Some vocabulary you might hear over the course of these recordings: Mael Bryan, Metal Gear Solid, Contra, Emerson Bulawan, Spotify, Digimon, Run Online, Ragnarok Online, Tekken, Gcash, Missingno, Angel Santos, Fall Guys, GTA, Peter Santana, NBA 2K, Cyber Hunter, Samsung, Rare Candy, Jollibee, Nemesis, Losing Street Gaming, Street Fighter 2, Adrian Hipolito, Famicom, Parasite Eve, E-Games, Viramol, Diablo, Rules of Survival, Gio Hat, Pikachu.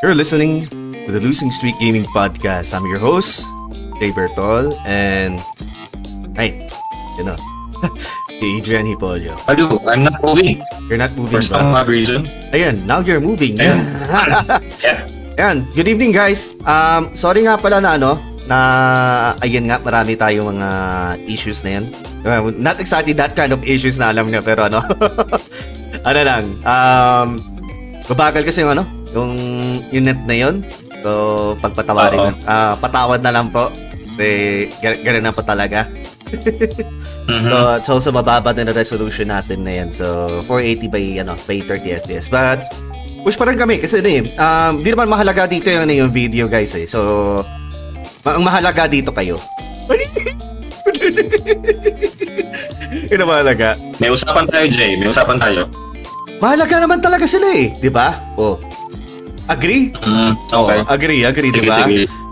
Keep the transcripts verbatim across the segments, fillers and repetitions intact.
You're listening to the Losing Street Gaming Podcast. I'm your host, Jay Bertol, and... Hi, you know, Adrian Hipolito. Hello, I'm not moving. You're not moving. For some odd reason. Ayan, now you're moving. Ayan. Yeah. Ayan, good evening guys. Um, sorry nga pala na ano, na ayan nga, marami tayong mga issues na yan. Not exactly that kind of issues na alam niyo, pero ano, ano lang, um, babagal kasi yung ano, yung unit na yun. So, pagpatawarin, uh, patawad na lang po. Kasi, gano'n na po talaga. Mm-hmm. So, it's also mababa na resolution natin na yan. So, four eighty by, ano, by thirty F P S. But, push pa rin kami kasi ano eh, um, di naman mahalaga dito yung, yung video guys eh. So, ang mahalaga dito kayo. Yun ang mahalaga. May usapan tayo, Jay. May usapan tayo. Mahalaga naman talaga sila eh. Di ba? Oh. Agree? Mm, okay. Oh, agree, agree, di ba?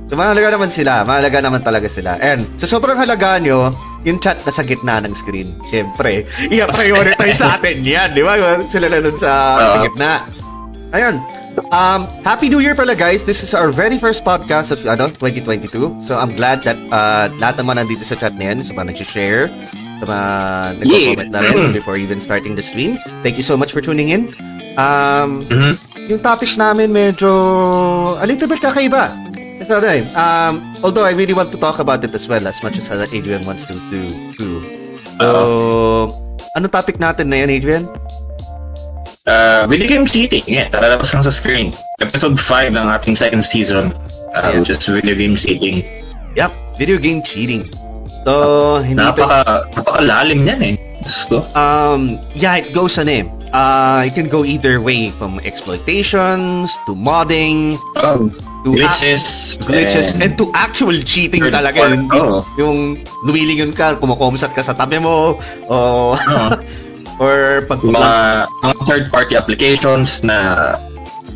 So, mahalaga naman sila. Mahalaga naman talaga sila. And sa so, sobrang halaga nyo, yung chat na sa gitna ng screen. Siyempre, i-prioritize natin yan. Di ba? Sila na nun sa, uh, sa gitna. Ayun. Um, Happy New Year pala guys. This is our very first podcast of ano, twenty twenty-two. So I'm glad that uh, lahat naman nandito sa chat na yan. So mga nag-share, sa mga nag-comment na rin before even starting the stream. Thank you so much for tuning in. Um, mm-hmm. Yung topic namin medyo a little bit kakaiba. So, anyway, um, although I really want to talk about it as well as much as Adrian wants to do too. So, uh-huh. Ano topic natin na yan, Adrian? Uh, video game cheating. Yeah, talalabas lang sa screen. Episode five ng ating second season, uh, which is video game cheating. Yep, video game cheating. So, hindi Napaka, ito... napakalalim yan eh. Go. Um, yeah, it goes on eh. Uh, it can go either way, from exploitations, to modding, oh, to glitches, act- glitches and... and to actual cheating talaga. Or, yung, oh. yung numilingon ka, kumukomsat ka sa tabi mo, o... Uh-huh. Or pag mga, mga third-party applications na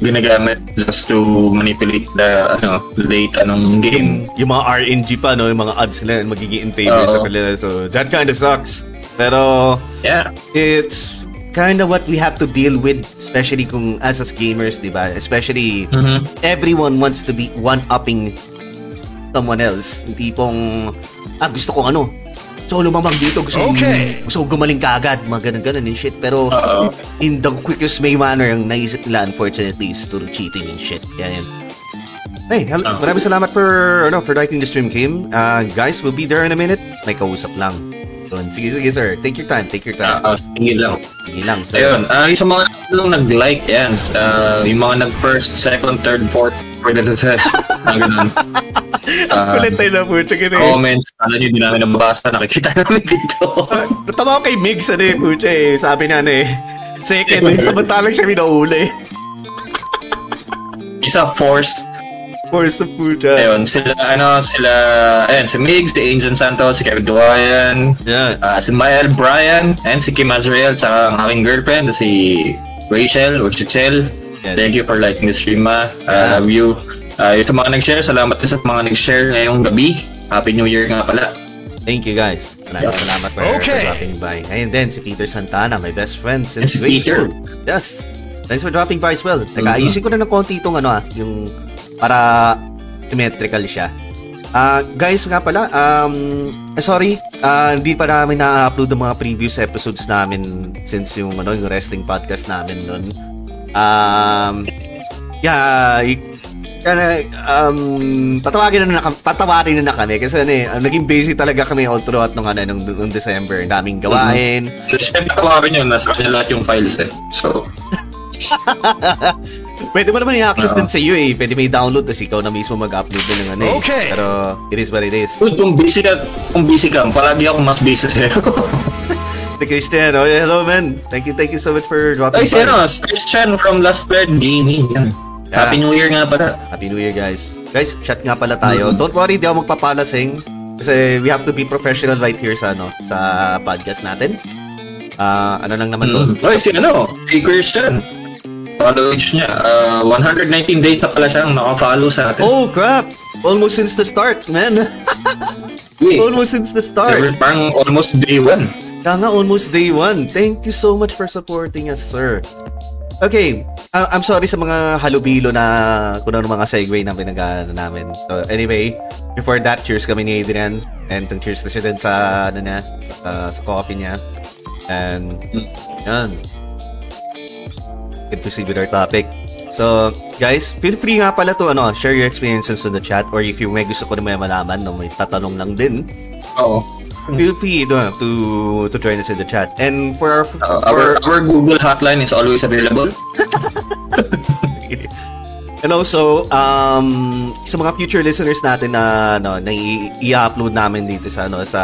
ginagamit just to manipulate the ano data ng game. Yung, yung mga R N G pa, no? Yung mga ads nila magiging in favor sa kanila. So, that kind of sucks. Pero, yeah, it's kind of what we have to deal with, especially kung as as gamers, di ba? Especially, mm-hmm. everyone wants to be one-upping someone else. Hindi pong, ah, gusto ko ano, so lumamang dito gusto okay. gusto gumaling kaagad mga ganun-ganun and shit pero Uh-oh. in the quickest may manner ang naisip nila unfortunately is to cheating and shit ganyan. Hey, hal- maraming salamat for ano for liking the stream game. Uh, guys, we'll be there in a minute. May kausap lang. So, sige sige sir, take your time, take your time. Uh, sige lang. Sige lang. So, ayun, uh, yung mga lang nag-like yan, uh, yung mga nag-first, second, third, fourth, predecessors. Ang ganun. Ang kulit tayo lang po. Comments, alam nyo, hindi namin nababasa. Nakikita namin dito. Tama ko kay Migs, ano eh, pucha eh. Sabi na ano eh. Second eh. Samantalang siya minauli. Isa, forced. Forced na pucha. Ayun, sila, ano, sila... Ayun, si Migs, si Angel Santos, si Kevin Duayan, yeah. uh, si Mael Bryan, and si Kim Azrael, tsaka ang aking girlfriend, si Rachel, or si Chel. Yes. Thank you for liking the stream, ma. I love you. Uh, yung sa mga nag-share, salamat din sa mga nag-share ngayong gabi. Happy New Year nga pala. Thank you, guys. Maraming salamat for, okay. for dropping by. Ayun din, si Peter Santana, my best friend since grade school. Yes. Thanks for dropping by as well. Nag-aayusin mm-hmm. ko na ng konti itong ano ah, yung para symmetrical siya. Uh, guys, nga pala, um, sorry, uh, hindi pa namin na-upload ang mga previous episodes namin since yung, ano, yung wrestling podcast namin nun. Um, yeah, kana um patawarin na, na patawarin na, na kami kasi ano eh, naging busy talaga kami all throughout nung ano nung, nung December, daming gawain. Siyempre patawarin yun, nasa kanila lahat yung files eh. So pwede mo naman i-access uh-huh. din sa iyo eh. Pwede may download tapos ikaw na mismo mag-upload din ng ano eh. Okay. Pero it is what it is. Kung busy ka, kung busy ka, palagi ako mas busy sa iyo. Christian, oh, hello man. Thank you, thank you so much for dropping by. Ay, si ano, Christian from Last Thread Gaming. Yeah. Happy New Year nga pala. Happy New Year, guys. Guys, chat nga pala tayo. Mm-hmm. Don't worry, di ako magpapalasing. Kasi we have to be professional right here sa ano, sa podcast natin. Uh, ano lang naman mm-hmm. to? Ay, si ano, si Christian. Followage niya. Uh, one hundred nineteen days na pala siyang naka-follow sa atin. Oh, crap! Almost since the start, man. Wait, almost since the start. Parang almost day one. Kaya nga, almost day one. Thank you so much for supporting us, sir. Okay, uh, I'm sorry sa mga halubilo na kung ano mga segue na pinag-ano namin. So anyway, before that, cheers kami ni Adrian. And cheers na siya din sa, ano niya, sa, uh, sa coffee niya. And, yan. Good to see with our topic. So, guys, feel free nga pala to, ano, share your experiences in the chat. Or if you may gusto ko na may malaman, no, may tatanong lang din. Oo. Feel free to to join us in the chat. And for our, for uh, our, our Google hotline is always available. And also, um, sa mga future listeners natin na ano, na i-upload namin dito sa ano sa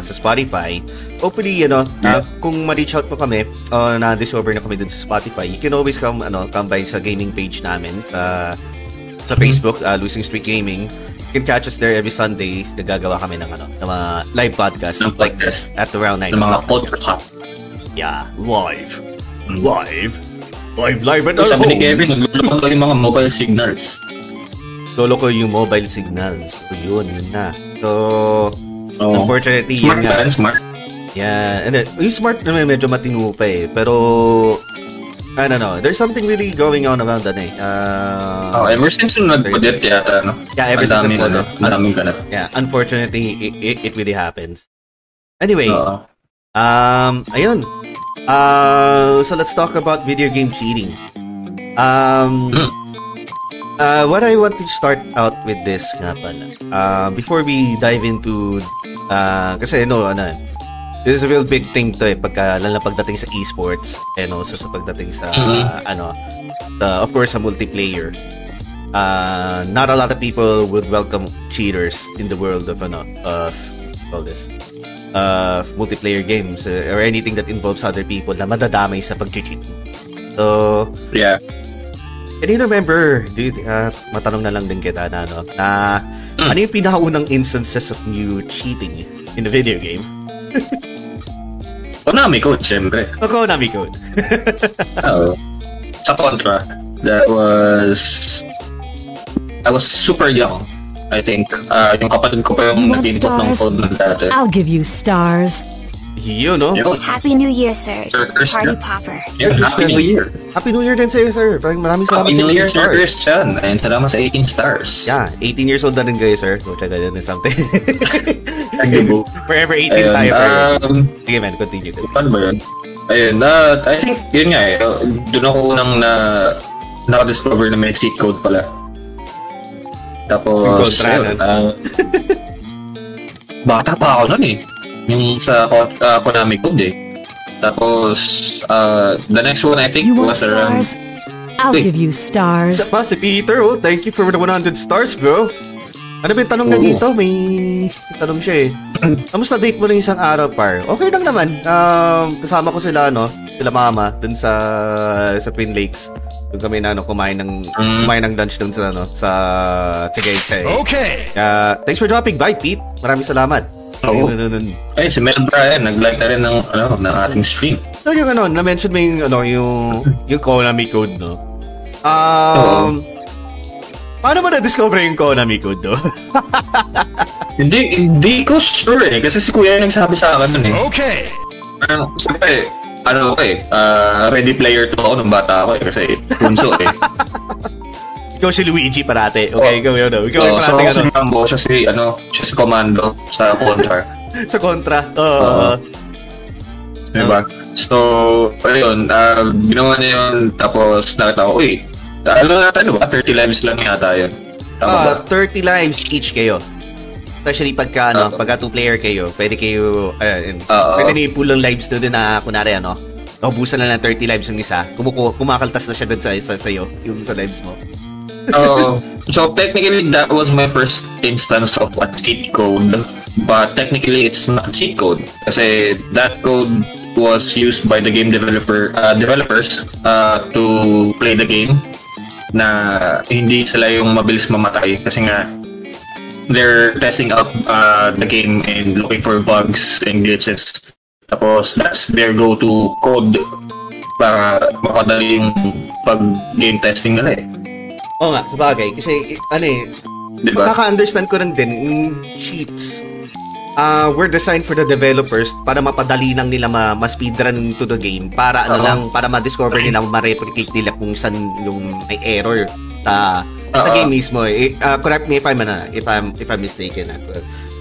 sa Spotify. Hopefully, you know, yeah. uh, kung ma-reach out pa kami or uh, na-discover na kami dun sa Spotify, you can always come ano come by sa gaming page namin sa sa Facebook, uh, Losing Street Gaming. You can catch us there every Sunday. Nagagawa kami ng ano, ng mga live podcast ng like podcast. At around nine. Ng mga podcast. Yeah, live. Live. Live live at all. Sabi ni Kevin, nagluloko ko yung mga mobile signals. Loloko yung mobile signals. So, yun, yun na. So, oh. Unfortunately, smart ba? Smart? Yeah. And then, yung smart naman medyo matinu pa eh. Pero, I don't know. There's something really going on around that eh. Uh, oh, ever since nung nag-podit yata, no? Yeah, ever since nung nag-podit. Maraming ganap. Yeah, unfortunately, it, it, it really happens. Anyway, uh, um, ayun. Uh, so let's talk about video game cheating. Um, mm. uh, what I want to start out with this nga pala. Uh, before we dive into, uh, kasi no, ano, this is a real big thing to eh, pagka, lalo pagdating sa esports and also sa pagdating sa, mm-hmm. uh, ano, the, of course, sa multiplayer. Uh, not a lot of people would welcome cheaters in the world of, ano, of all this, uh, multiplayer games uh, or anything that involves other people na madadamay sa pag-cheat. So, yeah. Can you remember, dude, uh, matanong na lang din kita na, ano, na, mm. ano yung pinakaunang instances of new cheating in a video game? Konami code, siyempre. Oh, Konami code. Oh, sa Contra, that was... I was super young, I think. Uh, yung kapatid ko pa yung nag-input ng code ng dati. I'll give you stars. You know? Yun. Happy New Year, sir. Sir Party Popper. Yun, Happy New Year. Happy New Year din sa'yo, sir. Maraming salamat sa eighteen stars. Happy New Year, Sir Christian. And salamat sa eighteen stars. Yeah, eighteen years old na rin kayo, sir. Kung tsaga din something. Forever eighteen ayun, tayo. Um, Sige man, continue. Paano ba yun? Ayun, uh, I think, yun nga eh. Doon ako unang na, nakadiscover na may cheat code pala. Tapos, yun. Uh, bata pa ako nun eh. Yung sa uh, Konami code eh. Tapos, uh, the next one I think you was around... I'll hey. give you stars. Isa pa si Peter, oh, thank you for the one hundred stars, bro. Ano ba yung tanong na dito? May tanong siya eh. Kamusta date mo ng isang araw, par? Okay lang naman. Um, kasama ko sila, no? Sila mama, dun sa sa Twin Lakes. Doon kami na, no, kumain ng, mm. kumain ng lunch dun sa, no, sa Tagaytay. Okay! Uh, thanks for dropping by, Pete. Maraming salamat. Oh. Ay, no, no, no. Ay, si Mel Brian, nag-like na rin ng, ano, ng ating stream. So, yung ano, na-mention mo yung, ano, yung, yung Konami code, no? Um, oh. Paano mo na-discover yung Konami code, no? hindi, hindi ko sure, eh. Kasi si Kuya yung nagsabi sa akin nun, eh. Okay! Ano, sabi, ano, okay, uh, Ready Player two ako nung bata ako, eh. Kasi, punso, eh. Ikaw si Luigi parate. Okay, ikaw yun. Ikaw yung parate. So, ako si Mambo. Siya si, ano, siya si Commando sa Contra. Sa Contra. Oo. Uh, diba? So, ayun. Uh, ginawa niya yun. Tapos, nakita ko, uy, ano natin ba? thirty lives lang yata yun. Tama uh, ba? thirty lives each kayo. Especially pagka, ano, uh, pagka two-player kayo, pwede kayo, ayun. Uh, pwede na i-pull ang lives doon na, kunwari, ano, naubusan na lang thirty lives yung isa. Kumuku- kumakaltas na siya doon sa, sa, sa'yo, yung sa lives mo. Oh, so technically that was my first instance of a cheat code, but technically it's not cheat code. Kasi that code was used by the game developer uh, developers uh, to play the game. Na hindi sila yung mabilis mamatay kasi nga they're testing up uh, the game and looking for bugs and glitches. Tapos that's their go-to code para makadali yung pag-game testing nila eh. Oo nga, sabagay. Kasi, ano eh, diba? Nakaka-understand ko rin din yung cheats uh, were designed for the developers para mapadali lang nila ma- ma-speedrun to the game para ano uh-huh. lang, para ma-discover okay. nila, ma-replicate nila kung saan yung may error sa, uh-huh. sa game mismo. I, uh, correct me if I'm, uh, if I'm, if I'm mistaken.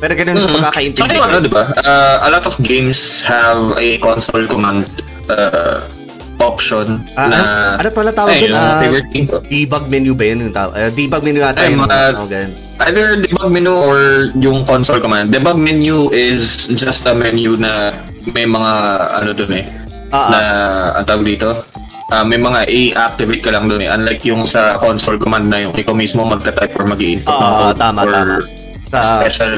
Pero ganun mm-hmm. sa pagkakaintindi. Sorry, ano, diba? Uh, a lot of games have a console command uh, option uh, na... Ano pala tawag ay, dun? Uh, debug menu ba yun? Uh, debug menu yata yun. Uh, okay. Either debug menu or yung console command. Debug menu is just a menu na may mga ano dun eh. Uh-huh. Na ang tawag dito. Uh, may mga i-activate ka lang dun eh. Unlike yung sa console command na yung ikaw mismo magta-type or mag-i-input. Oo, tama, or, tama. Sa, special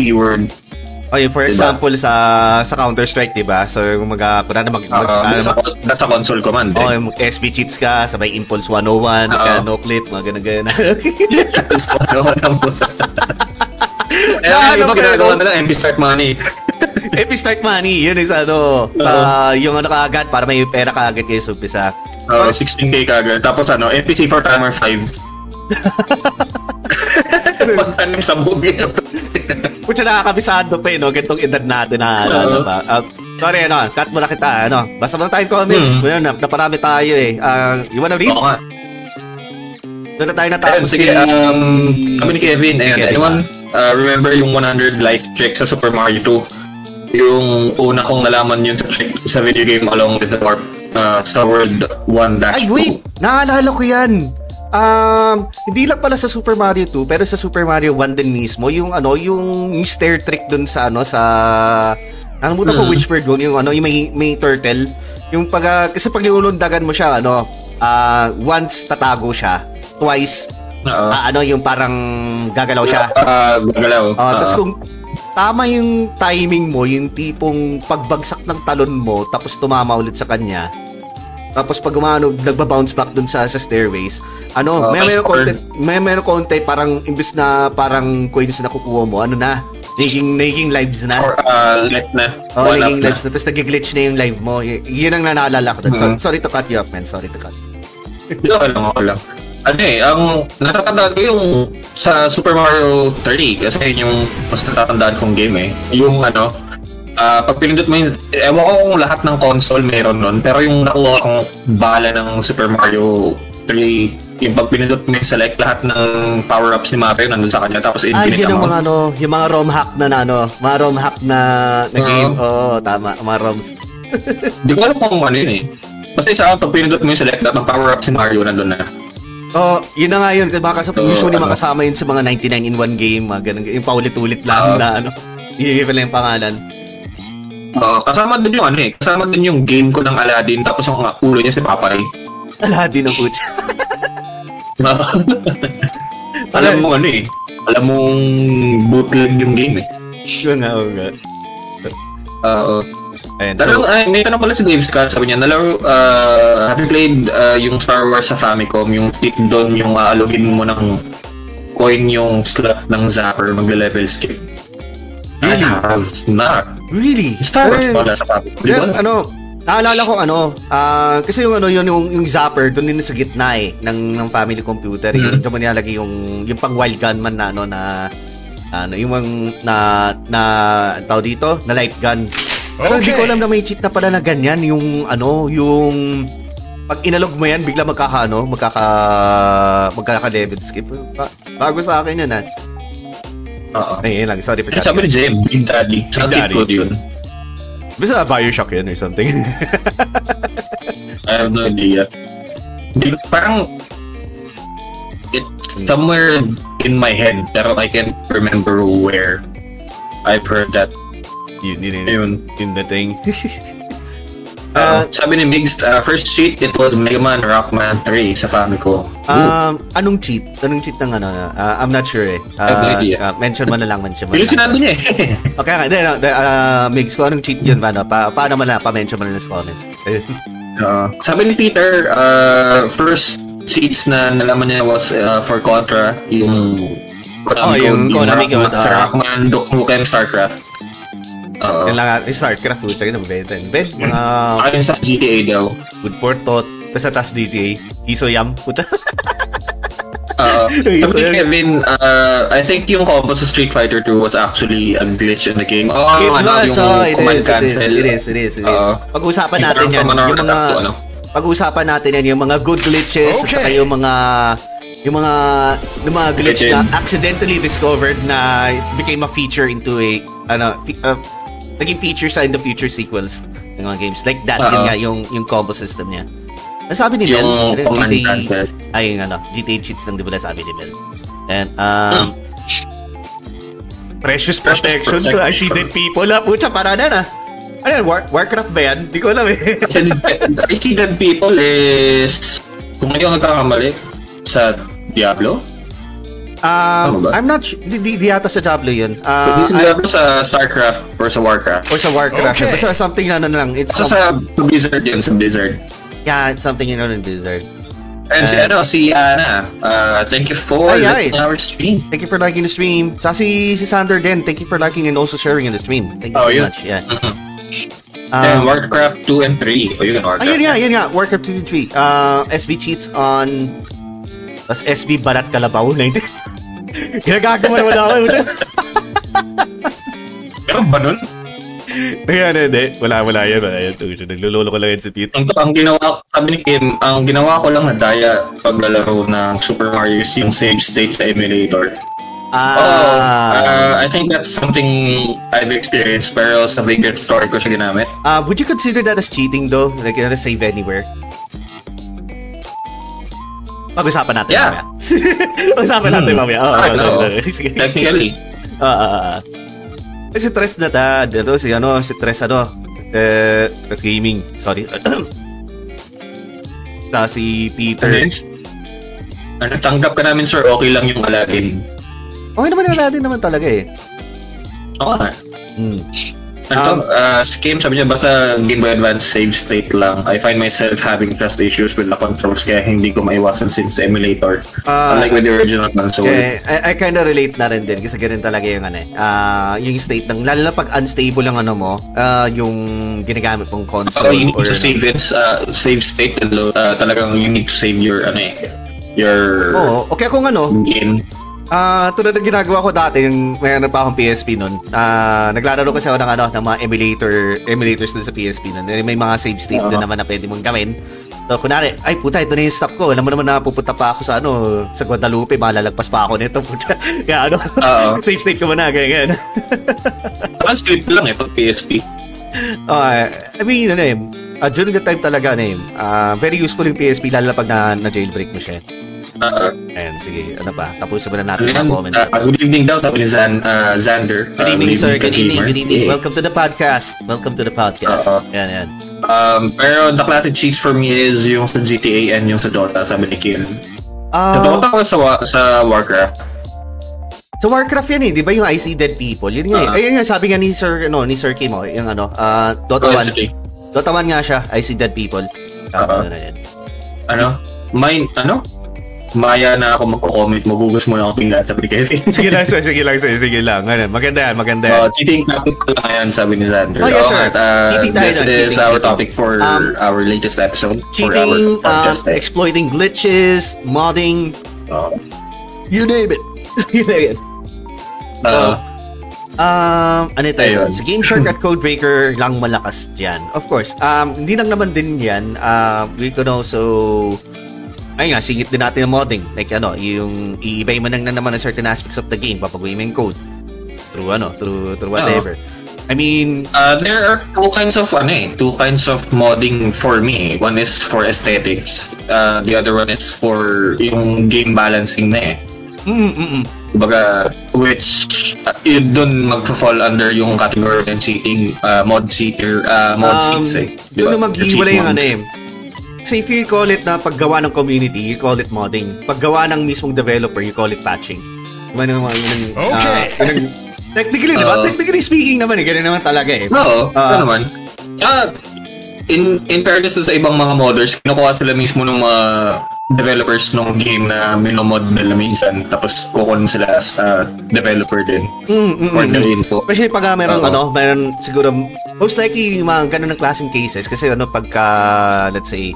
keyword. Okay, for diba? Example sa sa Counter-Strike, 'di ba? So mga kunwari mag, mag uh, that's, ano, a, that's a console command. Eh. Oh, S B cheats ka, sabay impulse one oh one, ka no clip, mga ganun. Impulse one oh one ang puta. Eh, ano ba 'yung nila? M P Strike Money. M P Strike Money, 'yun is ano, uh, yung ano kaagad para may pera kaagad kayo sa umpisa. Uh, sixteen K kaagad. Tapos ano, N P C for timer five. Pagtanim sa bugi na pucha, nakakabisado pa eh, no? Gantong edad natin na ano, ano ba? Uh, sorry, ano, cut mo na kita, ano? Basta mo na tayong comments. Mm-hmm. Nap- naparami tayo eh. Uh, you wanna read? Oo nga. Doon na tayo natapos. Ayun, sige, kay... um, kami ni Kevin. Ayun, Kevin, anyone uh, remember yung one hundred life check sa Super Mario two? Yung una kong nalaman yun sa check sa video game along with the warp uh, sa World one dash two. Ay, wait! Naalala ko yan! Um, hindi lang pala sa Super Mario two, pero sa Super Mario one din mismo, yung ano, yung Mister Trick dun sa ano, sa ano mo 'to, mm. which word yun, yung ano, yung may may turtle, yung pag uh, kasi pag iulundagan mo siya, ano, uh, once tatago siya, twice uh, ano, yung parang gagalaw siya. Uh, gagalaw. Uh, tapos kung tama yung timing mo, yung tipong pagbagsak ng talon mo, tapos tumama ulit sa kanya. Tapos pag umano, nagba-bounce back dun sa, sa stairways. Ano, uh, may meron konti, may meron konti, parang imbis na parang coins na kukuha mo, ano na, naging, naging lives na. Or uh, life na. Oh, naging lives na. na. Tapos nag-glitch na yung live mo. Y- yun ang nanaalala ko dun. Mm-hmm. So, sorry to cut you up, man. Sorry to cut. Wala lang, wala lang. Ano eh, ang natatandaan ko yung sa Super Mario three, kasi yun yung mas natatandaan kong game eh. Yung ano, Uh, pag pinindot mo yun, ewan ko kung lahat ng console meron nun, pero yung nakuha kong bala ng Super Mario three, yung pag pinindot mo yung select, lahat ng power-ups ni Mario nandun sa kanya, tapos infinite amount. Ay, yun ang mga ano, yung mga ROM hack na na ano, mga ROM hack na, na game, oo, oh, tama, mga ROMs. Di ko alam kung ano yun eh. Basta isa, pag pinindot mo yung select, lahat ng power-ups ni Mario nandun na. Oh, yun na nga yun, kasi so, usually ano, makasama yun sa mga ninety-nine in one game, mga ganun, yung paulit-ulit lang uh, na ano, i-give lang yung pangalan. Uh, kasama din yung ano eh, kasama din yung game ko ng Aladdin, tapos ang ulo niya si Papay. Aladdin ang putya. Alam mo ano eh, alam mong bootleg yung game eh. Sure nga, oo nga. Oo. Pero may tanong pala si Dave Scott, sabi niya, nalaro, uh, have you played uh, yung Star Wars sa Famicom, yung tip doon, yung aalugin mo ng coin yung slot ng zapper, mag-level skip? Really? I have not. Really? Star Wars pala sa papi. Ano, naalala ko ano, uh, kasi yung ano, yun, yung, yung zapper, doon din sa gitna eh, ng, ng family computer. Mm-hmm. Yung dito mo nilalagay yung, yung pang wild gunman na ano, na, ano, yung mga, na, na, tao dito, na light gun. Pero okay, hindi ko alam na may cheat na pala na ganyan, yung ano, yung, pag inalog mo yan, bigla magkaka, ano, magkaka, magkaka-level skip. Ba- bago sa akin yun ah. Uh-oh. Ay, yun lang. Sorry for cutting. Sabi ni Jay, Big Daddy. Big Daddy. Yun. Basta Bioshock yun or something. I have no idea. Parang, it's somewhere in my head, pero I can't remember where I've heard that. Yun, yun, yun. Yun the thing. Uh, sabi ni Migs, uh, first cheat, it was Mega Man Rockman three sa Famicom. Um, anong cheat? Anong cheat ng ano? Uh, I'm not sure eh. Uh, uh, mention mo na lang, mention mo na lang. Yung sinabi niya eh. Okay, okay. No, no, uh, Migs, kung anong cheat yun, paano? Pa- paano mo na? Pa-mention mo na sa comments. uh, sabi ni Peter, uh, first cheats na nalaman niya was uh, for Contra, yung Konami code, yung Rockman, Dokmuken, StarCraft. Uh, yan lang, StarCraft, puto yun ang veteran. Bet, mga... Ayun sa G T A daw. Good for thought. Tapos atas G T A. Isoyam, puto. Uh, sabi ni Kevin, uh, I think yung combo sa Street Fighter two was actually a glitch in the game. Oh, it ano, was, yung oh, it command is, cancel. It is, it is, it is. It is. Uh, pag-usapan natin yan. Yung mga, to, ano? Pag-usapan natin yan, yung mga good glitches, okay. At saka yung mga, yung mga, yung mga glitch na accidentally discovered na it became a feature into a, ano, uh, naging feature sa in the future sequels ng mga games. Like that, uh-huh. Yun nga, yung, yung combo system niya. Nasabi ni Mel, G T A, ay ano, G T A cheats lang di ba sabi ni Mel. And um, precious, precious protection, protection. So I see dead people ah, puta parada na. Ano yan, War- Warcraft ba yan? Di ko alam eh. I see dead people is, kung hindi ako nagkakamali, sa Diablo? Um, I'm not sure, di, di, di yata sa Diablo yun. Uh, hindi sa Diablo, sa StarCraft or sa Warcraft. Or sa Warcraft, okay. Basta something na ano lang. It's so, something... sa Blizzard yun, sa Blizzard. Yeah, it's something you know in Blizzard. And uh, si ano, si Ana, uh, thank you for ay, liking ay. our stream. Thank you for liking the stream. Sa si, si Sander din, thank you for liking and also sharing in the stream. Thank you oh, so yun? much. Yeah. Mm-hmm. Um, and Warcraft two and three. Oh, you can Warcraft. Ayun nga, ayun nga. Warcraft two and three. Uh, S B cheats on... Tapos S B Barat Kalabaw. Ginagagawa naman ako. Meron ba nun? Kaya na, hindi. Wala, wala yan. Naglulolo ko lang yan sa Pete. Ang, ang ginawa ko, sabi ni Kim, ang ginawa ko lang na daya paglalaro ng Super Mario is yung save state sa emulator. Ah. Oh, uh, I think that's something I've experienced pero sa Blizzard Store ko siya ginamit. Uh, would you consider that as cheating though? Like, you know, save anywhere? Pag-usapan natin yeah. mamaya. Pag-usapan hmm. natin mamaya. Oh, ah, no. Technically. Ah, ah, ah. Si Tres na ta, dito si ano, si Tres ano, eh, Tres Gaming, sorry. Ta si Peter. Ano, tanggap ka namin sir, okay lang yung Aladdin. Okay naman yung Aladdin naman talaga eh. Okay. Hmm. Ano, um, uh, si Kim sabi niya, basta Game Boy Advance save state lang. I find myself having trust issues with the controls kaya hindi ko maiwasan since emulator. Uh, Unlike with the original console. Eh, I, I kinda relate na rin din kasi ganun talaga yung ano eh. Uh, yung state ng, lalo na pag unstable ang ano mo, uh, yung ginagamit mong console. Oh, you need or, to save it, uh, save state, uh, talagang you need to save your, ano eh, your... Oo, okay kung ano. Game. Ah, uh, tulad ng ginagawa ko dati, yung mayroon pa akong P S P noon. Ah, uh, naglalaro kasi ako ng ano, ng mga emulator, emulators din sa P S P noon. May mga save state uh-huh. din naman na pwede mong gawin. So, kunwari, ay puta, ito na yung stop ko. Alam mo naman na pupunta pa ako sa ano, sa Guadalupe, malalagpas pa ako nito, puta. Kaya ano, uh-huh. save state ko muna, ganyan. Transcript lang eh, pag P S P. Uh, I mean, ano eh, uh, during the time talaga, ano eh, uh, very useful yung P S P, lalo pag na, na-jailbreak mo siya. Uh, and sige, ano pa? Tapusin muna natin ang comments. Uh, good evening daw, sabi ni Zan, uh, Xander. Good evening, uh, good evening sir. Good evening. Good evening. Yeah. Welcome to the podcast. Welcome to the podcast. Uh, yan, yan. Um, pero the classic cheats for me is yung sa G T A and yung sa Dota, sabi ni Kim. Uh, sa Dota ko sa, sa Warcraft. Sa Warcraft yan eh, di ba yung I See Dead People? Yun nga uh-huh. eh. Ayun nga, sabi nga ni Sir, ano, ni Sir Kim, oh, yung ano, uh, Dota oh, one. Okay. Dota one nga siya, I See Dead People. Uh, uh-huh. Ano, ano? Mine, ano? Maya na ako magko-comment, magugus mo na ako pinggan sa Kevin. Sige lang sir, sige lang sir, sige lang. Ano, maganda yan, maganda yan. Uh, cheating topic ko lang yan, sabi ni Xander. Oh, yes sir. Uh, this on, is our topic for um, our latest episode. Cheating, uh, exploiting glitches, modding, uh, you name it. You name it. Uh, uh, um, ano tayo? Sa Game Shark at Codebreaker lang malakas dyan. Of course, um, hindi lang naman din yan. Uh, we can also... Ayun nga, singit din natin ang modding. Like ano, yung iibay mo nang naman ang certain aspects of the game, papagawin mo yung code. Through ano, through, through whatever. Uh-huh. I mean... Uh, there are two kinds of ano eh, two kinds of modding for me. One is for aesthetics. Uh, the other one is for yung game balancing na eh. Mm-mm-mm. Baga, which uh, yun dun magpa-fall under yung category ng cheating, uh, mod cheater, uh, mod um, cheats eh. Diba? Dun mag-iwala yung ano eh. So if you call it na paggawa ng community, you call it modding. Paggawa ng mismong developer, you call it patching. Diba naman yung... Okay! Uh, yung, technically, uh, diba? Technically speaking naman eh. Ganun naman talaga eh. Oo, no, uh, naman. Uh, in in fairness sa ibang mga modders, kinukuha sila mismo ng mga developers ng game na minomod nila minsan. Tapos kukunin sila as uh, developer din. Mm, mm, for the mm, info. Especially pag uh, mayroon, ano, mayroon siguro... Most likely, mga ganun ng klaseng cases kasi ano, pagka, let's say,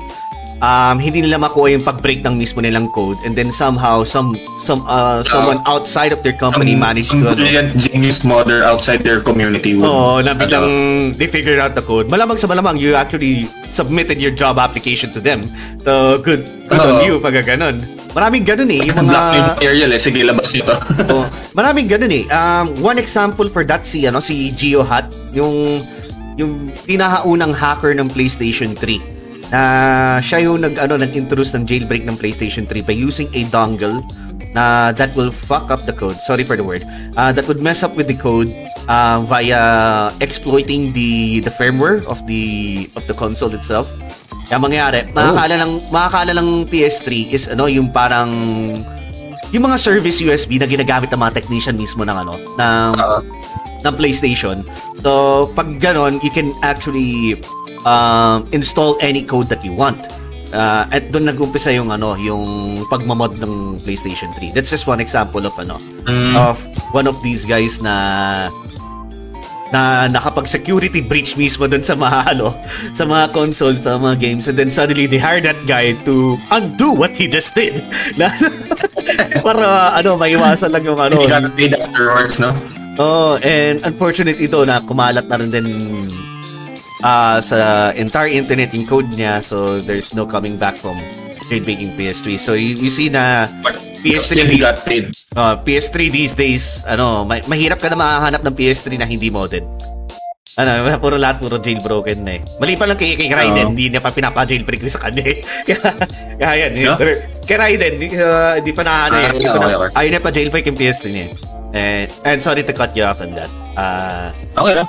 um, hindi nila makuha yung pag-break ng mismo nilang code, and then somehow some some uh, someone uh, outside of their company um, managed to brilliant genius mother outside their community would, oh, na biglang they figured out the code. Malamang sa malamang you actually submitted your job application to them. So good, good uh, on you pag ganun. Maraming ganun eh, yung mga black material eh, sige labas nito. Oh, maraming ganun eh. Um, one example for that si ano si Gio Hat, yung yung pinakaunang hacker ng PlayStation three. Uh, siya yung nag, ano, nag-introduce ng jailbreak ng PlayStation three by using a dongle na uh, that will fuck up the code. Sorry for the word. Uh, that would mess up with the code uh, via exploiting the the firmware of the of the console itself. Kaya mangyari, makakala lang, makakala lang P S three is ano yung parang yung mga service U S B na ginagamit ng mga technician mismo ng ano ng ng PlayStation. So pag ganon, you can actually Um, install any code that you want. Uh, at doon nag-umpisa yung ano, yung pagmamod ng PlayStation three. That's just one example of ano, mm. of one of these guys na na nakapag-security breach mismo doon sa mga ano, sa mga console, sa mga games, and then suddenly they hired that guy to undo what he just did. Para ano, maiwasan lang yung ano. He got paid afterwards, no? Oh, and unfortunately ito na kumalat na rin din Uh, sa entire internet yung code niya, so there's no coming back from jailbreaking P S three. So you, you see na But P S three got paid. Uh, P S three these days, ano, ma- mahirap ka na makahanap ng P S three na hindi modded. Ano, puro lahat puro jailbroken na eh. Mali pa lang kay, kay Ryden, hindi uh, niya pa pinapa-jailbreak sa kanya eh. Kaya yan, no? Kay Ryden, uh, hindi pa na ano eh. Uh, Ayaw niya pa jailbreak yung P S three niya eh. And, and sorry to cut you off on that. Uh, okay lang.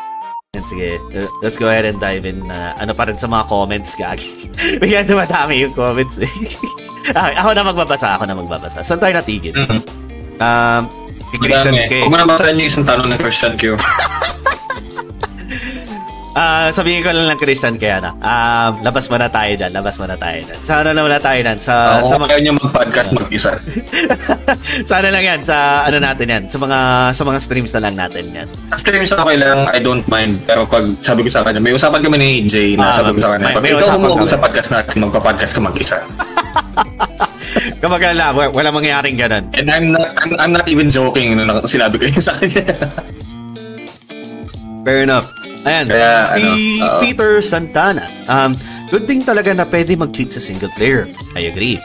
Sige, let's go ahead and dive in na uh, ano pa rin sa mga comments, gagi. Bigyan na matami yung comments eh. Okay, ako na magbabasa, ako na magbabasa. Saan tayo natigil? Mm-hmm. Um, si Christian K. Huwag mo na basahin yung isang tanong ng Christian K. uh, sabihin ko lang ng Christian K. Ano, uh, labas mo na tayo dyan, labas mo na tayo dyan. Sana na wala tayo dyan. Sa, uh, sa mga... Kaya nyo mag-podcast mag-isa. Sana lang yan, sa ano natin yan, sa mga sa mga streams na lang natin yan. Streams na okay lang, I don't mind. Pero pag sabi ko sa kanya, may usapan kami ni Jay na ah, sabi ko sa kanya, pag ikaw humuhog sa podcast natin, magpa-podcast ka mag-isa. Kamagala, wala mangyayaring ganun. And I'm not, I'm, I'm not even joking nung sinabi ko yun sa kanya. Fair enough. Ayan, Kaya, si ano, Peter Santana. Um, good thing talaga na pwede mag-cheat sa single player. I agree.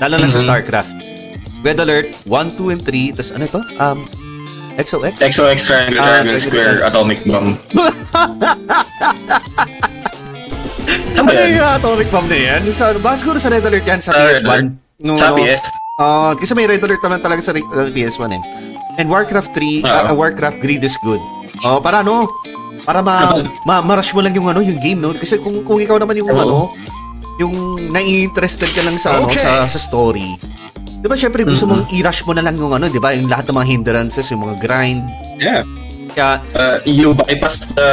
Lalo na mm-hmm. sa StarCraft. Red Alert one, two, and three. Tapos ano ito? Um, X O X? X O X Triangle, ah, Triangle Square Atomic Bomb. Ano yung Atomic Bomb na yan? Sa, baka siguro sa Red Alert yan sa uh, P S one. No, sa P S? Uh, kasi may Red Alert naman talaga sa uh, P S one eh. And Warcraft three, uh, uh, Warcraft Greed is Good. Oh, uh, para ano? Para ma, ma- ma-rush mo lang yung ano, yung game, no? Kasi kung, kung ikaw naman yung oh. ano, yung na-interested ka lang sa, okay. ano, sa, sa story. Diba syempre gusto mm-hmm. mong i-rush mo na lang yung ano, diba? Yung lahat ng mga hindrances, yung mga grind. Yeah. Kaya, uh, you bypass the,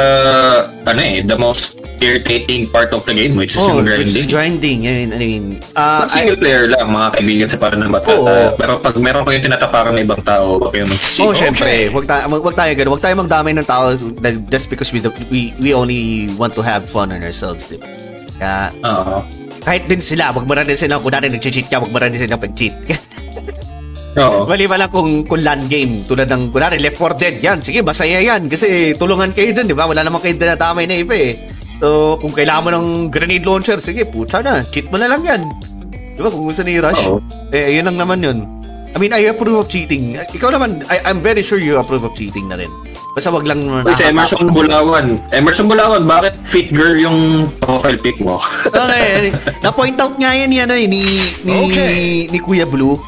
ano eh, the most irritating part of the game, which is oh, yung grinding. Which is grinding. I mean, uh, pag single I, player lang, mga kaibigan sa parang ng bata. Oh, uh, pero pag meron ko yung tinatapakan ng ibang tao, okay yung mag-sip. Oh, syempre. Okay. Huwag tayo, wag tayo gano'n. Huwag tayo magdamay ng tao just because we, we, we only want to have fun on ourselves, diba? Kaya, uh-huh. kahit din sila, wag marami silang kunwari nag-cheat ka, wag marami silang pag-cheat. Oo. Mali ba lang kung, kung land game, tulad ng kunwari Left four Dead yan, sige, masaya yan, kasi tulungan kayo dun, di ba? Wala naman kayo dinatamay na iba eh. So, kung kailangan mo ng grenade launcher, sige, puta na, cheat mo na lang yan. Di ba, kung gusto ni Rush? Uh-oh. Eh, yun lang naman yun. I mean, I approve of cheating. Ikaw naman, I, I'm very sure you approve of cheating na rin. Basta wag lang naman. Wait, Emerson Bulawan. Emerson Bulawan, bakit fit girl yung profile pic mo? Okay. Na-point out nga yan, yan, yan ni, ni, okay. ni Kuya Blue.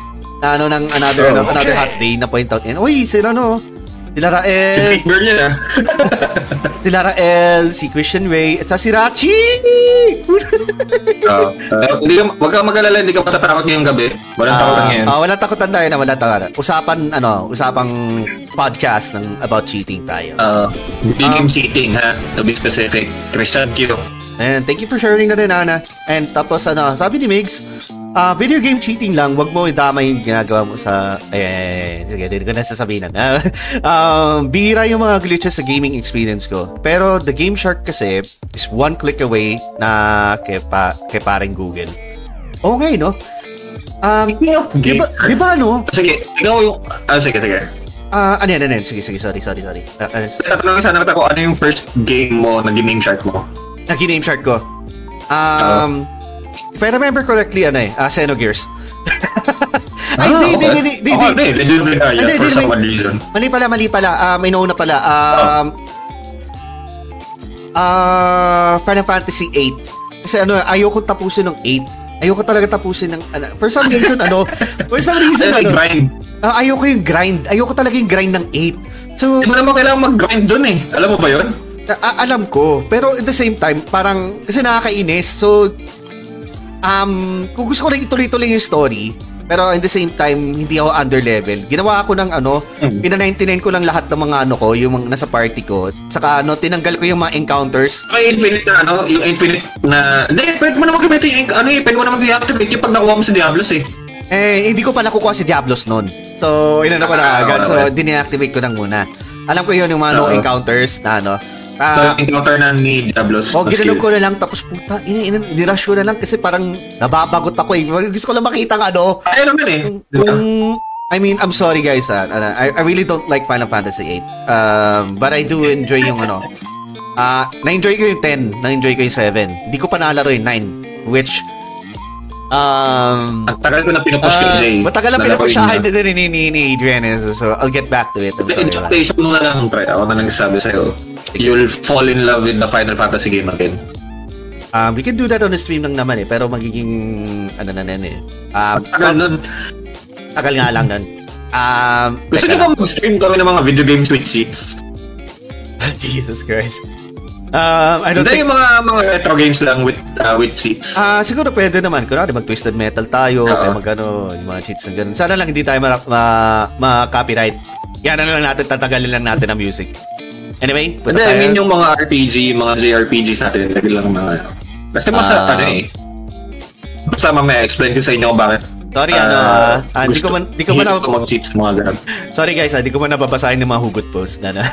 Ano, ng another, oh, another okay. hot day, na-point out yan. Uy, sila no. Sila Rael. Si fit girl yan, ha? Sila Rael, si Christian Way, at sa si Rachi! uh, uh, hindi ka, wag ka mag-alala, hindi ka matatakot ngayong gabi. Walang uh, takotan ngayon. Uh, walang takotan tayo na, walang takotan. Usapan, ano, usapang podcast ng about cheating tayo. Uh, game um, cheating ha, to be specific. Christian Q. And thank you for sharing na rin, Ana. And tapos ano, sabi ni Migs, uh, video game cheating lang, wag mo idama yung ginagawa mo sa eh sige, hindi ko na sasabihin. Uh, uh, bihira yung mga glitches sa gaming experience ko. Pero the Game Shark kasi is one click away na kepa, kepa rin Google. Oo nga, no? Um, di ba, di ba, ano? Sige, ikaw yung... Ah, sige, sige. Ah, uh, ano yan, ano yan? Sige, sige, sorry, sorry, sorry. Uh, ano, tatanungin sana natin ako, ano yung first game mo na giname chart mo? Na giname chart ko? Um, uh, if I remember correctly, ano eh, uh, Xenogears. Ay, ah, di, okay. di, di, di, di. Oh, di, di, di, di, ah, yeah, di, for di, some di, reason. Mali pala, mali pala. Uh, may nauna pala. Um, oh. uh, Final Fantasy eight. Kasi ano, ayokong tapusin ng eight. Ayoko talaga tapusin ng, ano, for some reason, ano, for some reason, ano. Grind. Uh, ayoko yung grind. Ayoko talaga yung grind ng eight. So, di mo naman kailangan mag-grind dun eh. Alam mo ba yun? Uh, alam ko. Pero at the same time, parang, kasi nakakainis. So, um, kung gusto ko lang ituloy-tuloy yung story, pero at the same time, hindi ako underlevel. Ginawa ako ng ano, mm. pina-ninety-nine ko lang lahat ng mga ano ko, yung mga nasa party ko. Saka ano, tinanggal ko yung mga encounters. May infinite na ano, yung infinite na... Hindi, pwede mo naman gamitin yung... Ano eh, pwede mo naman i-activate yung pag nakuha mo sa Diablos eh. Eh, hindi ko pa nakukuha si Diablos noon. So, inano ko na agad. So, dine-activate ko lang muna. Alam ko yun, yung mga no encounters na ano. Uh, so, encounter na ni Diablos. O, oh, ginanong ko na lang, tapos puta, in-rush ko na lang kasi parang nababagot ako eh. Gusto ko lang makita ng ano. Ay, naman eh. Kung, I mean, I'm sorry guys, ah. I, I really don't like Final Fantasy eight. Uh, but I do enjoy yung ano. Uh, na-enjoy ko yung ten, na-enjoy ko yung seven. Hindi ko pa nalaro yung nine, which... Um, Ang tagal ko na pinupush uh, ko, Jay. Matagal na pinupush siya kahit din ni, ni, ni Adrian. So, I'll get back to it. I'm sorry. Interpretation mo na lang, pre. Ako na nagsasabi sa'yo. You'll fall in love with the Final Fantasy game again. Um, we can do that on the stream lang naman eh. Pero magiging... Ano na nene eh. Um, tagal nun. Tagal nga lang nun. Um, Gusto niyo ba mag-stream kami ng mga video games with cheats? Jesus Christ. Um, I don't think... yung mga, mga retro games lang with uh, with cheats. Ah, uh, siguro pwede naman. Kunwari, mag-Twisted Metal tayo, kaya mag-ano, yung mga cheats na gano'n. Sana lang hindi tayo ma-copyright. Ma- ma- Yan na lang natin, tatagalin lang natin ang music. Anyway, puto tayo. I mean, yung mga R P G, mga J R P Gs natin, lagi lang mga... Basta masarap uh, ano eh. Basta mamaya, explain ko sa inyo bakit. Sorry, uh, ano, ah, hindi ko man, hindi ko man na, mag-cheats mga ganun. Sorry guys, hindi ah, ko man nababasahin ng mga hugot post na na.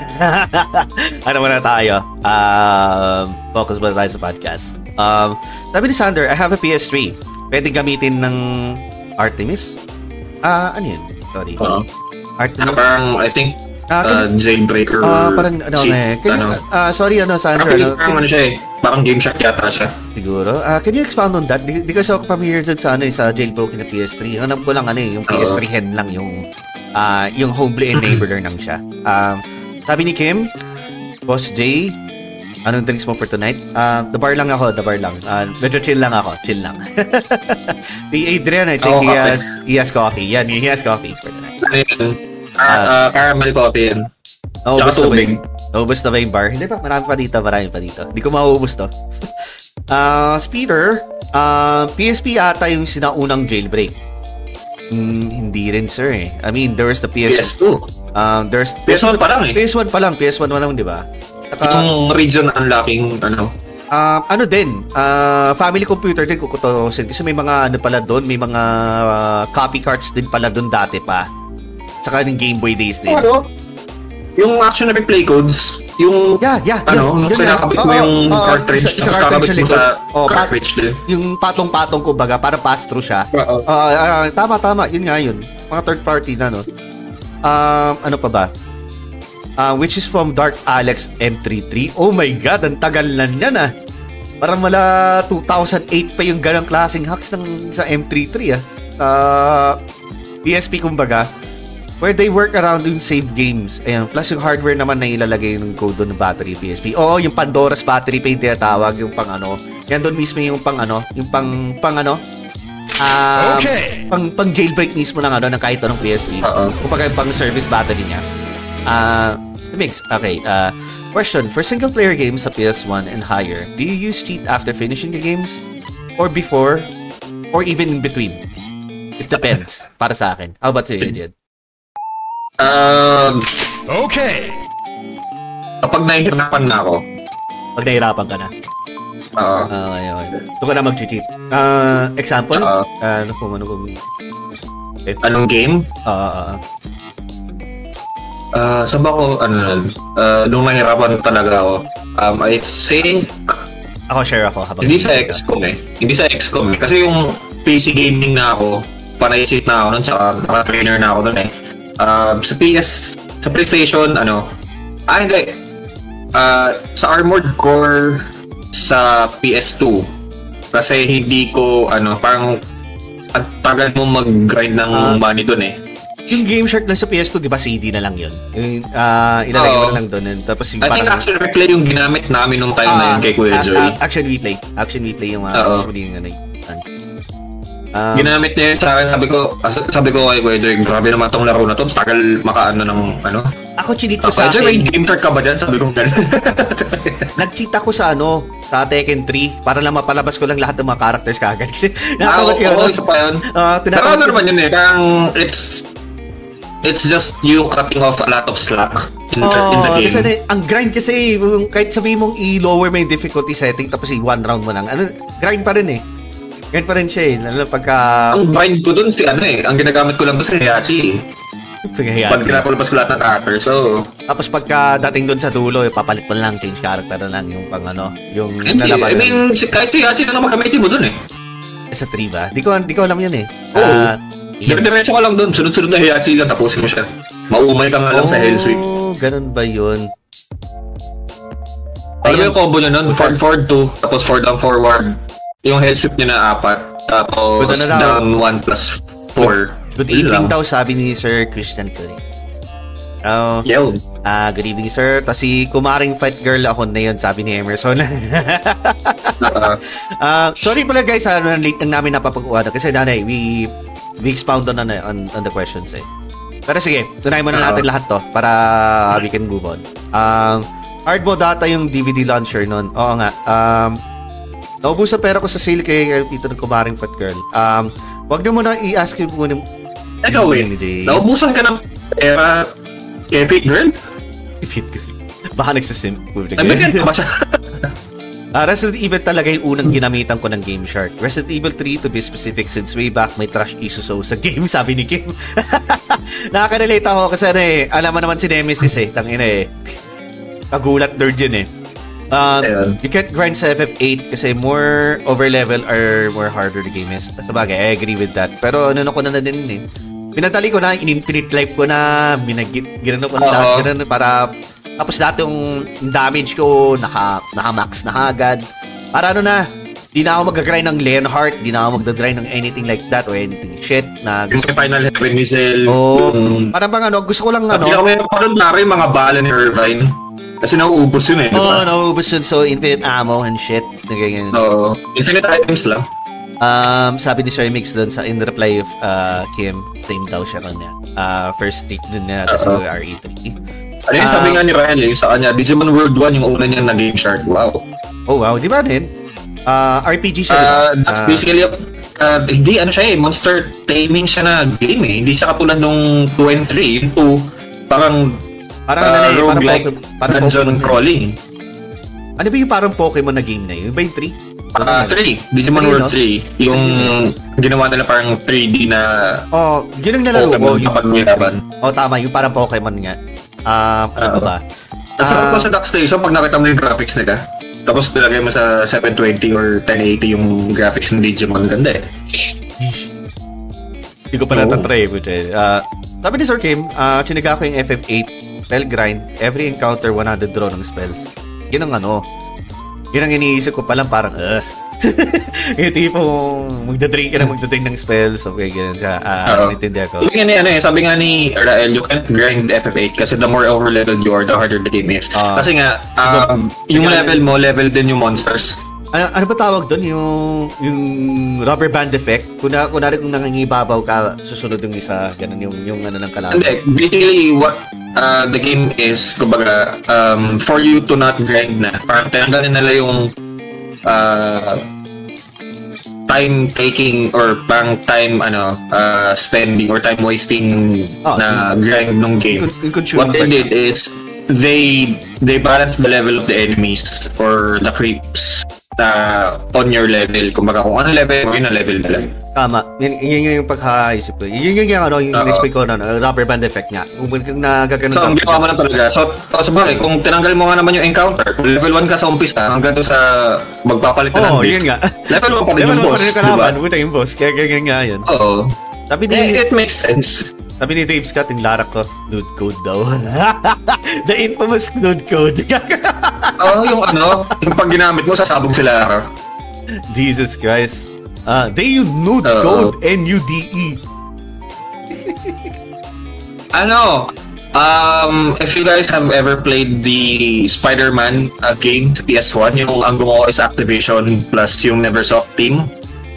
Ano muna tayo? Uh, focus muna tayo sa podcast. Um, sabi ni Sander, I have a P S three. Pwede gamitin ng Artemis? Ah, uh, ano yun? Sorry. Uh-huh. Artemis? Parang, I think, uh, uh, Jailbreaker. Ah, uh, parang, ano, cheat, eh. Can ano? You, uh, sorry, ano, Sander. Parang, ano, parang, can... ano siya eh. Parang game shot yata siya. Siguro. Uh, can you expound on that? Because ako familiar dyan sa, ano, sa jailbroken na P S three. Ang alam ko lang, ano, yung P S three uh, hen lang yung uh, yung homebrew enabler nang siya. Um, sabi ni Kim, Boss Jay, anong drinks mo for tonight? Uh, the bar lang ako, the bar lang. Uh, medyo chill lang ako, chill lang. Si Adrian, I think oh, he, has, he has coffee. Yan, he has coffee for tonight. Uh, uh, caramel coffee yan. Oh, tsaka tubig. Naubos na ba yung bar? Hindi pa, marami pa dito, marami pa dito. Hindi ko mauubos to. Uh, Speeder, uh, P S P ata yung sinaunang jailbreak. Mm, hindi rin, sir eh. I mean, there's the P S two. Um, there's P S one pa lang eh. P S one pa lang, P S one pa lang, di ba? Itong region unlocking, ano? Uh, ano din, uh, family computer din kukutosin. Kasi may mga ano pala doon, may mga uh, copy cards din pala doon dati pa. Saka yung Game Boy days din. Ano? Yung action na may play codes, yung yeah, yeah, ano, yeah, sinakabit yeah. mo yung oh, cartridge, oh, tapos kakabit mo sa oh, cartridge din. Yung patong-patong ko baga, para pass-through siya. Uh, uh, tama, tama. Yun nga yun. Mga third party na, no? Um, ano pa ba? Uh, which is from Dark Alex M thirty-three. Oh my God, ang tagal na yan, ah. Parang mala two thousand eight pa yung ganang klaseng hacks ng, sa M thirty-three, ah. Uh, D S P, kumbaga. Where they work around yung save games. Ayan. Plus yung hardware naman na ilalagay ng code doon ng battery P S P. Oo, yung Pandora's battery pa yung tinatawag. Yung pang ano. Yan doon mismo yung pang ano. Yung pang, pang ano. Um, okay. Pang, pang jailbreak mismo ng ano ng kahit anong P S P. Oo. Kumbaga yung pang service battery niya. Ah, uh, mix. Okay. Uh, question. For single player games sa P S one and higher, do you use cheat after finishing the games? Or before? Or even in between? It depends. Para sa akin. How about you, Adrian? Um, okay. Kapag nahihirapan na ako. Pag nahihirapan ka na. Oo. Ah, ayo. Ito ka na mag-cheat. Ah, uh, example? Uh, ano kung ano kung eh, anong game? Ah, ah. Ah, sabi ko ano nun? Uh, nung nahihirapan talaga ako. Um, I think ako share ako habang hindi sa X COM eh. Hindi sa X COM eh. Kasi yung P C gaming na ako, panaisip na ako nun, saka naka-trainer na ako nun eh. Uh, sa P S, sa PlayStation, ano, ah hindi, uh, sa Armored Core, sa P S two, kasi hindi ko, ano, parang at tagal mo mag-grind ng uh, money dun eh. Yung Game Shark na sa P S two, di ba C D na lang yun? Uh, ilalagay mo na lang doon. Tapos yung I parang... think Action Replay yung ginamit namin nung time uh, na yun kay Kuya Joey. Action Replay. Action Replay yung mga... Uh, uh, ginamit na yun sa akin. Sabi ko, sabi ko kay Kuya Joey, grabe naman itong laro na to. Tagal makaano ng ano. Ako chinit ko sa akin. Kuya Joey, Game Shark ka ba dyan? Sabi ko gano'n. Nag-cheat ako sa ano, sa Tekken three. Para lang mapalabas ko lang lahat ng mga characters kagad. Kasi nakakot yun. Oo, isa pa yun. Pero ano naman yun eh. Parang it's... It's just you cutting off a lot of slack in, oh, the, in the game. Kasi, ang grind kasi, kahit sabihin mong i-lower mo yung difficulty setting tapos i-one round mo lang, ano, grind pa rin eh. Grind pa rin siya eh. Lalo pagka... Ang grind ko dun si ano eh. Ang ginagamit ko lang dun si Heihachi eh. Heihachi. Pag kinapalabas ko lahat ng character, so... Tapos pagka dating dun sa dulo, eh, papalit mo lang, change character na lang yung pang ano, yung... Hindi, I mean, si, kahit si Heihachi na lang magamitin mo dun eh. Sa three ba? Di ko, di ko alam yan eh. Oo. Uh, Yeah. Diretso ka lang doon, sunod-sunod na hiyachi lang, tapusin mo siya. Maumay ka nga lang oh, sa Hellsweep. Oo, ganun ba yun? Alam mo yung combo nyo nun, forward, forward, two, tapos forward down, forward. Yung Hellsweep nyo na apat, tapos good down, one plus four. Good, good evening daw, sabi ni Sir Christian Curry. Oh, yo. Ah, good evening, sir. Tapos si Kumaring Fight Girl ako na yun, sabi ni Emerson. uh, uh, sorry pala guys, ano, late lang namin napapag-uwan. Kasi nanay, we... we expound on, on, on the questions eh. Pero sige, tunayin muna natin lahat to para we can move on. Um, hard mode data yung D V D launcher nun. Oo nga. Um, naubusa pera ko sa sale kay Peter Kumaring Pat Girl. Um, wag nyo muna i-ask yung muna. Ikaw eh, naubusan ka ng pera kay Pete Girl? Pete Girl. Baka nagsasim. Nabigyan ka ba siya? Uh, Resident Evil talaga yung unang ginamitan ko ng Game Shark. Resident Evil three to be specific, since way back may trash issues sa game, sabi ni Kim. Nakaka-relate ako kasi ano eh, alam mo naman si Nemesis eh, tangina eh. Pagulat nerd yun eh. Um, you can't grind sa F F eight kasi more over level or more harder the game is. Sabagay, I agree with that. Pero ano ko na na din eh. Pinatali ko na, in-infinite life ko na, binagit, ginano ko na lahat, ginano para... Tapos lahat yung damage ko, naka, naka-max na agad. Para ano na, di na ako mag-grind ng Leonhardt, di na ako mag-grind ng anything like that or anything shit na... Gusto yung Final Heaven Missile. Oh, um, parang bang ano, gusto ko lang ano... Sabi ako meron pa rin na rin mga bala ni Irvine. Kasi nauubos yun eh, di ba? Oo, nauubos yun. So, infinite ammo and shit. Oo, infinite items lang. Um, sabi ni Sir Mix doon sa in reply of uh, Kim, same daw siya kung niya. Uh, first street doon niya, tapos uh-huh. R E three. Ano yung sabi um, nga ni Ryan, yung sa kanya, Digimon World one, yung una niya na Game Shark. Wow. Oh, wow. Di ba din? Uh, R P G siya. Uh, that's uh, basically, uh, hindi, ano siya eh, monster taming siya na game eh. Hindi siya katulad nung two and three. Yung two, parang, parang uh, na, eh, roguelike, parang dungeon Pokemon crawling. Ano ba yung parang Pokemon na game na yun? Yung ba yung three? Ah, uh, three. Digimon three, World no? three. Yung ginawa nila parang three D na oh, yun ang nalaro ko. Pokemon kapag oh, tama. Yung parang Pokemon nga. Um, ano ba ba? Tapos uh, ako sa Duckstation, pag nakita mo yung graphics nila, tapos nilagay mo sa seven twenty or ten eighty yung graphics ng Digimon, ganda eh. Hindi ko pa natatry eh. Uh, sabi ni Sir Kim, uh, chiniga ko yung F F eight, spell grind, every encounter one hundred draw ng spells. Yun ang ano, yun ang iniisip ko palang parang, eh. Uh, yung tipong magdadrink ka na magdadrink ng spells. Okay, ganun siya. Ah, naintindihan ko. Yung ano eh, sabi nga ni Rael, you can't grind F F eight kasi the more overleveled you are, the harder the game is. Uh, kasi nga, um, yung level mo, level din yung monsters. Ano, ano ba tawag doon? Yung, yung rubber band effect? Kuna, kunwari kung nangangibabaw ka, susunod yung isa, ganun yung, yung ano ng kalaban. Hindi, basically what uh, the game is, kumbaga, um, for you to not grind na. Parang tanggalin nila yung Uh, time taking or pang time ano uh, spending or time wasting oh, na in- grind in- ng game. In- in- What they did is they they balance the level of the enemies or the creeps uh, on your level. Kumbaga kung ano level, yun ang level na lang. Tama. Yun, yun, yun yung pagkaisip ko. Yun yung ano, yung in-explain ko na rubber band effect niya. Nagagano'n. So, ang ginawa mo na talaga. So, sabagay, kung tinanggal mo nga naman yung encounter, level one ka sa umpis ka, hanggang to sa magpapalit na ng beast. Oo, yun nga. Level one pa rin yung boss, diba? Level one pa rin yung kalaban, buta yung boss. Kaya ganyan nga yun. Oo. Sabi ni... Eh, it makes sense. Sabi ni Dave Scott, yung Lara Croft nude code daw. The infamous nude code. Oo, oh, yung ano, yung pag ginamit mo, sasabog si Lara. Jesus Christ. Uh, they use nude uh, code, N U D E. Ano? Um, if you guys have ever played the Spider-Man uh, game sa P S one, yung ang gumawa is Activision plus yung Neversoft team.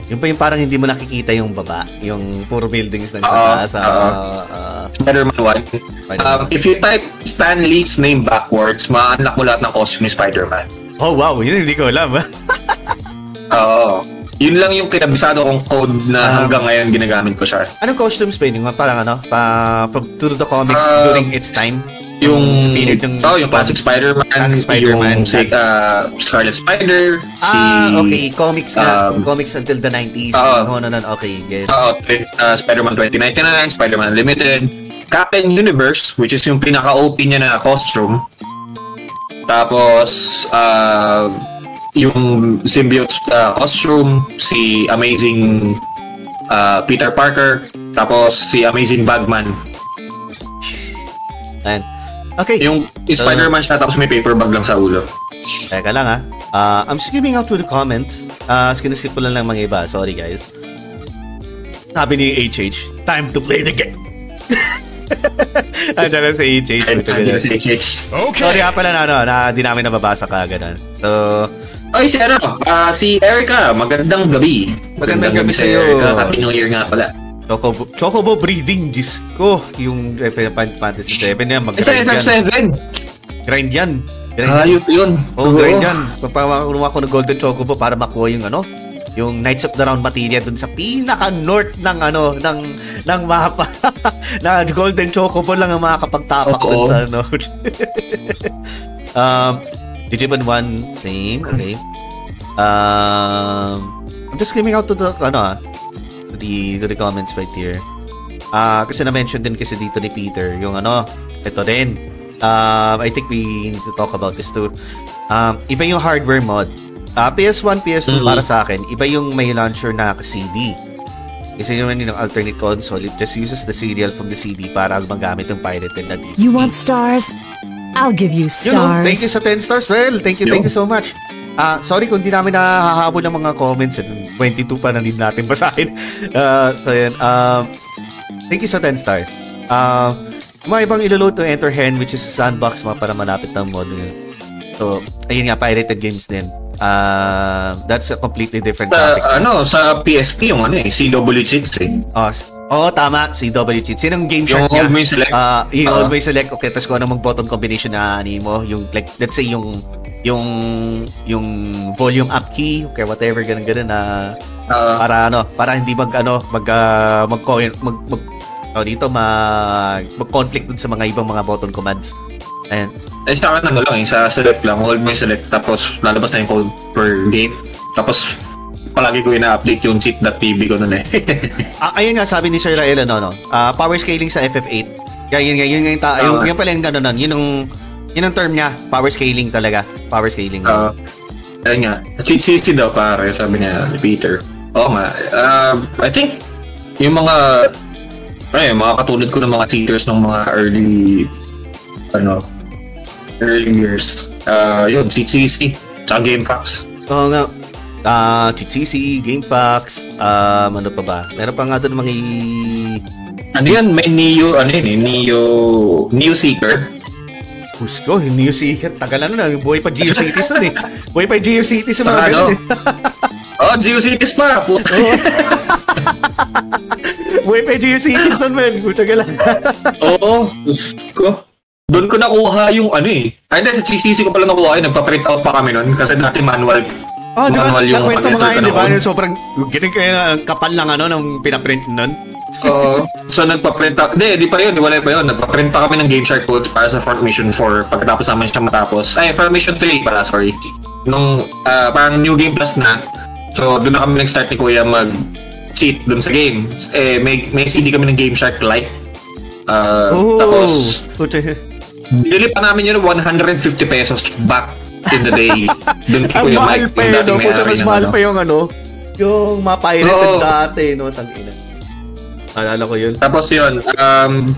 Yung pa yung parang hindi mo nakikita yung baba, yung puro buildings ng uh, sa... Uh, uh, Spider-Man one. Spider-Man. Um, if you type Stan Lee's name backwards, ma-unlock mo lahat ng costume ni Spider-Man. Oh wow, yun hindi ko alam. Oo. Yun lang yung kinabisado kong code na um, hanggang ngayon ginagamit ko siya. Anong costumes pa yun? Parang ano? Pa, pa, to the comics uh, during its time? Yung yung, oh, yung classic Spider-Man, classic Spider-Man, yung si, uh, Scarlet Spider, ah, si... Ah, okay. Comics na. Um, comics until the nineties. Uh, no, no, no. Okay, yes. Oo. Uh, Spider-Man twenty ninety-nine, Spider-Man Unlimited, Captain Universe, which is yung pinaka-O P niya na costume. Tapos, uh, yung symbiote uh, costume, si Amazing uh, Peter Parker, tapos si Amazing Bagman. And... Okay. Yung so, Spider-Man siya tapos may paper bag lang sa ulo. Teka lang ha. Uh, I'm skipping out to the comments. Uh, skiniskip ko lang lang mga iba. Sorry guys. Sabi ni H H, time to play the game. Andiyan lang si H H. Andiyan lang si H H. Okay. Sorry ha pala na, ano, na di namin nababasa ka agad. So... Ay, si ano, uh, si Erica, magandang gabi. Magandang, magandang gabi sa iyo. Happy New Year nga pala. Chocobo, Chocobo breeding, Diyos ko. Yung Final Fantasy seven yan, mag-grind yan. It's a F F seven! Grind yan. Ayot yun. Oo, grind yan. Pagpapakaruha ko ng Golden Chocobo para makuha yung ano, yung Knights of the Round Materia dun sa pinaka-north ng ano, ng, ng mapa. Na Golden Chocobo lang ang makakapagtapak dun sa ano. um, Digimon one, same, okay. Um, I'm just screaming out to the, ano ah, The, the comments right here. Ah, uh, kasi na-mention din kasi dito ni Peter, yung ano, ito din. Uh, I think we need to talk about this too. Um, iba yung hardware mod. Uh, P S one, P S two mm-hmm. para sa akin, iba yung may launcher na C D. Kasi yun yung alternate console, it just uses the serial from the C D para magamit ng pirate and D V D. You want stars? I'll give you stars. You know, thank you sa ten stars, Rel. Thank you, Yo. Thank you so much. Ah, uh, sorry kung di namin nahahabol ng mga comments. twenty-two pa na need natin basahin. Uh, so, yan. Uh, thank you sa ten stars. Uh, may ibang iloload to Enter Hen, which is a sandbox mga para malapit ng mod. So, ayun nga, pirated games din. Uh, that's a completely different topic. Uh, ano, sa P S P yung ano eh, C W Cheats eh. Oh, Oo, oh, tama. Si W Cheat. Sinong game shot niya? Yung always select. Uh, yung uh-huh. always select. Okay, tapos kung ano mag-bottom combination na ani mo. Yung, like, let's say, yung yung yung volume up key. Okay, whatever. Ganun-ganun na uh-huh. para, ano, para hindi mag, ano, mag, uh, mag, mag, mag, oh, dito, mag, mag-conflict dun sa mga ibang mga button commands. Ayan. Eh, sa akin, ano lang, eh, sa select lang. Always select. Tapos, lalabas na yung code per game. Tapos, palagi ko ina-update yung cheat dot P B ko nun eh. ah, ayun nga, sabi ni Sir Rael, ano, no? Uh, power scaling sa F F eight. Yan, yun nga, yun nga yung, ta- uh, yung pala yung ano, nun, yun ang, yun ang term niya, power scaling talaga. Power scaling. Uh, ayun nga, cheat C C daw pare, sabi niya, ni Peter. Oo nga, uh, I think, yung mga, ay, mga katulad ko ng mga cheaters ng mga early, ano, early years. Uh, yun, cheat C C, sa Game Pass. Oo nga. Ah, uh, T C C, GameFAQs, um, ano pa ba? Meron pa nga doon mga... Ano yan? May Neo, ano yun eh? Neo... Neo Seeker? Pusko, yung Neo Seeker. Tagal ano na, buhay pa GeoCities doon eh. Buhay pa GeoCities sa mga ano? Ganun eh. Oh, GeoCities pa! Buhay pa GeoCities doon, man. Tagal lang. Oo, pusko. Doon ko nakuha yung ano eh. Ay, dahil sa T C C ko pala nakuha eh. Nagpa-print out pa kami noon kasi dati manual. Oh, di ba? Nakwento mo nga yun, di ba? Sobrang ganun kaya kapal lang ano nung pinaprint nun. Oo. So, nagpa-print pa... Hindi, di pa yun. Wala pa yun. Nagpa-print pa kami ng Game Shark codes para sa Formation four pagkatapos naman siya matapos. Ay, Formation three pala, sorry. nung uh, parang New Game Plus na. So doon na kami nag-start ni Kuya mag-cheat doon sa game. Eh may may C D kami ng Game Shark Lite. Uh, oh, tapos puti. Binili pa namin yun one hundred fifty pesos back in the day. Doon kay Kuya Mike. Ang mahal pa yun, no? Puti, mas mahal pa yung ano, yung mga pirated dati, no? Tangina. Alala ko yun. Tapos yun, um,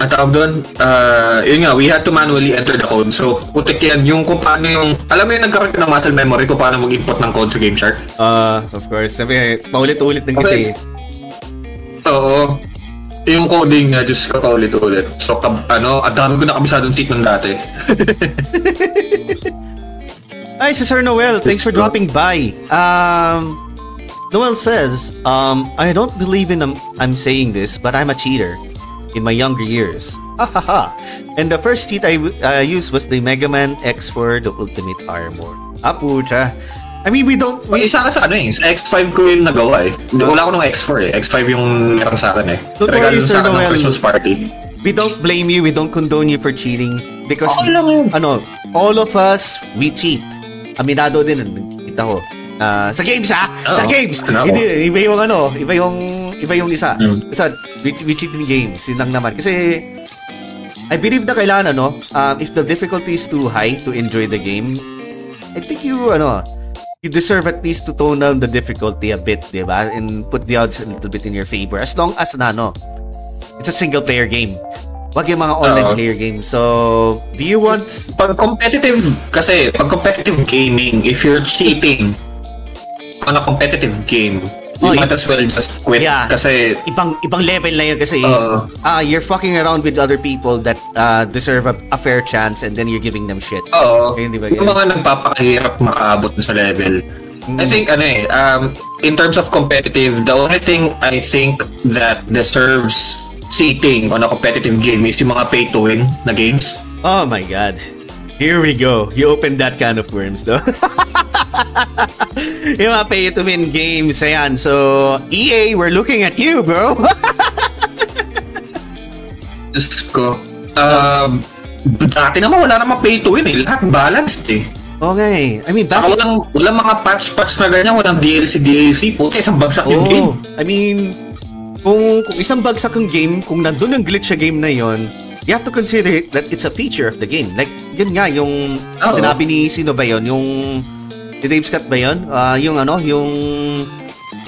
ang tawag doon, uh, yun nga, we had to manually enter the code. So, utik yan, yung kung paano yung, alam mo yung nagkaroon ka ng muscle memory kung paano mag-import ng code sa Game Shark? Ah, uh, of course. Sabi, paulit-ulit din kasi. Oo. Yung coding nga, Diyos ko, paulit-ulit. So, kab- ano, at dami ko nakabisadong cheat ng dati. Ay, si Sir Noel, thanks for dropping by. Um... Noel says, um, I don't believe in um, I'm saying this, but I'm a cheater in my younger years. Ha ha ha. And the first cheat I uh, used was the Mega Man X for the Ultimate Armor. Ah, pucha. I mean, we don't... We... Isa ka sa ano eh. Sa X five ko yung nagawa eh. Wala huh? ko ng X four eh. X five yung meron sa akin eh. Don't worry, Sir Noel. Christmas party. We don't blame you. We don't condone you for cheating. Because, oh, ano, all of us, we cheat. Aminado din. Nag-cheat ako. Uh, sa games ah, sa games. Hindi, iba yung ano, iba yung iba yung isa. Mm. Isa we, we cheat in games, yun lang naman. Kasi I believe na kailangan ano, uh, if the difficulty is too high to enjoy the game, I think you ano, you deserve at least to tone down the difficulty a bit, 'di ba? And put the odds a little bit in your favor. As long as na ano, it's a single player game. Wag yung mga online uh, player games. So, do you want pag competitive kasi pag competitive gaming, if you're cheating on a competitive game, you oh, might as well just quit. Yeah. Kasi ibang ibang level na yun kasi uh, uh, you're fucking around with other people that uh, deserve a, a fair chance and then you're giving them shit. Oo. Okay, diba, yung yeah. mga nagpapakahirap makaabot sa level. Mm. I think ano eh, um, in terms of competitive, the only thing I think that deserves cheating on a competitive game is yung mga pay-to-win na games. Oh my God. Here we go. You opened that can of worms, though. Yung mga pay-to-win games, ayan. So, E A, we're looking at you, bro. Just ko. Um, dati naman, wala namang pay-to-win, eh. Lahat balanced, eh. Okay. I mean, bakit? Saka walang, walang mga patch-patch na ganyan, walang D L C D L C po. Isang bagsak oh, yung game. I mean, kung, kung isang bagsak yung game, kung nandun ang glitch sa game na yon, you have to consider it that it's a feature of the game. Like, yun nga, yung sinabi ni sino ba yun? Yung, si Dave Scott ba yun? Uh, yung ano, yung,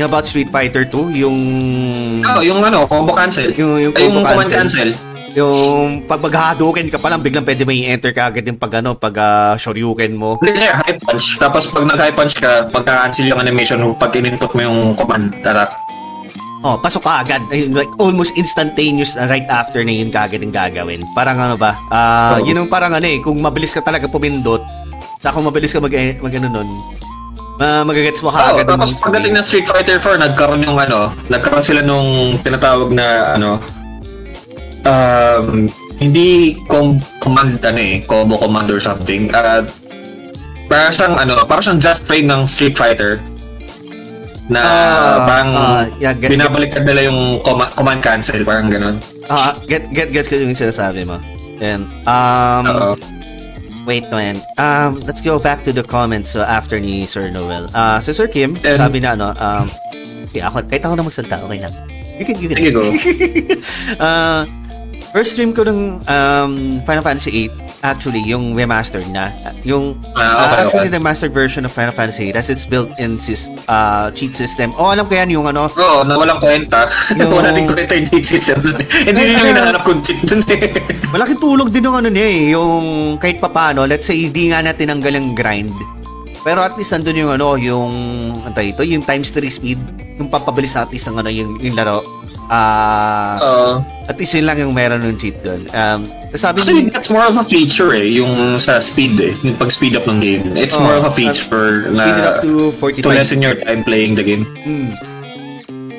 yung about Street Fighter two, yung... Oo, oh, yung ano, combo cancel. Yung, yung combo Ay, cancel. cancel. Yung pag mag-hadoken ka palang, biglang pwede may enter ka agad yung pag ano, pag uh, shoryuken mo. Hindi, yeah, high punch. Tapos pag nag-high punch ka, pagka-cancel yung animation, pag in-input mo yung command, tara. Oh, pasok ka agad. Like, almost instantaneous uh, right after na yun kagad ang gagawin. Parang ano ba? Uh, oh. Yun yung parang ano eh, kung mabilis ka talaga pumindot, na kung mabilis ka mag-ano mag, nun, uh, magagets mo ka oh, agad. Tapos pagdating na Street Fighter four, nagkaroon yung ano, nagkaroon sila nung tinatawag na ano, um, hindi com- command, ano eh, combo command or something. Uh, parang siyang ano, parang siyang just train ng Street Fighter. Na uh, parang uh, yeah, get, binabalikan nila yung com- command cancel, parang ganun. Ah, uh, get get guess ko yung sinasabi mo. And um Uh-oh. wait no yan. Um let's go back to the comments so uh, after ni Sir Noel. Ah, uh, si Sir Kim, and, sabi na ano, um okay, ako kahit ako na magsalita, okay lang. You can you can. Sige go. uh, first stream ko ng um Final Fantasy eight. Actually, yung remastered na. Yung uh, okay, uh, actually, okay. The remastered version of Final Fantasy eight has its built-in sis- uh, cheat system. Oh, alam ko yan yung ano? Oo, oh, na walang kwenta. Yung... Wala din kwenta yung cheat system. Hindi nyo hinahanap kong cheat dun eh. Malaking tulog din yung ano niya eh. Yung kahit papano, let's say, hindi nga natin ang galang grind. Pero at least nandun yung ano, yung antay ito, yung times three speed. Yung papabilis na at least ng ano, yung, yung laro. Ah, uh, uh, at isin lang yung meron ng cheat doon. Um, sabi kasi ni, that's more of a feature eh, yung sa speed eh, yung pag-speed up ng game. It's uh, more of a feature uh, na speed up to forty-five to lessen your time playing the game. Hmm.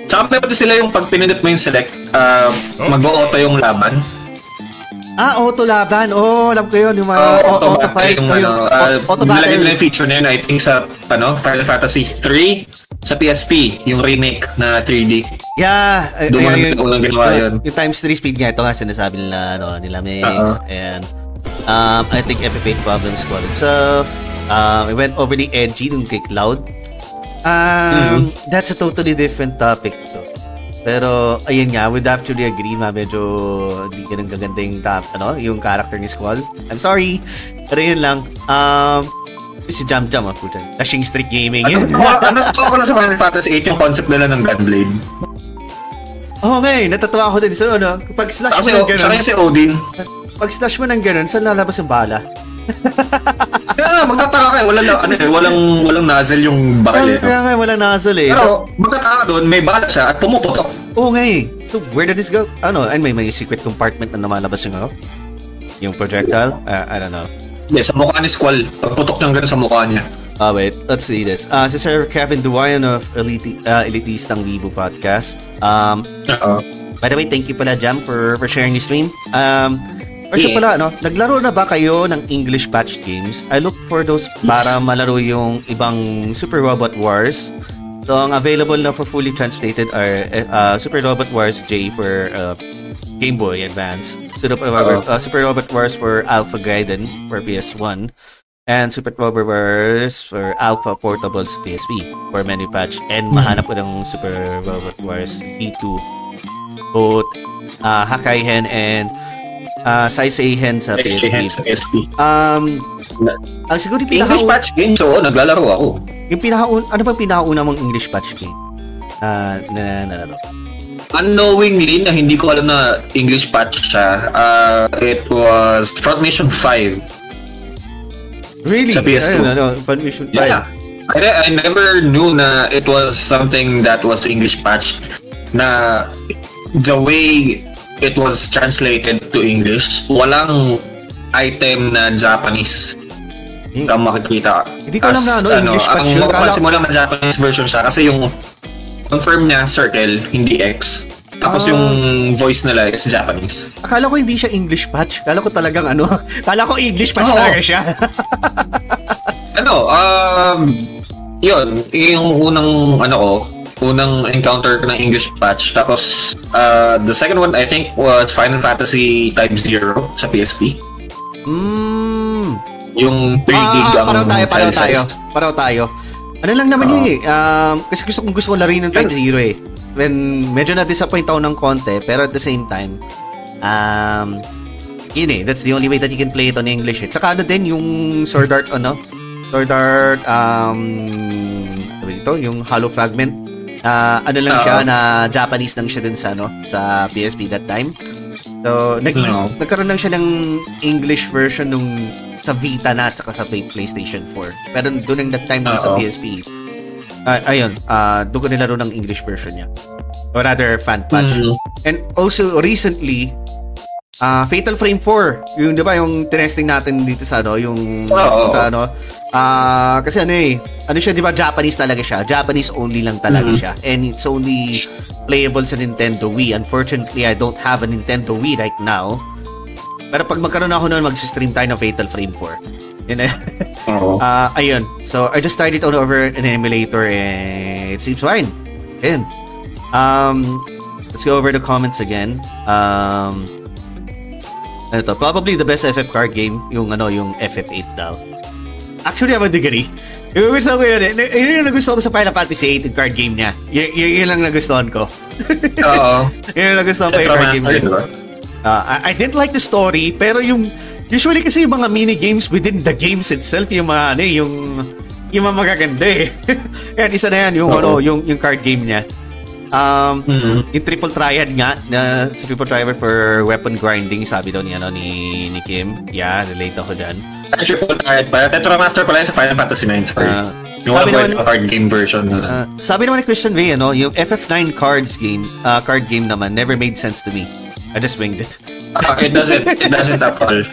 Sabi pati sila yung pag pinindot mo yung select, uh, mag-auto yung laban. Ah, auto laban. Oh, alam ko yun yung mga uh, auto fight. Yung ano, uh, auto battle. Nilagay nila yung feature na yun, I think sa ano, Final Fantasy three. Sa P S P, yung remake na three D. Yeah, doon naman ginawa yun. Yung times three speed nga, ito nga sinasabi nila, ano, nila Mix, and um, I think F F eight problems, squad. So, Um, it went overly edgy nung kay Cloud. Um, mm-hmm. That's a totally different topic to. Pero, ayun nga, we'd actually agree ma, medyo hindi ganun kaganda yung top, ano, yung character ni Squall. I'm sorry. Pero yun lang. Um, si Jam Jam, ah, putin. Lashing Street Gaming yun. Ano, ako na sa Final Fantasy eight yung concept nila ng Gunblade. Oo, oh, ngayon. Natatawa ko din. So, ano, pag slash mo ng ganun. Saka si Odin. Pag slash mo ng ganun, saan lalabas yung bala? Kaya magtataka kayo, walang, ano, walang, walang nozzle yung baril. Kaya nga, walang nozzle eh. Pero, magtataka doon, may bala siya at pumuputok. Oo, ngayon. So, where did this go? Ano, and may, may secret compartment na namalabas yung, ano? Yung projectile? Uh, I don't know. Yeah, sa mukha ni Squall. Pagputok niyang gano'n sa mukha niya. Ah, wait. Let's see this. Uh, si Sir Kevin Duwayan of Eliti- uh, Elitistang Weibo Podcast. Um, uh-oh. By the way, thank you pala, Jam, for, for sharing this stream. Um, kasi yeah. pala, no? Naglaro na ba kayo ng English patch games? I look for those para malaro yung ibang Super Robot Wars. So, ang available na for fully translated are uh, Super Robot Wars J for uh, Game Boy Advance, Super Robot, uh, Super Robot Wars for Alpha Gaiden for P S one, and Super Robot Wars for Alpha Portables P S P for menu patch. And mm-hmm. mahanap ko ng Super Robot Wars Z two. Both uh, Hakaihen and Uh, Saiseihen sa P S P. Sa P S P. Um, uh, siguro yung pinaka- English patch game, so naglalaro ako. Yung pinaka- ano ba pinakauna mong English patch game? Uh, na nalaro? Unknowingly, na hindi ko alam na English patch siya, uh, it was Front Mission five. Really? Sa P S two. Ay, no, no, Front Mission five. Yeah. I, I never knew na it was something that was English patch. Na the way it was translated to English. Walang item na Japanese. Hindi ka makikita. Hindi ko alam na ano, English patch. Ang makapansin mo lang na Japanese version siya. Kasi yung confirm niya, circle, hindi X. Tapos uh, yung voice nila is Japanese. Akala ko hindi siya English patch. Akala ko talagang ano. Akala ko English patch talaga siya. Ano, um, yun. Yung unang ano ko, unang encounter ko ng English patch. Tapos, uh, the second one, I think, was Final Fantasy Type Zero sa P S P. Mm. Yung three gig ah, ang pareho tayo, pareho tayo, pareho tayo. Ano lang naman uh, yun eh. Um, kasi gusto kong gusto ko laruin ng Type Zero eh. When medyo na-disappoint ako ng konti, pero at the same time, um, yun eh, that's the only way that you can play it on English eh. Saka ano din, yung Sword Art, ano? Sword Art, um, ito, yung Hollow Fragment. Uh, ano lang siya uh, na Japanese lang siya dun sa ano sa P S P that time. So naging no. nagkaroon lang siya ng English version nung sa Vita na at saka sa PlayStation four. Pero doon ng that time nung sa P S P. Uh, ayun, uh doon ko nilaro ng English version niya. Or rather fan patch. Mm-hmm. And also recently uh Fatal Frame four, yung 'di ba yung tinesting natin dito sa ano yung Uh-oh. sa ano Ah, uh, kasi ano eh, ano siya, di ba, Japanese talaga siya. Japanese only lang talaga mm-hmm. siya. And it's only playable sa Nintendo Wii. Unfortunately, I don't have a Nintendo Wii right now. Pero pag magkaroon ako noon, mag-stream tayo ng Fatal Frame four. Yun eh. Ah, uh, ayun. So, I just tried it all over an emulator and it seems fine. Ayun. Um, let's go over the comments again. Um, ano to? Probably the best F F card game, yung ano, yung F F eight daw. Actually, I have a degree. Yung gusto ko yun eh. Yun yung nagustuhan ko sa Final Fantasy eight card game niya. Y- y- yun lang nagustuhan ko. Oo. Yun lang nagustuhan ko yung card game niya. Uh, I-, I didn't like the story, pero yung usually kasi yung mga mini-games within the games itself, yung mga ano yung yung mga magaganda eh. Yan, isa na yan, yung, ano, yung, yung card game niya. Um, mm-hmm. Yung triple triad nga na sa triple triad for weapon grinding sabi daw ni ano ni, ni Kim. Yeah, relate ako dyan. Triple triad pa. Tetramaster pala sa Final Fantasy nine, sorry. Uh, yung one card game version. Uh, sabi naman ni Christian Ray, ano, yung F F nine cards game, uh, card game naman never made sense to me. I just winged it. Uh, it doesn't it doesn't at all.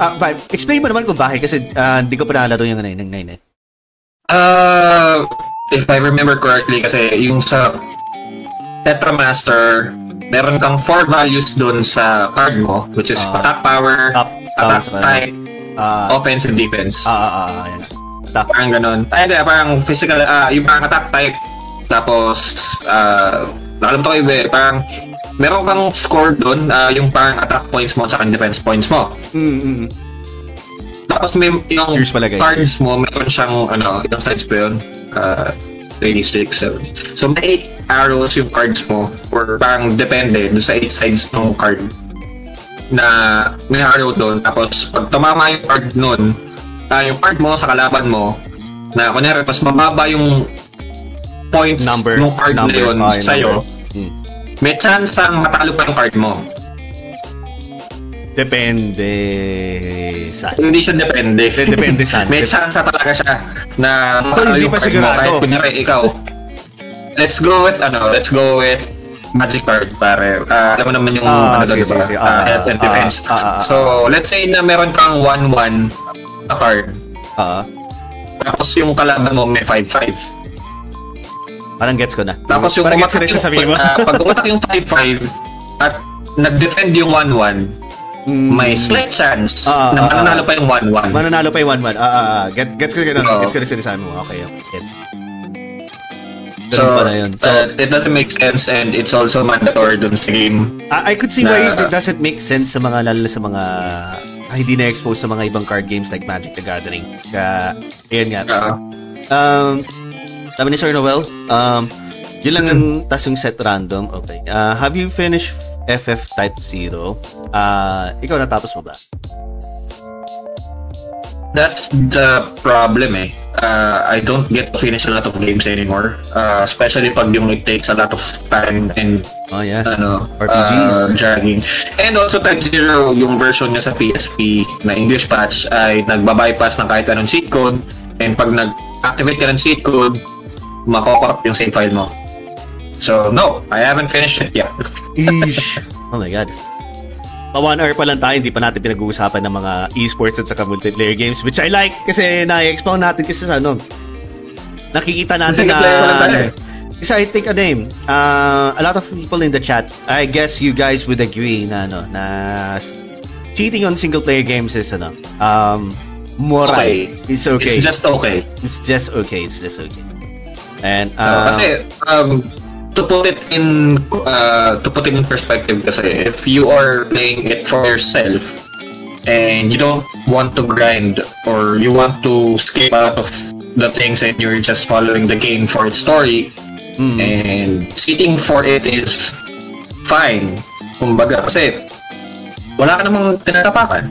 Uh, but explain mo naman kung bakit kasi hindi uh, ko pa nalaro yung nine nine eh. Uh, if I remember correctly kasi yung sa Tetramaster, meron kang four values doon sa card mo, which is uh, attack power, up, attack down, type, uh, offense, and defense. Ah, ah, ah, yan. Attack. Parang ganun. Ay, hindi, parang physical, ah, uh, yung parang attack type, tapos, ah, uh, nakalam ko iba, parang, meron kang score doon, uh, yung parang attack points mo, tsaka defense points mo. Mm-hmm. Tapos may yung cards mo, meron siyang ano, ilang sides pa yun? Uh, three, six, seven. So may eight arrows yung cards mo or parang depende doon sa eight sides ng card na may arrow doon. Tapos pag tumama yung card noon, uh, yung card mo sa kalaban mo, na kunyari, mas mababa yung points number, ng card number, na yun oh, sa'yo, hmm. may chance ang matalo pa yung card mo. Depende sa. Hindi siya depende. Depende sa. May chance talaga siya na matalo yung card mo kahit kunyari ikaw. Let's go with ano, let's go with magic card pare. Uh, alam mo naman yung ah, ano diba? Uh, uh, health and defense. Uh, uh, uh, uh, so, let's say na meron kang one one na card. Ah. Uh, Tapos yung kalaban mo may five five. Parang gets ko na. Tapos yung parang umatak yung, yung, uh, pag umatak yung five five at nag-defend yung one one, Mm. may slight chance ah, na mananalo ah, pa yung one one. Mananalo pa yung one one. Ah, ah, get, gets ko na. No. Gets ko na sinasabi mo. Okay, okay. Gets. So, so uh, it doesn't make sense and it's also mandatory dun sa game. I, I could see na, why it doesn't make sense sa mga lalo sa mga ah, hindi na-expose sa mga ibang card games like Magic the Gathering. Kaya, ayan nga. Uh, um, sabi ni Sir Noel, um, yun lang ang tas yung set random. Okay. Uh, have you finished F F Type Zero? Uh, ikaw natapos mo ba? That's the problem eh. Uh, I don't get to finish a lot of games anymore. Uh, especially pag yung it takes a lot of time and oh, yeah. ano, R P Gs. Uh, journey. And also Type Zero, yung version niya sa P S P na English patch ay nagbabypass ng kahit anong cheat code. And pag nag-activate ka ng cheat code, mako-corrupt yung save file mo. So, no, I haven't finished it yet. Ish. Oh my god. One hour pa lang tayo, hindi pa natin pinag-uusapan ng mga esports at saka multiplayer games, which I like kasi na-expound natin kasi sa ano, nakikita natin na... Kasi I think, ano yun, uh, a lot of people in the chat, I guess you guys would agree na, ano, na cheating on single-player games is, ano, um, moral. Okay. It's okay. It's just okay. It's just okay. It's just okay. And uh, uh, kasi um, to put it in uh, to put it in perspective, kasi if you are playing it for yourself and you don't want to grind or you want to skip out of the things and you're just following the game for its story, mm. and cheating for it is fine. Kumbaga, kasi wala ka namang tinatapakan.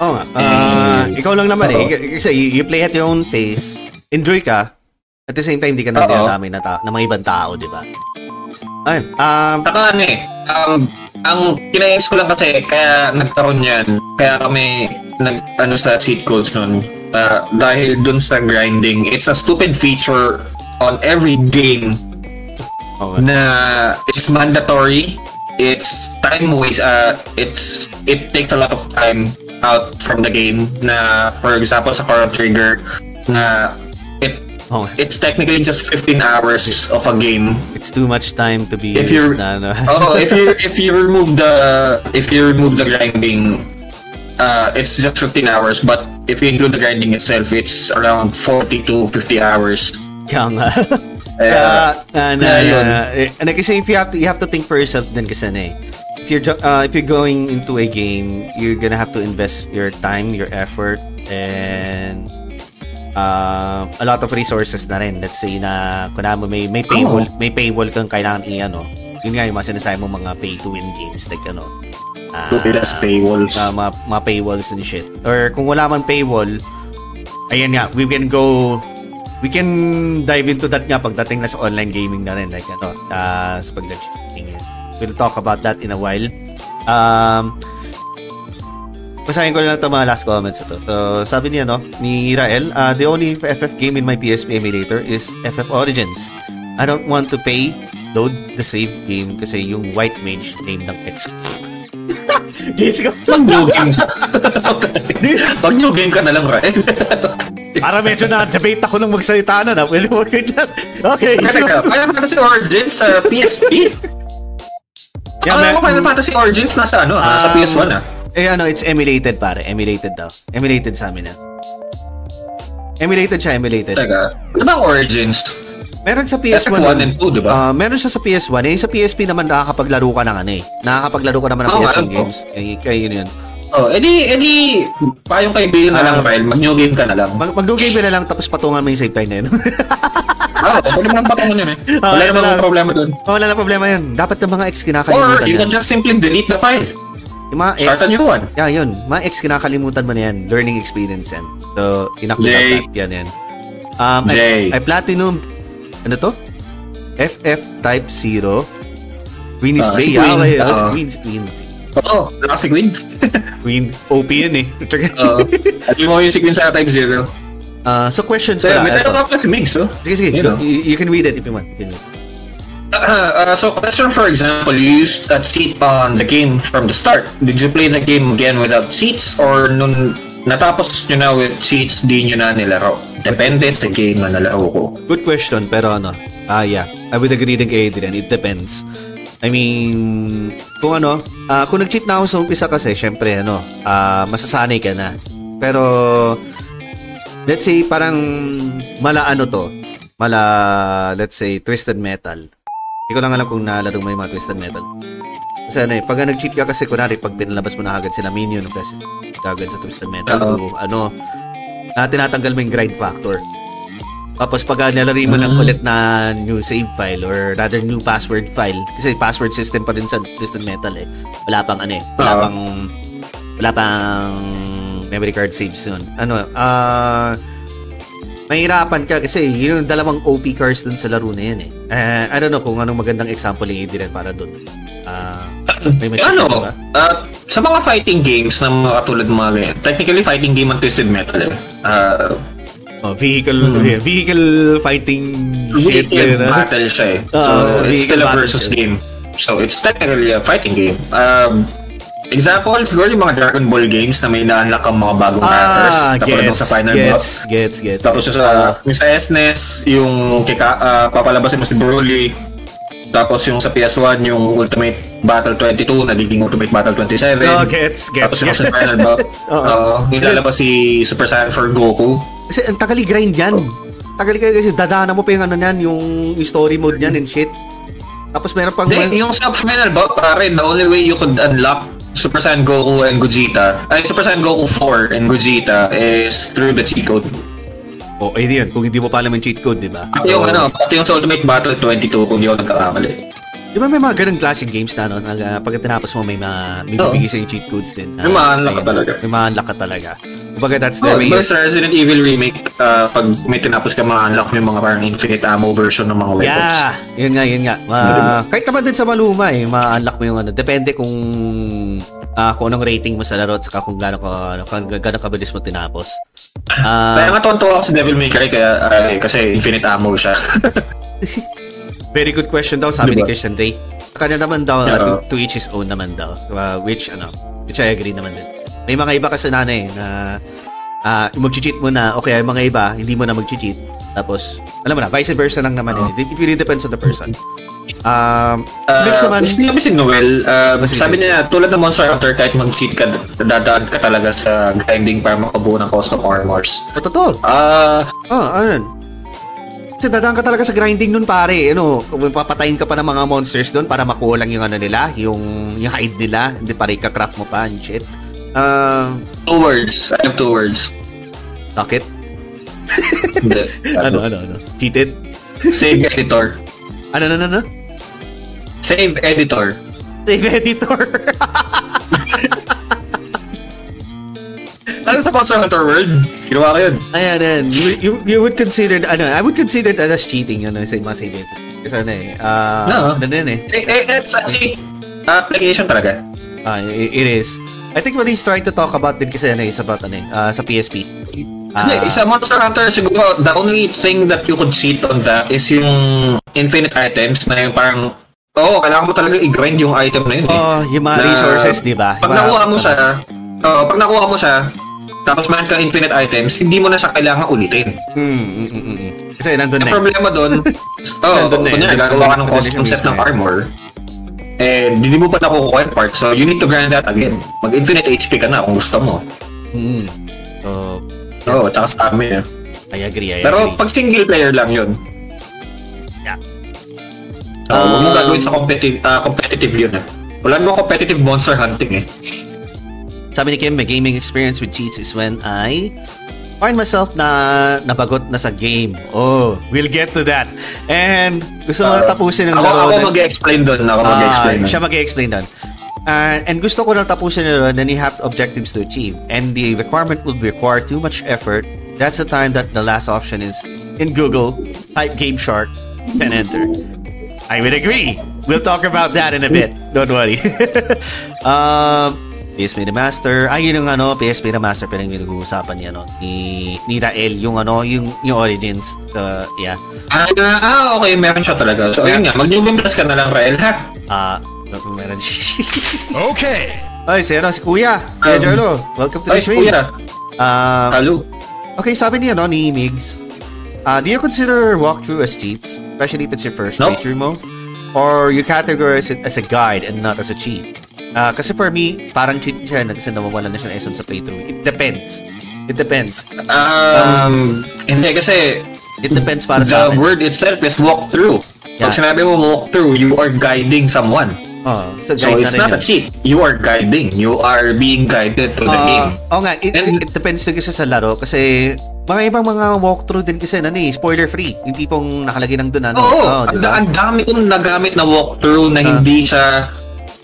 Oh, uh, and, ikaw lang naman uh-oh. eh. Kasi you play at your own pace, enjoy ka. At the same time, di ka na dinadami na, ta- na mga ibang tao, di ba? Ayun. Um, Taka ano eh. Um, ang kinayos ko lang kasi, kaya nagkaroon yan. Kaya kami nag, ano sa cheat codes nun. Uh, dahil dun sa grinding. It's a stupid feature on every game. Okay. Na it's mandatory. It's time waste. Uh, it's, it takes a lot of time out from the game. Na, for example, sa Chrono Trigger, na it oh. It's technically just fifteen hours of a game. It's too much time to be if used. Na, no? oh, if you if you remove the if you remove the grinding, uh, it's just fifteen hours. But if you include the grinding itself, it's around forty to fifty hours. Yeah. Yeah. Uh, na, yun. And kasi if you have to you have to think for yourself then kasi na eh. If you're uh, if you're going into a game, you're gonna have to invest your time, your effort, and Uh, a lot of resources na rin. Let's say na kunwari may may paywall, oh. may paywall kang kailangan i-ano. Yun nga yung mga sinasabi mong mga pay to win games like ano. Ah, uh, uh, paywalls. Uh, mga, mga paywalls and shit. Or kung wala man paywall, ayan nga, we can go we can dive into that nga pagdating na sa online gaming na rin like ano. Uh, sa pag-gaming. We'll talk about that in a while. Um Basahin ko lang ito mga last comments ito. So, sabi niya, no, ni Rael, uh, the only F F game in my P S P emulator is F F Origins. I don't want to pay, load the save game kasi yung white mage name ng ex. Gis ka. Pag new game. Pag new game ka na lang, Rael. Para medyo na-debate ako ng magsalita na na. Well, okay lang. Okay. Final Fantasy Origins sa P S P? Alam mo, Final Fantasy Origins nasa ano, nasa P S one ah. Eh ano, it's emulated pare. Emulated daw. Emulated sa amin na. Emulated siya, emulated. Teka, ano bang Origins? Meron sa P S one. F one and two, diba? Uh, meron siya sa P S one. Eh, sa P S P naman nakakapaglaro ka ng ano eh. Nakakapaglaro ka naman ng oh, P S one games. Eh, kaya yun yun. Oh, edi edi payong kaibigan na lang, Ryle. Mag-new game ka na lang. Mag- mag-new game ka na lang tapos patungan mo yung save time na yun. Oo, pwede mo lang patungan yun eh. Oh, wala naman akong problema doon. Oh, wala na problema yun. Dapat ng mga X kinakalimutan. Or you can yan. Just simply delete the file. Yung mga X, start a new one. Yeah, yun. Mga X kinakalimutan mo na yan. Learning experience yan. So, inakulat yan yan. Um, Jay. I, I platinum. Ano to? F F Type zero. Green is gray. Ah, si ah, green is green. Oo, wala si Queen. Queen, O P yun eh. Oo. Alam mo yung si Queen sa Type zero. Uh, so, questions so, pala. May tanong ka pa si Migs, oh. Sige, sige. You, know. you, you can read it if you want. You know. uh, uh, so, question for example, you used a cheat on the game from the start. Did you play the game again without cheats? Or nung natapos nyo na with cheats, di nyo na nilaro? Depende sa game na nalaro ko. Good question, pero ano. Ah, yeah. I would agree din kay Adrian. It depends. I mean, kung ano, uh, kung nag-cheat na ako sa umpisa kasi, syempre, ano, uh, masasanay ka na. Pero, let's say, parang mala ano to, mala, let's say, Twisted Metal. Hindi ko lang alam kung nalaro mo yung mga Twisted Metal. Kasi ano eh, pag nag-cheat ka kasi, kunwari, pag pinalabas mo na agad sila minion, kasi agad sa Twisted Metal, to, ano, na tinatanggal mo yung grind factor. Tapos pag nalari mo lang ulit na new save file or rather new password file kasi password system pa rin sa Twisted Metal eh. Wala pang ano eh. Wala uh-huh. pang wala pang memory card saves nun. Ano, ah uh, mahirapan ka kasi yun yung dalawang O P cards dun sa laro na yan eh. Uh, I don't know kung anong magandang example yung i-direct para dun. Ah, uh, may may ano, uh, sa mga fighting games na mga katulad mga ganyan, technically fighting game ang Twisted Metal eh. Ah, uh, Oh, vehicle mm-hmm. vehicle fighting shit na battle siya eh. Uh, so it's still a versus siya. Game. So it's technically a fighting game. Um example siguro yung mga Dragon Ball games na may na-unlock ang mga bagong ah, characters tapos doon sa final boss. Gets, gets, tapos gets. Sa uh, sa S N E S yung kika, uh, papalabasin mo si Broly. Tapos yung sa P S one yung Ultimate Battle twenty-two nagiging Ultimate Battle twenty-seven. Oh, gets, gets. Tapos gets. Yung sa final boss. Uh, nilalabas si Super Saiyan four Goku. Kasi ang tagal i-grind yan. Oh. Tagal i-grind kasi dadaanan mo pa yung ano yan, yung story mode yan and shit. Tapos meron pang... Then, yung sa final bout, pare, the only way you could unlock Super Saiyan Goku and Gogeta, ay Super Saiyan Goku four and Gogeta is through the cheat code. Oh, ay di yun. Kung hindi mo pa alam yung cheat code, di ba? Pati so, yung ano, pati yung sa Ultimate Battle twenty-two, kung di ako nagkakamali. Di ba may mga ganun klaseng games na, no? Uh, pag tinapos mo, may mga... May bibigay sa'yo yung cheat codes din. Uh, may ma-unlock ka talaga. May ma-unlock ka talaga. Kumbaga, that's the oh, way... Diba sa Resident Evil Remake, uh, pag may tinapos ka, ma-unlock mo yung mga parang infinite ammo version ng mga weapons. Yeah! Yun nga, yun nga. Uh, kahit naman din sa maluma, eh, ma-unlock mo yung ano. Depende kung... Uh, kung anong rating mo sa laro at saka kung gano'ng uh, gano kabilis mo tinapos. Uh, kaya nga tonto ako sa Devil May Cry kaya, uh, kasi infinite ammo siya. Very good question daw sabi diba? Ni Christian Ray. Kanya naman daw yeah. uh, to, to each his own naman daw. Uh, which ano, which I agree naman din. May mga iba kasi nanay eh, na uh, mag-cheat mo na o kaya mga iba hindi mo na mag-cheat. Tapos alam mo na vice versa lang naman oh. eh. It really depends on the person. Um, uh, Felix naman sinabi si Noel, uh, sabi niya tulad ng Monster Hunter kahit mag-cheat ka dadaan ka talaga sa grinding para makabuo ng custom armors. Totoo. Ah, uh, oh, ayun. Kasi dadaan ka talaga sa grinding nun pare, ano, papatayin ka pa ng mga monsters doon para makuha lang yung ano nila, yung, yung hide nila, hindi pare ka-craft mo pa, and shit. Uh, two words, I have two words. Bakit? Hindi. ano, ano, ano? Cheated? Save editor. Ano, ano, ano? Save editor. Save editor. Ano sa Monster Hunter World? Ginawa ko yun. Ayan, ayan. You, you, you would consider, ano, I would consider that as cheating, ano, sa mga save it. Kasi ano eh, uh, no. ano na yun eh. It, it, it's a cheat application talaga. Uh, it, it is. I think what he's trying to talk about din kasi ano eh, is about ano eh, uh, sa P S P. Uh, sa Monster Hunter, siguro, the only thing that you could cheat on that is yung infinite items na yung parang oo, oh, kailangan mo talaga i-grind yung item na yun eh. Oo, oh, yung mga na, resources, di ba? Pag nakuha mo siya, Uh, pag nakuha mo siya, tapos mayroon kang infinite items, hindi mo na siya kailangan ulitin. Mm, mm, mm, mm. Kasi nandun na eh. Ang problema doon, oh, kung niya, nagagawa ka ng custom set ng armor, eh, hindi mo pa nakukuha yung part, so you need to grind that again. Mag-infinite H P ka na kung gusto mo. Mm. Oo. So, Oo, oh, tsaka sa amin eh. I agree, I agree. Pero pag single player lang yun. Yeah. So, uh, huwag mo gagawin sa competitive, uh, competitive yun eh. Wala mo competitive monster hunting eh. Sabi ni Kim, my gaming experience with cheats is when I find myself na nabagot na sa game. Oh, we'll get to that. And gusto mo uh, na tapusin ang laro. Ako, ako mag-explain doon. Ako uh, mag-explain doon. Siya mag-explain doon. Uh, and gusto ko na tapusin na doon, then you have objectives to achieve. And the requirement would require too much effort. That's the time that the last option is in Google, type Game Shark, and enter. I would agree. We'll talk about that in a bit. Don't worry. um... P S P na Master. Ay, yun yung ano, P S P na Master pa rin yung nag-uusapan niya, no? Ni, ni Rael, yung ano, yung, yung Origins. Uh, yeah. Ah, uh, ah, okay. Meron siya talaga. So, yeah. Ayun nga. Mag-Newbie Plus ka na lang, Rael, ha? Ah, uh, meron siya. Okay. Ay, si ano, si Kuya. Kuya um, Jolo, welcome to the stream. Ay, si Kuya. Uh, Hello. Okay, sabi niya, no, ni Migs, uh, do you consider walkthrough as cheats? Especially if it's your first nope. playthrough mo? Or you categorize it as a guide and not as a cheat? Uh, kasi for me, parang cheat siya kasi nawawala na siya ng essence sa playthrough. It depends. It depends. Um, um hindi kasi it depends para sa akin. The word itself is walkthrough. Yeah. Pag sinabi mo walkthrough, you are guiding someone. Oh, so, so it's not yun. a cheat. You are guiding. You are being guided to uh, the game. Oh nga, it, And, it depends din kasi sa laro kasi mga ibang mga walkthrough din kasi ano eh, spoiler-free. Yung tipong nakalagay ng doon ano. Oo, oh, diba? Ang dami kong nagamit na walkthrough na uh, hindi siya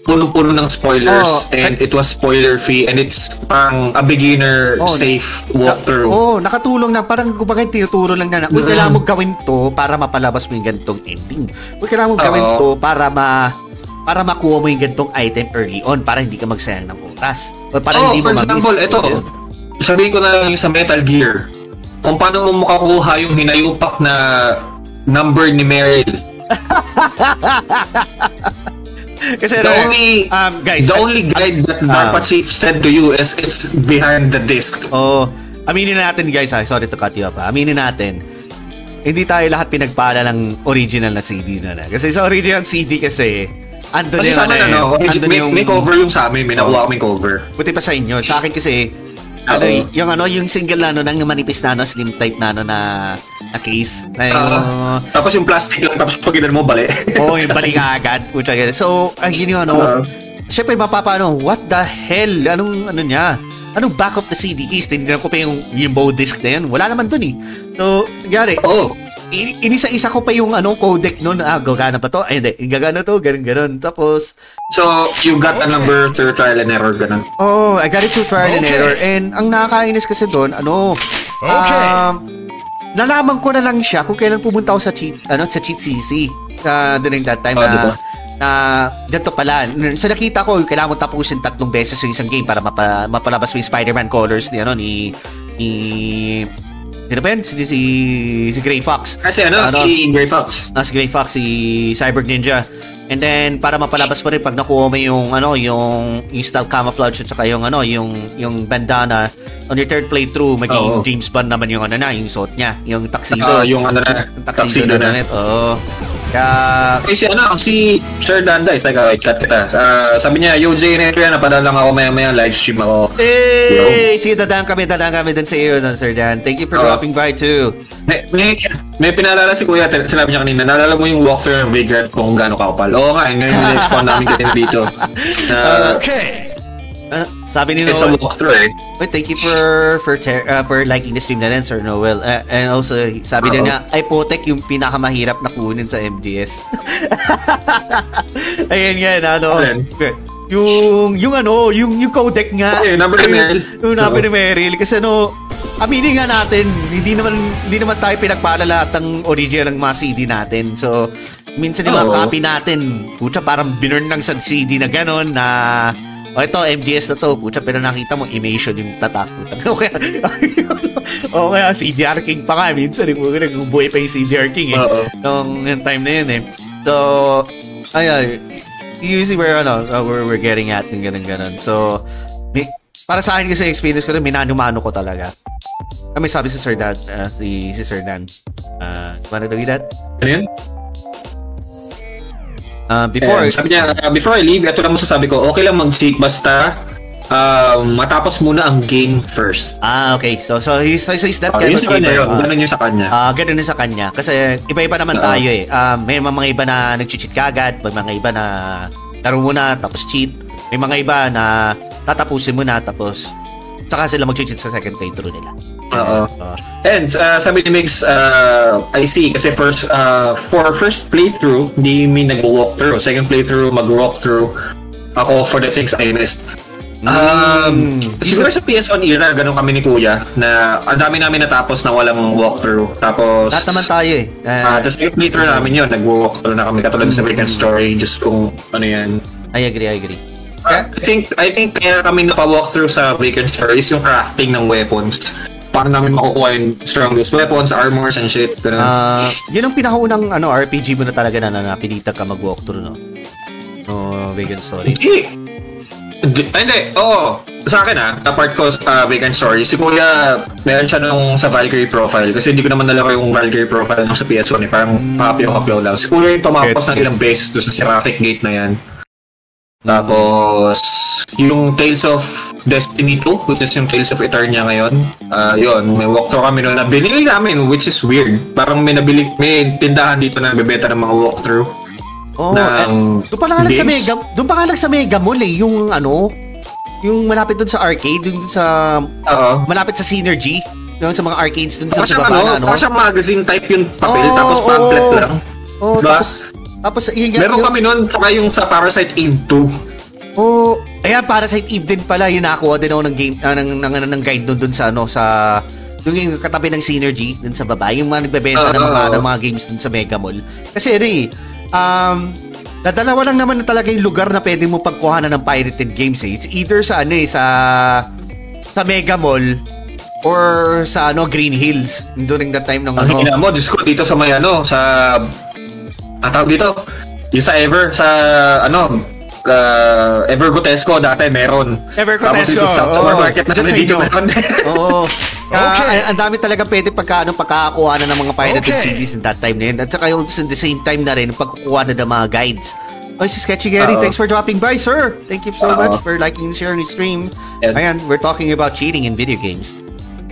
puno-puno ng spoilers oh, and it was spoiler-free and it's pang a beginner-safe oh, walkthrough. Oo, oh, nakatulong na. Parang kumbaga tinuturo lang na na, huwag kailangan mo gawin to para mapalabas mo yung ganitong ending. Huwag kailangan mo oh. gawin to para ma para makuha mo yung ganitong item early on para hindi ka magsayang ng oras. O para oh, hindi mo mag-miss. For example, ito, sabihin ko na lang yung sa Metal Gear. Kung paano mo makakuha yung hinayupak na number ni Meryl. Kasi the na, only um, guys, the I, only guide that dapat uh, Chief said to you is it's behind the disc. Oh, aminin natin guys ha, sorry to cut you up ha. Aminin natin, hindi tayo lahat pinagpala ng original na C D na na. Kasi sa original C D kasi ando din ano, ano, ando may, yung, may cover yung sa amin, may oh, nakuha kaming cover. Buti pa sa inyo, sa akin kasi uh, ano, uh, yung ano, yung single na ano, nang manipis na ano, slim type na ano na a case. Ay, uh, uh, tapos yung plastic lang, tapos pag mo, bali. Oo, oh, yung bali ka agad. So, ang yun yun, ano, uh, siyempre, mapapano, what the hell? Anong, ano niya? Anong back of the C D is? Tinignan ko pa yung Yimbo disc na yan. Wala naman dun eh. So, gari, oh. in- inisa-isa ko pa yung, ano, codec nun. Ah, gagana pa to? Ay, hindi. Gagana to, ganun-ganun. Tapos, so, you got okay. a number through trial and error, ganun? Oh, I got it through trial okay. and error. And, ang nakakainis kasi dun, ano, okay. um, nalaman ko na lang siya kung kailan pumunta ako sa cheat ano sa cheat C C uh, during that time oh, na diba? Na ganito pala sa so, nakita ko kailangan mo tapusin tatlong beses yung isang game para mapa, mapalabas mo yung Spider-Man colors ni ano ni ni sino ba yun? Si, si, si Gray Fox kasi ano, ano si Gray Fox ah, si Gray Fox si Cyber Ninja and then para mapalabas mo rin pag nakuha mo yung ano yung install camouflage at saka yung ano yung yung bandana on your third playthrough maging oh. James Bond naman yung ano na yung suit niya yung tuxedo uh, yung ano na yung tuxedo, tuxedo na net oo kaya kasi ano si Sir Danda is like a cut kita uh, sabi niya yo Jay na ito yan napadala lang ako maya maya live stream ako hey sige dadaan kami dadaan kami din sa iyo Sir Dan thank you for oh. dropping by too may, may, may pinalala si Kuya sinabi niya kanina nalala mo yung walkthrough ng Vagrant kung gaano kakapal oo nga ngayon yung expound namin kanina dito uh, okay Uh, sabi ni Noel, eh. Wait, thank you for for, ter- uh, for liking the stream na rin, Sir Noel. Uh, and also, sabi Uh-oh. na niya, ipotek yung pinakamahirap na kunin sa M G S. Ayan nga, ano. Okay. Yung, yung ano, yung, yung codec nga. Okay, number ni Meryl. Yung number ni Meryl. Kasi ano, aminin nga natin, hindi naman, hindi naman tayo pinagpala lahat ng original ng mga C D natin. So, minsan yung mga copy natin, pucha, parang binurn ng sa C D na gano'n na o ito, M G S na to, pucha, pero nakita mo, imation yung tatak. O kaya, o kaya, C D R King pa ka, minsan, nagbuhay pa yung C D R King, eh. Nung time na yun, eh. So, ayun, usually where, ano, we're, we're getting at, ng ganun-ganun. So, may, para sa akin kasi experience ko rin, minano-mano ko talaga. Ah, may sabi si Sir Dan, uh, si, si Sir Dan, uh, you wanna do that? Ano yun? Uh, before, eh, sabi niya, uh, before I leave, ito lang masasabi ko, okay lang mag-cheat basta uh, matapos muna ang game first. Ah, okay. So, so, he's, so is that oh, kind of gamer? Yun, uh, ganun yun sa kanya. Ah, uh, ganun yun sa kanya. Kasi iba-iba naman uh, tayo eh. Uh, may mga iba na nag-cheat kagad, may mga iba na laro muna, tapos cheat. May mga iba na tatapusin mo na, tapos saka sila mag-cheat sa second playthrough nila. Oo. Uh, and uh, sabi ni Migs, uh, I see, kasi first, uh, for first playthrough, hindi may nag-walkthrough. Second playthrough, mag-walkthrough ako for the things I missed. Um, mm. Siguro sa P S one era, ganun kami ni Kuya, na ang dami namin natapos na walang walkthrough. Tapos... lahat naman tayo eh. Uh, uh, tapos yung playthrough uh, namin yun, nag-walkthrough na kami. Katulad mm. sa American Story, just kung ano yan. I agree, I agree. Uh, I think I think kaya kami napa-walkthrough sa Vacant Stories yung crafting ng weapons. Para namin makukuha yung strongest weapons, armors, and shit. Ah, uh, yun ang pinakaunang ano, R P G mo na talaga na napilitan ka mag-walkthrough, no? No, Vacant Stories. Hindi! Hindi, oo. Sa akin ah, apart ko sa uh, Vacant Stories, si Kuya, meron siya nung sa Valkyrie Profile. Kasi hindi ko naman nalaro yung Valkyrie Profile nung sa P S one eh. Parang papyo-papyo lang. Si Kuya yung tumapos ng ilang beses doon sa Seraphic Gate na yan. Tapos, yung Tales of Destiny two, which is yung Tales of Eternia ngayon, uh, yun, may walkthrough kami noon na binili namin, which is weird. Parang may nabili, may tindahan dito na bebenta ng mga walkthrough. Oh, ng doon pa nga lang sa Mega, doon pa nga lang sa Mega Mall eh, yung ano, yung malapit doon sa arcade, doon sa, uh-oh, malapit sa Synergy, doon sa mga arcades doon sa baba na ano. Tapos yung magazine type yung papel, oh, tapos pamphlet oh, lang. Oh, diba? Tapos... Tapos, yun, meron yung... kami nun, saka yung sa Parasite Eve two. Oh, ayan, Parasite Eve din pala. Yun, nakakuha din ako ng, game, uh, ng, ng, ng, ng guide nun dun sa, ano, sa... Yung katabi ng Synergy, dun sa baba. Yung mga nagbebenta uh, ng, mga, ng mga games dun sa Mega Mall. Kasi, ano eh, um, nadalawa lang naman na talaga yung lugar na pwede mo pagkuhanan ng pirated games eh. It's either sa, ano eh, sa... sa Mega Mall... or sa, ano, Green Hills. During that time ng, ano... Ang hina mo, Diyos ko, dito sa may, ano, sa... ang tawag dito, yung sa Ever, sa, ano, uh, Ever Gotesco dati meron. Ever Gotesco, sa supermarket oh, na dito, dito meron. Oo. Oh, okay. Uh, ang dami talaga pwede pagka, ano, pagkakuha na ng mga pirated okay. C Ds in that time na yun. At saka yung at the same time na rin, pagkukuha na ng mga guides. Oh, si Sketchy Gary, thanks for dropping by, sir. Thank you so uh-oh. much for liking and sharing the stream. Yeah. Ayan, we're talking about cheating in video games.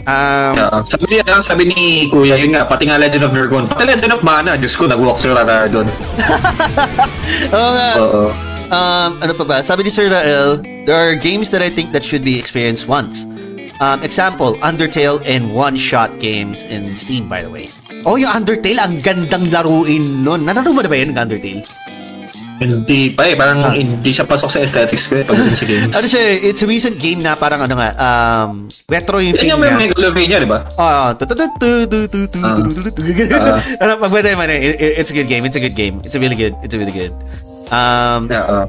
Um, yeah. Sabi niya, sabi ni Kuya, yun nga, pati nga Legend of Nergon, pati Legend of Mana, Diyos ko, nag-walkthrough na tayo doon. Oo nga. Oo. Um, ano pa ba? Sabi ni Sir Rael, there are games that I think that should be experienced once. Um, example, Undertale and one-shot games in Steam, by the way. Oh, yung Undertale, ang gandang laruin nun. Nanaro mo na ba yun, Undertale? Hindi pa eh, parang ah. hindi siya pasok sa aesthetics ko eh pag sa games. Ano siya, it's a recent game na parang ano nga, um, retro yung feeling niya. Yan yung may Megalovania, di ba? Oo. Ano, pag pwede man eh, it's a good game, it's a good game. It's a really good, it's a really good. Um, yeah, uh,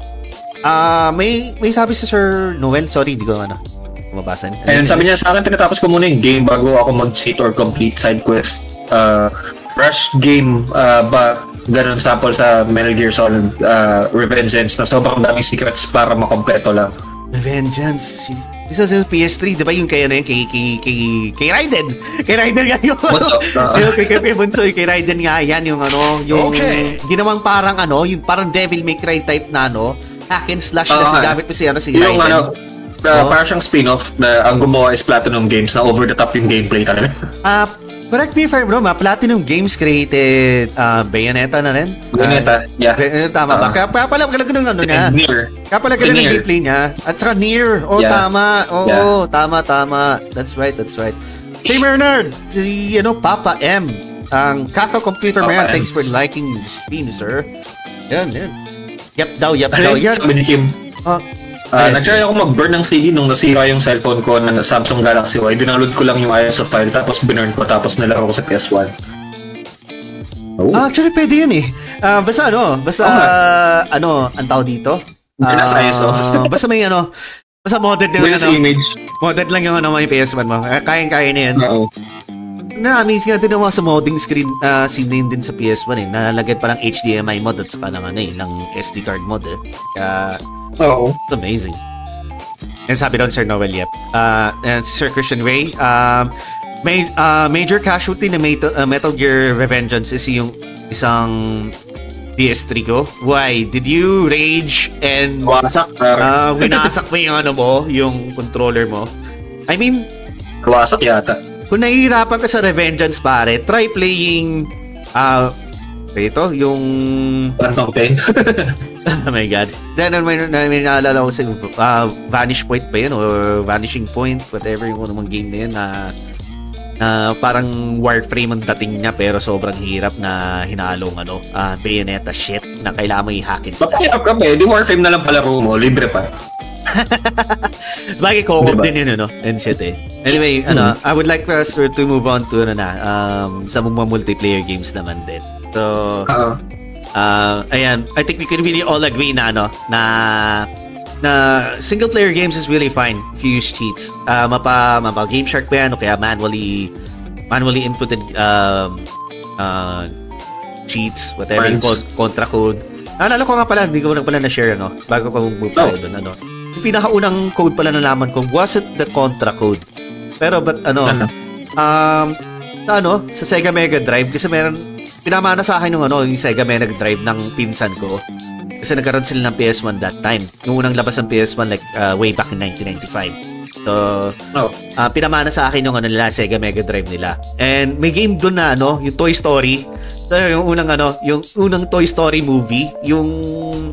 uh, may may sabi sa Sir Noel, sorry, hindi ko ano, mabasan. Ayun, sabi niya sa akin, tinatapos ko muna yung game bago ako mag-cheat or complete side quest. Uh, rush game uh, ba... Ganon sample sa Metal Gear Solid uh, Revengeance na sobrang daming secrets para makompleto lang. Revengeance? Isa sa P S three, di ba yung kaya na yun? Kay, kay, kay, kay Ryden! Kay Ryden nga yun! Bunso! Uh, kay, kay, kay Bunso, kay Ryden nga yan yung ano, yung okay. ginawang parang ano, yung parang Devil May Cry type na ano, hack and slash uh, na si gamit pa si, ano, si yung, Ryden. Ano, uh, oh. parang siyang spin-off na ang gumawa is Platinum Games na over the top yung gameplay talaga. Ah, uh, correct me if I'm wrong, Platinum Games created uh, Bayonetta na rin. Bayonetta, uh, yeah. Bayonetta, tama uh-huh. ba? Kaya pala ganun ng ano niya. Near. Kaya pala ganun ng gameplay niya. At saka Near. Oh, yeah. tama. Oo, yeah. oh, tama, tama. That's right, that's right. Hey, Bernard! You know, Papa M. Ang Kaka Computer Man, thanks for liking the stream, sir. Yan, yan. Yep daw, yep daw. Yan. Sabi ni Kim. Huh? Uh, nag-try ako mag-burn ng C D nung nasira yung cellphone ko na Samsung Galaxy Y. Dinownload ko lang yung I S O file tapos binurn ko tapos nalaro ko sa P S one. Oh. Ah, actually, pwede yun eh. Uh, basta ano, basta oh, uh, ano, ang tao dito. Uh, sa I S O. Basta may ano, basta modded din. Buenas ano, image. Modded lang yung ano, may P S one mo. Kayang-kaya na yan. Oo. Na-amaze nga din ang mga sa modding screen uh, scene na din sa P S one eh. Nalagay parang H D M I mod at saka ng, ano, eh, ng S D card mod eh. Kaya... oh, it's amazing. And sabi doon Sir Noel, yep. Uh, and Sir Christian Ray, um, may uh, major casualty na Metal, uh, Metal Gear Revengeance is yung isang P S three ko. Why? Did you rage and wasak? Uh, winasak mo yung ano mo, yung controller mo. I mean, wasak yata. Kung nahihirapan ka sa Revengeance pare, try playing uh, ito, yung Phantom Pain. Oh my God. Then, may, may naalala ko sa uh, Vanish Point pa yun or Vanishing Point, whatever yung namang game na yun na uh, parang Warframe ang dating niya pero sobrang hirap na hinalong ano, uh, Bayonetta shit na kailangan mo i-hack and stuff. Bakit ka pwede? Warframe na lang palaro mo, libre pa. Sabagay co-op din yun, ano? And shit eh. Anyway, hmm. ano, I would like for us to move on to ano na, um, sa mga multiplayer games naman din. So, uh-oh. Uh, ayan, I think we can really all agree na ano na na single player games is really fine if you use cheats. Uh, mapa mapa Game Shark pa yan o kaya manually manually inputted um uh, cheats, whatever called contra code. Naalala ko nga pala, hindi ko lang pala na-share ano bago ko bumutaw doon ano. Yung pinakaunang code pala nalaman ko wasn't the contra code. Pero but ano um sa ano sa Sega Mega Drive kasi meron pinamana sa akin yung ano, yung Sega Mega Drive ng pinsan ko. Kasi nagkaroon sila ng P S one that time. Yung unang labas ng P S one like uh, way back in nineteen ninety-five. So, oh. uh, pinamana sa akin yung ano nila, Sega Mega Drive nila. And may game doon na ano, yung Toy Story. So, yung unang ano, yung unang Toy Story movie, yung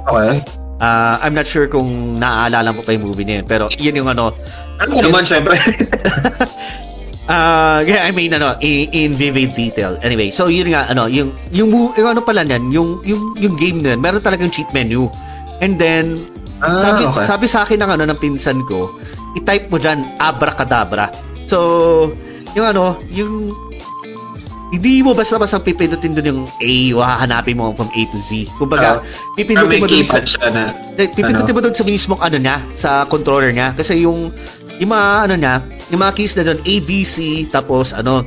okay. Uh, I'm not sure kung naaalala mo pa yung movie na yun, pero yun yung ano. Ano naman syempre. Uh, yeah, I mean ano in, in vivid detail. Anyway, so yun nga ano, yung yung, yung ano pala niyan, yung yung yung game niyan, meron talagang cheat menu. And then ah, sabi, okay. sabi sa akin ng ano ng pinsan ko, i-type mo diyan abracadabra. So, yung ano, yung hindi mo basta-basta pipindutin doon yung A, hahanapin mo from A to Z. Kumbaga, uh, pipindutin mo doon sa na, pipindutin ano? mo doon sa mismong ano niya, sa controller niya kasi yung yung mga ano niya, yung mga keys na doon A, B, C, tapos ano,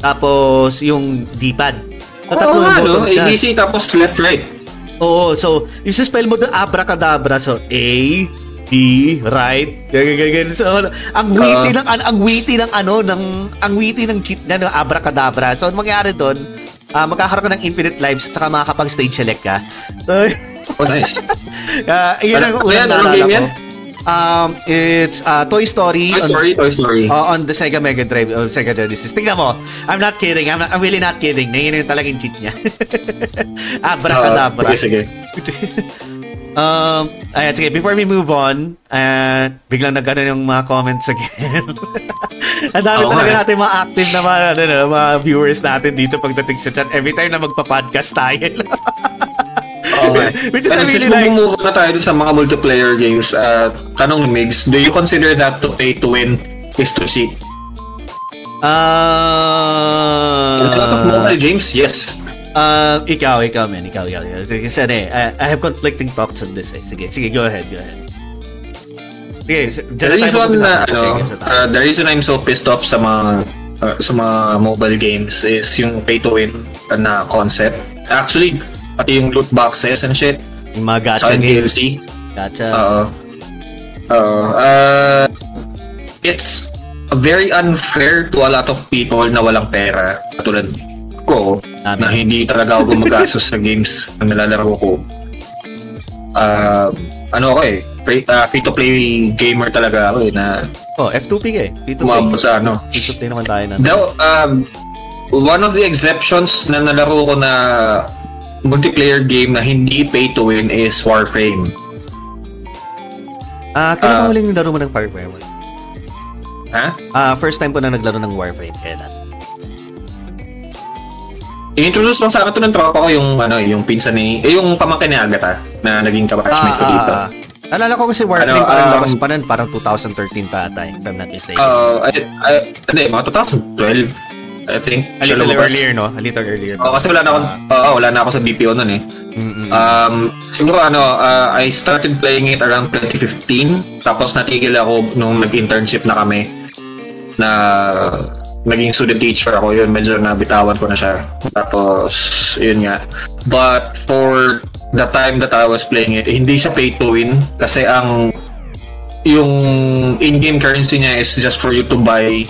tapos yung D-pad. At oo nga, no? A, B, C, tapos left, right. Oo, so, yung spell mo doon, abracadabra, so A, B, right, ganyan, ganyan. So, ang witty uh, ng, ang, ang witty ng ano, ng, ang witty ng cheat na, no, abracadabra. So, ang mangyari doon, uh, magkakaroon ka ng infinite lives at saka makakapag-stage select ka. So, oh, nice. uh, yun ang unang naalala ko. Um, it's uh, Toy Story. Toy Story, on, Toy Story. Uh, on the Sega Mega Drive, on Sega Genesis. Tingnan mo, I'm not kidding. I'm, not, I'm really not kidding. Nangyayon yung talagang cheat niya. Abracadabra. Uh, sige, sige. um, ayan, sige. Before we move on, uh, biglang nagano yung mga comments again. Ang dami oh, talaga man. natin mga active na mga, ano, mga viewers natin dito pagdating sa chat. Every time na magpa-podcast tayo. Okay. Which is I really like. Mumuha na tayo dun sa mga multiplayer games. Uh, tanong Migs, do you consider that to pay to win is to see? Uh, a lot of mobile games, yes. Uh, ikaw, ikaw, man. Ikaw, ikaw. Kasi eh, I, I have conflicting thoughts on this. Eh. Sige, sige, go ahead, go ahead. Okay, so, the, reason na, ano, uh, the reason I'm so pissed off sa mga, uh, sa mga mobile games is yung pay to win na concept. Actually, pati yung loot boxes and shit. Yung mga gacha games. Gacha. Uh, uh, uh, it's very unfair to a lot of people na walang pera. Katulad ko, Amin. na hindi talaga ako gumagastos sa games na nilalaro ko. Uh, ano ako eh, free, uh, free-to-play gamer talaga ako eh. Na, oh, F two P eh. Free-to-play. Sa ano. Free-to-play naman tayo na. Now, um, one of the exceptions na nalaro ko na multiplayer game na hindi pay to win is Warframe. Ah, uh, kailan mo uh, huling naglaro mo ng Warframe? Ha? Huh? Ah, uh, first time po na naglaro ng Warframe, kailan? I-introduce lang sa akin to ng tropa ko yung ano, yung pinsan ni eh, yung pamangkin ni Agatha na naging ka-batchmate ko dito. Ah, ah, ah. Alala ko kasi Warframe ano, parang um, labas pa nun, parang twenty thirteen pa ata, if I'm not mistaken. Oo, uh, hindi, mga twenty twelve. I think a little earlier, no? A little earlier. Oh, kasi wala na ako, uh, oh, wala na ako sa B P O noon eh. Mm-hmm. Um, siguro ano, uh, I started playing it around twenty fifteen. Tapos natigil ako nung nag-internship na kami na naging student teacher ako. Yun, medyo nabitawan ko na siya. Tapos, yun nga. But for the time that I was playing it, hindi siya pay to win kasi ang yung in-game currency niya is just for you to buy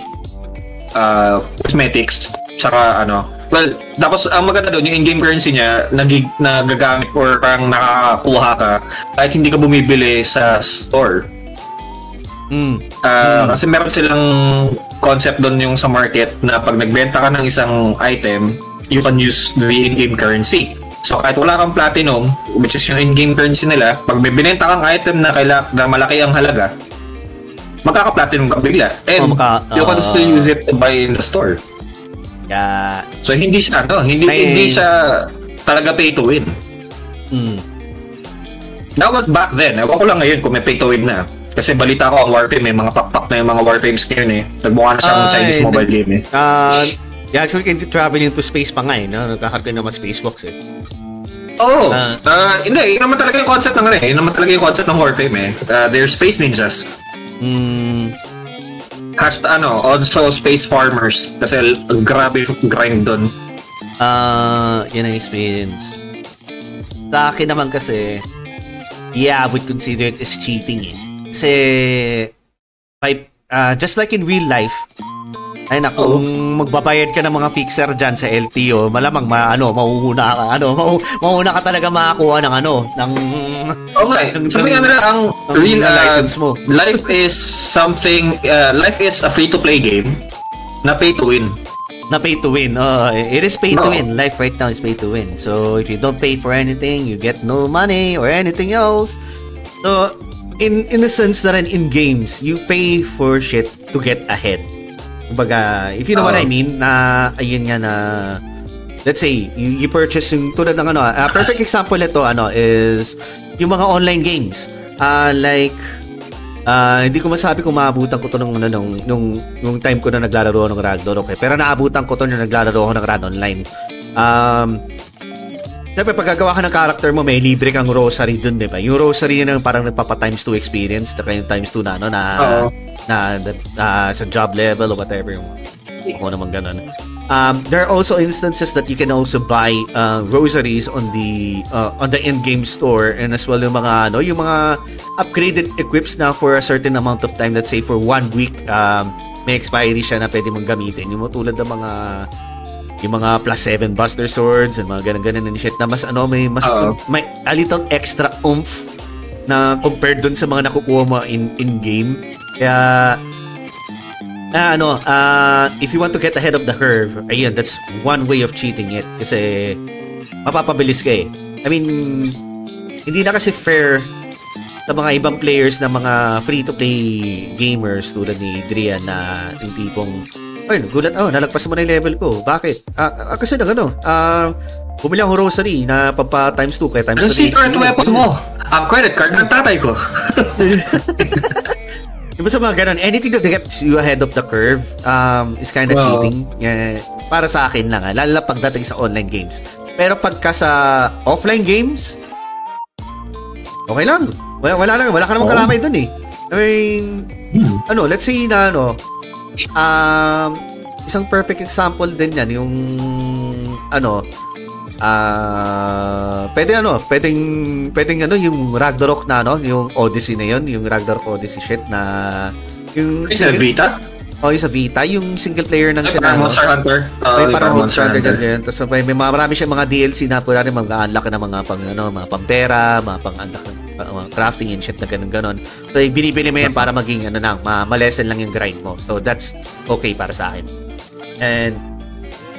Uh, cosmetics saka ano well tapos ang maganda doon yung in-game currency niya nagig nagagamit or parang nakakuha ka kahit hindi ka bumibili sa store. Mm. Uh, mm. Kasi meron silang concept doon yung sa market na pag nagbenta ka ng isang item you can use the in-game currency So kahit wala kang platinum, which is yung in-game currency nila, pag may binenta kang item na, kaila, na malaki ang halaga, magkaka-platinum ka bigla. And oh, maka, uh, you can still use it to buy in the store. Yeah. So hindi siya, no? Hindi, may... hindi siya talaga pay to win. Mm. That was back then. Ewan ko lang ngayon kung may pay to win na. Kasi balita ko ang Warframe, may mga pakpak na yung mga Warframes ngayon eh. Nagmukha na siyang uh, Chinese mobile game eh. Uh, Yeah, actually, can travel into space pa nga eh, no? Nagkakarga naman spacewalks eh. Oo! Oh, uh, uh, hindi, yun naman talaga yung concept ng rin eh. Yun naman talaga yung concept ng Warframe eh. Uh, they're space ninjas. Hmm... Has, ano, also space farmers. Kasi grabe yung grind dun. Ah, uh, yun ang experience. Sa akin naman kasi, yeah, I would consider it as cheating eh. Kasi, by, uh, just like in real life, ay na kung magbabayad ka ng mga fixer diyan sa L T O, malamang maano mauuna ka, ano, mau, mauuna ka talaga makakuha ng ano, ng okay. Sabi nga nila ang real uh, license mo. Life is something uh, life is a free to play game na pay to win. Na pay to win. Oh, it is pay no. to win. Life right now is pay to win. So if you don't pay for anything, you get no money or anything else. So in in a sense na rin in games, you pay for shit to get ahead. Kumbaga, if you know uh, what I mean, na ayun nga na let's say you, you purchase yung tulad ng ano, uh, perfect example ito ano is yung mga online games. Uh, like uh, hindi ko masabi kung maabutan ko to nung ano nung nung, nung time ko na naglalaro ng Ragnarok, okay. Pero naabutan ko to nung naglalaro ako ng Ragnarok Online. Um Siyempre, paggagawa ka ng character mo, may libre kang rosary dun, di ba? Yung rosary yun ang parang nagpapa-times two experience, tsaka yung times two na, ano, na, uh-huh. na, na, uh, sa job level or whatever. Ako naman ganun. Um, there are also instances that you can also buy uh, rosaries on the uh, on the in-game store, and as well yung mga, ano, yung mga upgraded equips na for a certain amount of time, let's say for one week, um, may expiry siya na pwede mong gamitin. Yung tulad ng mga... yung mga plus seven Buster Swords and mga ganun-ganun and shit na mas ano may mas um, may a little extra oomph na compared dun sa mga nakukuha mo in in game. Kaya uh, ano uh, if you want to get ahead of the curve, ayun, that's one way of cheating it kasi mapapabilis ka eh. I mean, hindi na kasi fair sa mga ibang players na mga free-to-play gamers tulad ni Adrian na yung tipong ay, gulat. Oh, nalagpas mo na yung level ko. Bakit? Ah, ah kasi na gano'n. Ah, bumili ang rosary na pampa times two kaya times three. Ang secret weapon mo. Ang credit card ng tatay ko. Diba sa mga gano'n, anything that gets you ahead of the curve um, is kind of wow. cheating. Eh, para sa akin lang. Ha? Lalo na pagdating sa online games. Pero pagka sa offline games, okay lang. Wala, wala lang. Wala ka namang oh. kalamay dun eh. I mean, hmm. ano, let's say na ano, Um, isang perfect example din yan yung ano ah uh, pwede ano pwedeng pwedeng ano yung Ragnarok na ano yung Odyssey na yun yung Ragnarok Odyssey shit na yung sa Vita oh yung sa Vita yung single player ng siya ano Monster Hunter may parang Monster Hunter ganyan tapos may marami siyang mga D L C na pwede rin mag-unlock na mga pang ano mga pampera mga pang-unlock Uh, crafting and shit na ganun-ganon. So, binibili mo yan para maging, ano na, ma-lessen lang yung grind mo. So, that's okay para sa akin. And,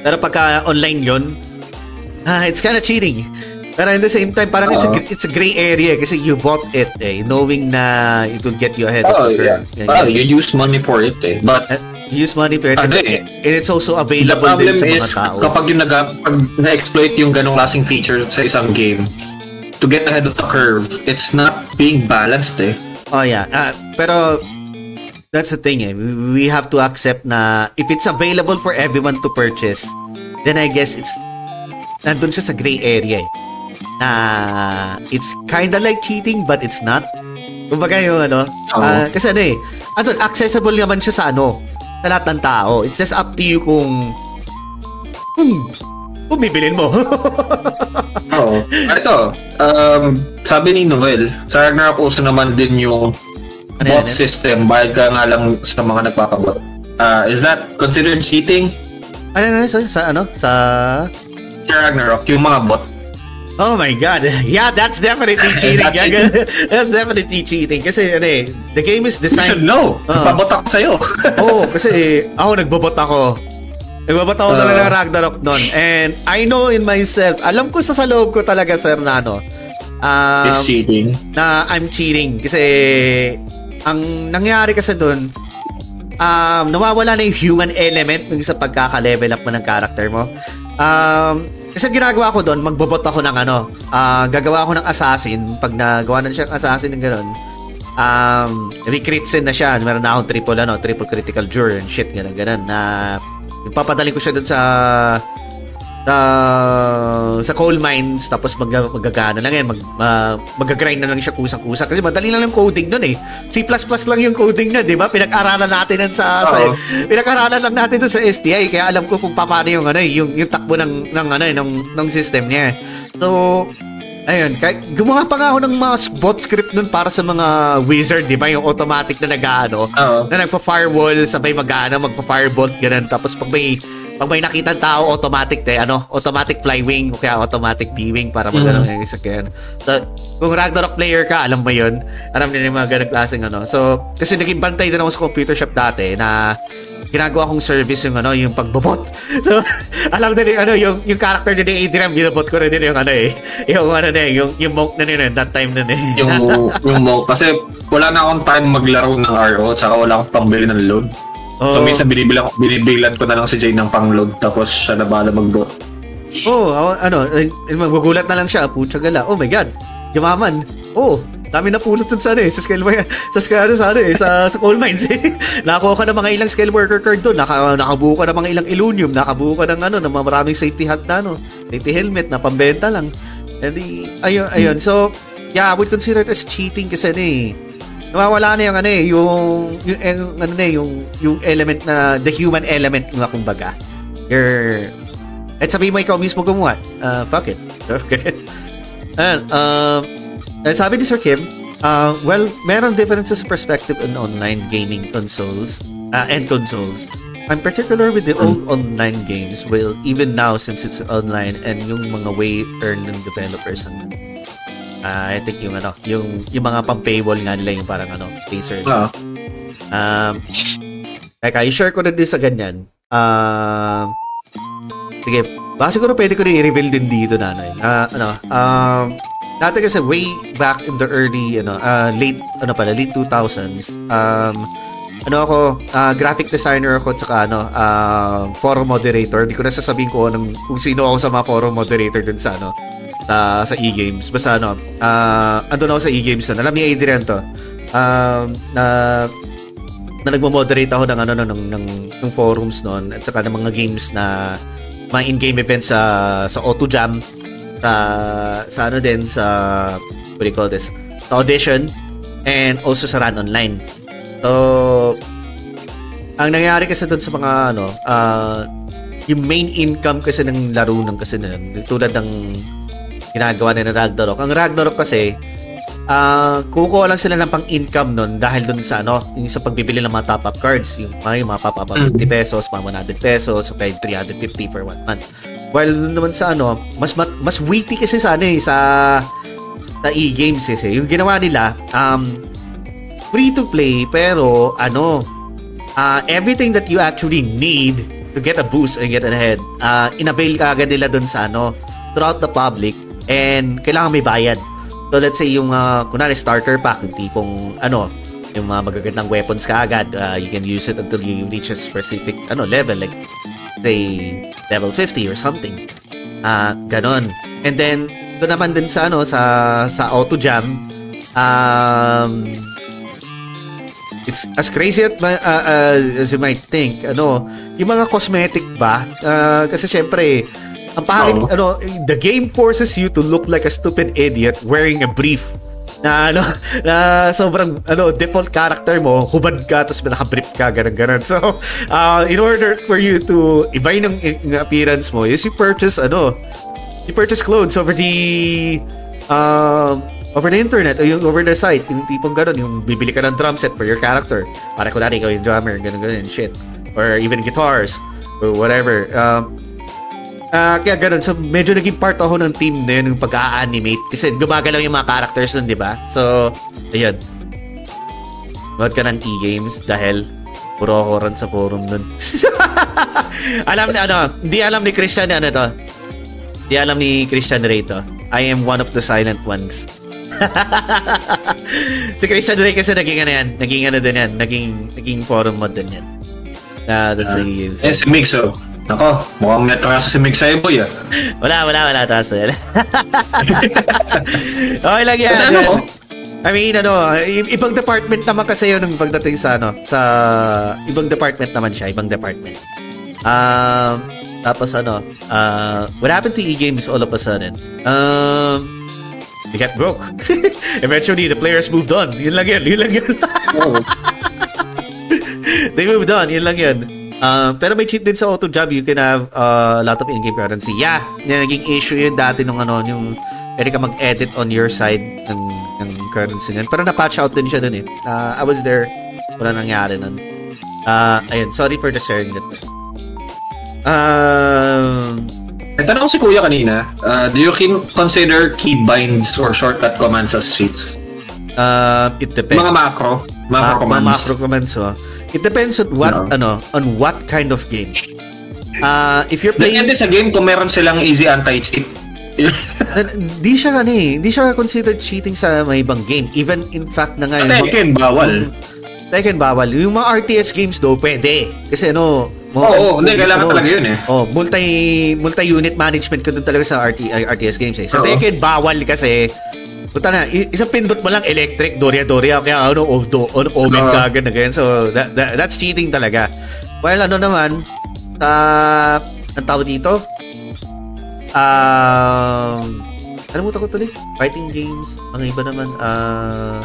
pero pagka online yun, ah, it's kind of cheating. Pero in the same time, parang uh-huh. it's, a, it's a gray area kasi you bought it eh, knowing na it will get you ahead oh, of the curve. Yeah. Parang you use money for it eh. But, uh, you use money for it. And, okay. and it's also available din sa mga is, tao. The problem is, kapag yung nag- pag na-exploit yung ganong lasing feature sa isang game, to get ahead of the curve, it's not being balanced eh. Oh yeah, uh, pero that's the thing eh. We have to accept na if it's available for everyone to purchase, then I guess it's nandun siya sa gray area eh. Na uh, it's kinda like cheating but it's not. Kumbaga yung ano, oh. uh, kasi ano eh, andun, accessible naman siya sa ano, sa lahat ng tao. It's just up to you kung hmm, kung bibilin mo. Oo. Ito, um, sabi ni Noel, sa Ragnarok uso naman din yung ano bot yan, system. Bayad ka nga lang sa mga nagpapabot. Uh, is that considered cheating? Ano na, so, sa ano? Sa... Sa Ragnarok, yung mga bot. Oh my God. Yeah, that's definitely cheating. That cheating? That's definitely cheating. Kasi ano eh, the game is designed... You should know. Uh-huh. Nagpabot ako sa'yo. Oo, oh, kasi ako nagbabot ako. Nagbabataw uh, talaga ng Ragnarok nun. And I know in myself, alam ko sa saloob ko talaga, sir, na ano, um, it's cheating. Na I'm cheating. Kasi ang nangyari kasi dun, um, nawawala na yung human element ng sa pagkaka-level up mo ng character mo. Um, kasi ginagawa ko dun, magbobot ako ng ano, uh, gagawa ako ng assassin. Pag nagawa na siyang assassin ng ganun, um, recritsin na siya. Meron na akong triple, ano, triple critical juror and shit, ganun, ganun, na papadaling ko siya dun sa uh, sa coal mines, tapos mag, magagana lang yan, mag, uh, magagrind na lang siya kusang-kusang. Kasi madali lang yung coding nun eh. C plus plus lang yung coding na, di ba? Pinag-aralan natin yan sa, sa pinag-aralan lang natin dun sa S T I, kaya alam ko kung paano yung, ano, yung, yung takbo ng, ng, ano, ng, ng system niya. So, ayun, kahit gumawa pa nga ako ng mga bot script nun para sa mga wizard, di ba? Yung automatic na nag-ano, uh-oh, na nagpa-firewall, sabay mag-ano, magpa-firebolt, ganun. Tapos pag may, pag may nakita tao, automatic, eh, ano, automatic flywing, o kaya automatic B-wing para mag-ano, mm-hmm, yung isa kaya. So, kung Ragnarok player ka, alam mo yun. Alam nyo yung mga ganun klaseng ano. So, kasi naging bantay din ako sa computer shop dati na ginagawa kong service yung ano, yung pagbobot. So, alam na yung ano, yung yung character din ni Adrian, binobot ko rin din yung ano eh. Yung ano na eh, yung yung monk na din that time na eh. Yung yung monk kasi wala na akong time maglaro ng R O, tsaka wala akong pambili ng load. Oh. So minsan binibilan ko, binibilan ko na lang si Jay ng pang-load, tapos siya na bala magbot. Oh, ano, magugulat na lang siya, putya gala. Oh my god. Yumaman. Oh. Dami na pulot dun sa ano eh, sa scale mine, sa scale sa ano eh, sa, sa coal mines eh. Nakakuha ka ng mga ilang scale worker card doon, naka, nakabuo ka ng mga ilang Illunium, nakabuo ka ng ano, ng maraming safety hat na ano, safety helmet na pambenta lang. And the, ayun, ayun. So, yeah, I would consider it as cheating kasi ano eh, nawawala na yung ano eh, yung, yung, yung ano eh, yung, yung element na, the human element nga kumbaga. You're, at sabi mo ikaw mismo gumawa, uh, fuck it. Okay. And, um, and sabi ni Sir Kim, uh, well, meron differences in perspective in online gaming consoles uh, and consoles. I'm particular with the old online games, well, even now since it's online and yung mga way earned ng developers. And, uh, I think yung ano, yung, yung mga pang-paywall nga nila yung parang ano, pacers. Uh-huh. Um, like, i-share ko na din sa ganyan. Uh, sige, baka siguro pwede ko i-reveal din dito na ano. Uh, ano, um, dati kasi way back in the early, ano, uh, late, ano pala, late two thousands, um, ano ako, uh, graphic designer ako, tsaka ano, uh, forum moderator. Hindi ko na sasabihin ko anong, kung sino ako sa mga forum moderator dun sa, ano, uh, sa E-Games. Basta ano, uh, andun ako sa E-Games na, alam ni Adrian to, um, uh, na nagmo-moderate ako ng, ano, ng, ng, ng, ng forums nun, at saka ng mga games na, mga in-game events sa, sa Auto-Jam, Uh, sa ano din sa what do you call this, sa Audition and also sa Run Online. So ang nangyari kasi doon sa mga ano, uh, yung main income kasi ng laro ng kasi ng tulad ng ginagawa nila ng Ragnarok, ang Ragnarok kasi uh, kukuha lang sila ng pang income nun dahil doon sa ano, yung sa pagbibili ng mga top up cards, yung, yung mga pop up fifty pesos, mga one hundred pesos, okay, three hundred fifty for one month. Well, naman sa ano, mas mas, mas witty kasi sa ano eh, sa, sa E-Games kasi. Yung ginawa nila, um, free to play, pero ano, uh, everything that you actually need to get a boost and get ahead, uh, in-avail ka agad nila dun sa ano, throughout the public, and kailangan may bayad. So let's say yung, uh, kunwari starter pack, yung tipong ano, yung mga uh, magagandang weapons ka agad, uh, you can use it until you reach a specific ano, level, like say level fifty or something, ah uh, ganon. And then doon naman din sa ano, sa sa Auto Jam, um, it's as crazy at, uh, uh, as you might think, ano yung mga cosmetic ba, uh, kasi syempre ang pangit, oh, ano, the game forces you to look like a stupid idiot wearing a brief na ano, na sobrang ano, default character mo, hubad ka, tapos nakabrief ka, ganun ganun. So uh, in order for you to iba yung, yung appearance mo is you purchase ano, you purchase clothes over the uh, over the internet o yung over the site, yung tipong ganun, yung bibili ka ng drum set for your character para kunwari ikaw yung drummer, ganun ganun shit, or even guitars or whatever. um Uh, kaya ganun. So, medyo naging part ako ng team na yun, yung pag-a-animate. Kasi gumagalaw yung mga characters nun, di ba? So, ayun. Mawad ka ng E-Games dahil Puro ako ran sa forum nun. Alam ni ano, hindi alam ni Christian ano to. Hindi alam ni Christian Ray to. I am one of the silent ones. Si Christian Ray kasi naging ano yan, naging ano din yan, naging, naging forum mod din yan. Uh, that's uh, the so. Eh, si Mixo. Nako, mukhang may traso si Mixo boy ah. Wala, wala, wala traso yan. Okay lang yan. But, ano, I mean, ano, ibang department naman kasi yun ng pagdating sa, ano, sa, ibang department naman siya, ibang department. Um, tapos, ano, uh, what happened to E-Games all of a sudden? Um, they got broke. Eventually, the players moved on. Yun lang yun, yun lang yun. Oh. They moved on, yun lang yun. Um, pero may cheat din sa auto job, you can have uh, a lot of in-game currency. Yeah, naging issue yun dati nung, ano, yung, pwede ka mag-edit on your side ng, ng currency nun. Pero na-patch out din siya dun eh. Uh, I was there. Wala nangyari nun. Uh, ayun, sorry for the sharing that. Um, Tanong si Kuya kanina, uh, do you consider key binds or shortcut commands as cheats? Uh, it depends. Mga macro. Macro uh, commands. Mga macro commands. Oh. It depends on what, no. ano, on what kind of game. Uh, if you're playing... Depende sa game kung meron silang easy anti-cheat. Hindi siya ano eh. Hindi siya considered cheating sa mga ibang game. Even in fact na nga yung Tekken mga, bawal. Um, Tekken bawal. Yung mga R T S games do pwede. Kasi ano, mga, oh, oh, hindi kailangan ano, talaga 'yun eh. Oh, multi multi-unit management ko dun talaga sa R T, R T S games eh. Sa oh, Tekken bawal kasi puta na, isang pindot mo lang electric Doria-Doria kaya ano of do on omen kagad na ganyan. So that, that, that's cheating talaga. Well, ano naman, ah, uh, ang tawag dito. Um, alam mo ko tuloy? Fighting games. Ang iba naman. Uh,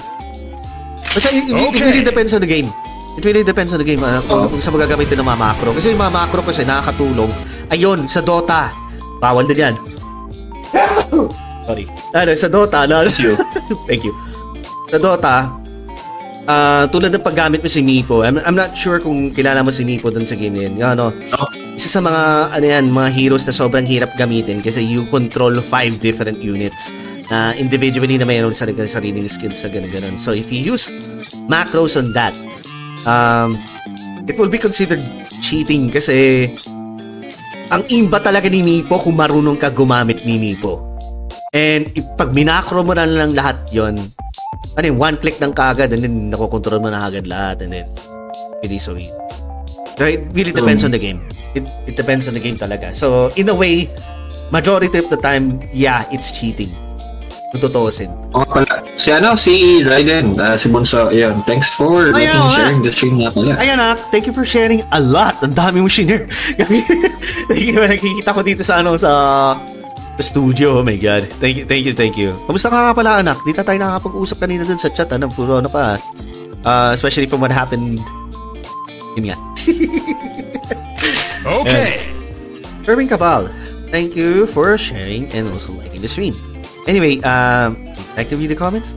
basta, it, okay. it really depends on the game. It really depends on the game. Uh, kung, oh. kung saan magagamitin ng mga macro. Kasi yung mga macro kasi nakakatulong. Ayun, sa Dota. Bawal din yan. Sorry. Ano, sa Dota. No? Thank you. Sa Dota, uh, tulad ng paggamit mo si Mipo. I'm, I'm not sure kung kilala mo si Mipo dun sa game na yun. Ano? Oh. Isa sa mga ano yan, mga heroes na sobrang hirap gamitin kasi you control five different units na uh, individually na mayroon sa sariling skills na gano'n-gano'n. So if you use macros on that, um, it will be considered cheating kasi ang imba talaga ni Mipo kung marunong ka gumamit ni Mipo. And if, pag minacro mo na lang lahat yon, ano yun, one click ng kaagad and then nakokontrol mo na agad lahat and then it is so easy. So it really depends on the game. It, it depends on the game talaga. So, in a way, majority of the time, yeah, it's cheating. Tututusin. Oo oh, pala. Si ano, si Ryden, uh, si Bonso, ayan. Thanks for oh, yeah, sharing the stream nga pala. Ayan ah, thank you for sharing a lot. Ang dami mo shinare. Nakikita ko dito sa ano, sa studio. Oh my God. Thank you, thank you, thank you. Kamusta ka nga pala, anak? Dito tayo nakakapag-usap kanina dun sa chat. Ano, puro ano pa. Uh, especially from what happened. Yun nga. Okay. And Irving Cabal, thank you for sharing and also liking the stream. Anyway, um, like to read the comments.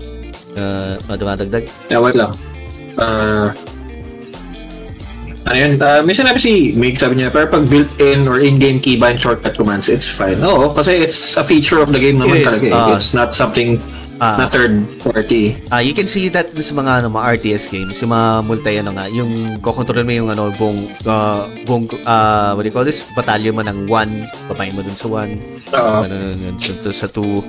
Uh, madagdag. Yeah, wait lang. Uh, ayun, uh, may sinabi si Mig, sabi niya, pero pag built-in or in-game keybind shortcut commands, it's fine. Oo, kasi it's a feature of the game naman it talaga. Uh, it's not something uh, na third party. Ah, uh, you can see that sa mga ano, mga R T S games, yung mga multi ano nga, yung kokontrol mo yung ano, buong uh, buong uh, what do you call this? Batalyon mo ng one, papain mo dun sa one, uh, ano, sa, sa two.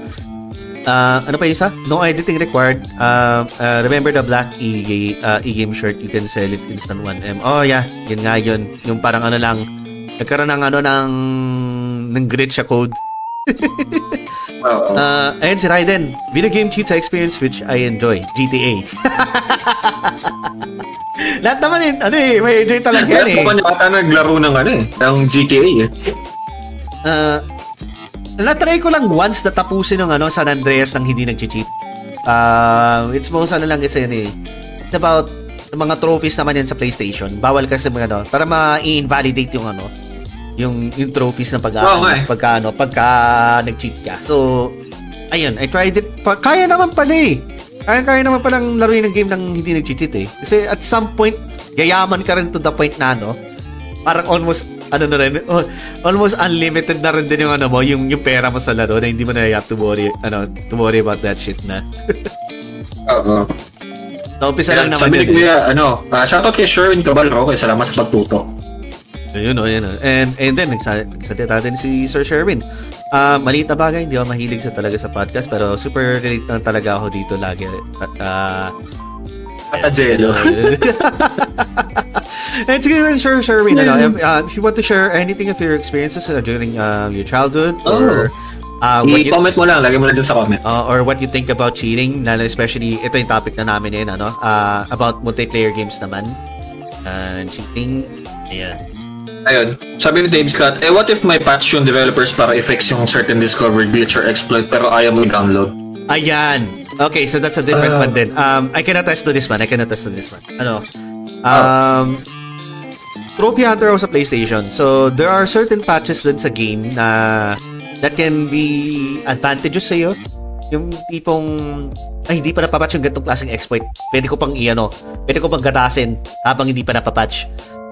Uh, ano pa yung isa? No editing required. Uh, uh, remember the black E-game uh, E-game shirt, you can sell it instant one M. Oh yeah, yun nga yun. Yung parang ano lang, nagkaroon ng ano ng ng grid siya code. Uh, and si Raiden, video game cheats I experience which I enjoy, G T A. Lahat naman eh, ano eh, may enjoy talaga yan eh. Lahat naman yata naglaro ng ano eh, ng G T A eh. Uh, natry ko lang once na tapusin ng ano, San Andreas nang hindi nag-cheat. Uh, it's most ano lang kasi yun eh. It's about mga trophies naman yan sa PlayStation. Bawal kasi mga ano, para ma-invalidate yung ano, yung yung trophies ng pag oh, okay. pagka ano pagka nag-cheat ka. So ayun, I tried it. Pa- kaya naman pala eh. Kaya, kaya naman palang laruin ng game nang hindi nag-cheat eh. Kasi at some point yayaman ka rin to the point na ano, parang almost ano na rin, oh, almost unlimited na rin din yung ano mo, yung yung pera mo sa laro na hindi mo na have to worry ano, to worry about that shit na. Oo. Naumpisa lang naman yun. Sabi ni Kuya, ano, uh, shoutout kay Sherwin Cabalro, okay, salamat sa pagtuto. Ayun o, ayun o. And, and then, nagsalita natin si Sir Sherwin. Uh, maliit na bagay, hindi ako mahilig sa talaga sa podcast, pero super relate lang talaga ako dito lagi. Ah... Uh, Atajelo. And sige lang, Sir Sherwin, ano, uh, if you want to share anything of your experiences uh, during uh, your childhood, or... Oh. Uh, i-comment mo lang, lagay mo lang dyan sa comments. Uh, or what you think about cheating, lalo especially, ito yung topic na namin yun, ano, uh, about multiplayer games naman. Uh, cheating, ayan. Ayun, sabi ni Dave Scott, eh what if may patch yung developers para i-fix yung certain discovery glitch or exploit pero ayaw mo i-download? Ayan. Okay, so that's a different uh, one din. Um, I cannot attest to this one, I cannot attest to this one. Ano? Um... Uh, Trophy Hunter ako sa PlayStation. So, there are certain patches din sa game na... that can be advantageous sa'yo. Yung tipong, ay, hindi pa napapatch yung ganitong klaseng exploit. Pwede ko pang i-ano, pwede ko pang gatasin habang hindi pa napapatch.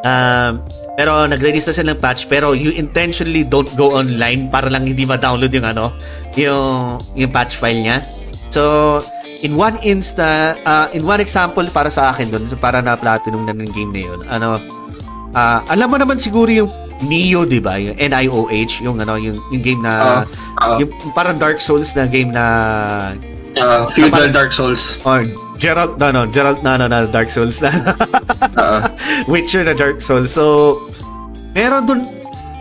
Um, pero nag-release na silang patch, pero you intentionally don't go online para lang hindi ma-download yung ano, yung, yung patch file niya. So, in one insta, uh, in one example para sa akin dun, so para na-platinum na ng game na yun, ano, uh, alam mo naman siguro yung Neo, di ba? Yung N I O H, yung ano, yung, yung game na uh, uh, yung parang Dark Souls na game na uh, feudal Dark Souls or Geralt no no Geralt no no, no Dark Souls na uh, Witcher na Dark Souls. So meron dun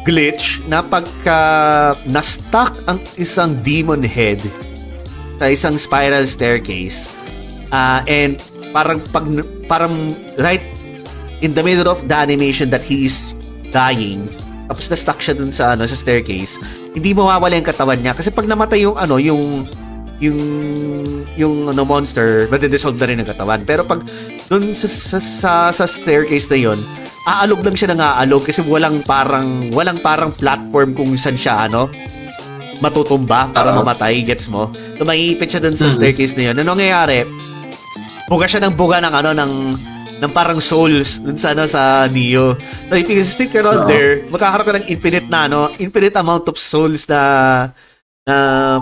glitch na pagka na-stuck ang isang demon head sa isang spiral staircase, uh, and parang pag parang right in the middle of the animation that he is dying, tapos na-stuck siya dun sa ano, sa staircase, hindi mawawala yung katawan niya kasi pag namatay yung ano, yung yung yung ano, monster, madi-dissolve na rin ang katawan. Pero pag dun sa sa, sa, sa staircase na yun, aalog lang siya nang aalog kasi walang parang walang parang platform kung saan siya ano matutumba para mamatay, gets mo? So maiipit siya dun sa staircase na yun. Ano nangyayari? Buga siya ng buga ng ano ng ng parang souls dun sa ano, sa Neo. So if you stick around uh-huh. there, magkakaroon ka ng infinite na ano, infinite amount of souls na na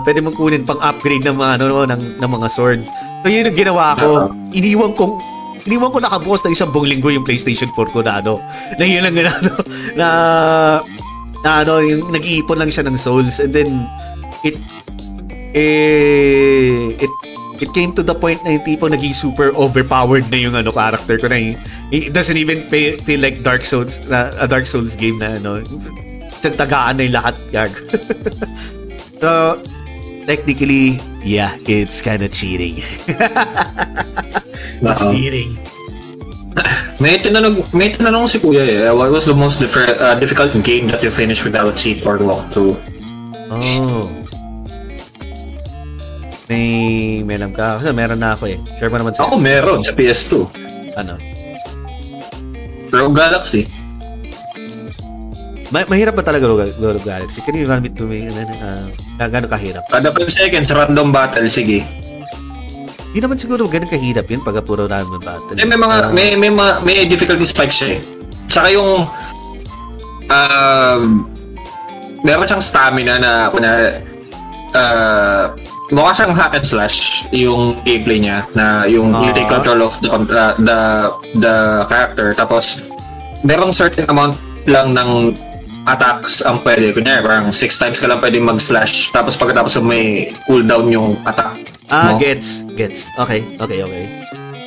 pwede mong kunin pang upgrade ng mga ano, ng, ng mga swords. So yun yung ginawa ko. Uh-huh. Iniwan kong iniwan ko nakabukas na isang buong linggo yung PlayStation four ko na ano. Na yun lang na ano, na, na ano, yung nag-iipon lang siya ng souls, and then it eh it it came to the point na yung tipo naging super overpowered na yung ano character ko na. It doesn't even feel, feel like Dark Souls, uh, a Dark Souls game na ano. Tagaan na yung lahat, gag. So, technically, yeah, it's kind of cheating. It's cheating. May tinanong, may tinanong si Kuya eh. What was the most differ- uh, difficult game that you finished without cheat or walkthrough? Oh. May may alam ka kasi meron na ako eh. Share mo naman sa'yo. Ako meron sa P S two. Ano? Rogue Galaxy. Ma- mahirap ba talaga Rogue, Rogue Galaxy? Can you run me to me? Uh, Gano'n kahirap? Kada five seconds, random battle. Sige. Hindi naman siguro gano'n kahirap yun pag puro random battle. Eh, may mga, uh, may, may, may, may difficulty spikes siya eh. Tsaka yung uh, meron siyang stamina na na uh, mukha siyang hack and slash yung gameplay niya na yung uh, you take control of the uh, the the character, tapos merong certain amount lang ng attacks ang pwede, kunya parang six times ka lang pwede mag-slash, tapos pagkatapos may cooldown yung attack. Ah, no? gets gets okay okay okay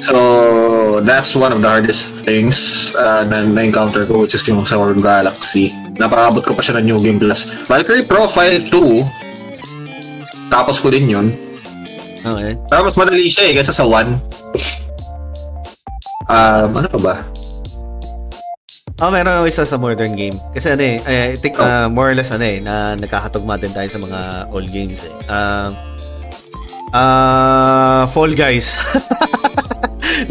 So that's one of the hardest things uh, na na-encounter ko, which is yung sa Warcraft Galaxy. Napakaabot ko pa siya ng New Game Plus. Valkyrie Profile two tapos ko din yun. Okay. Tapos madali siya eh, kaysa sa one. Um, ano pa ba? Oh, meron ako isa sa modern game. Kasi ano eh, I think uh, more or less ano eh, na nagkakatugma din tayo sa mga old games eh. Uh, uh, Fall Guys.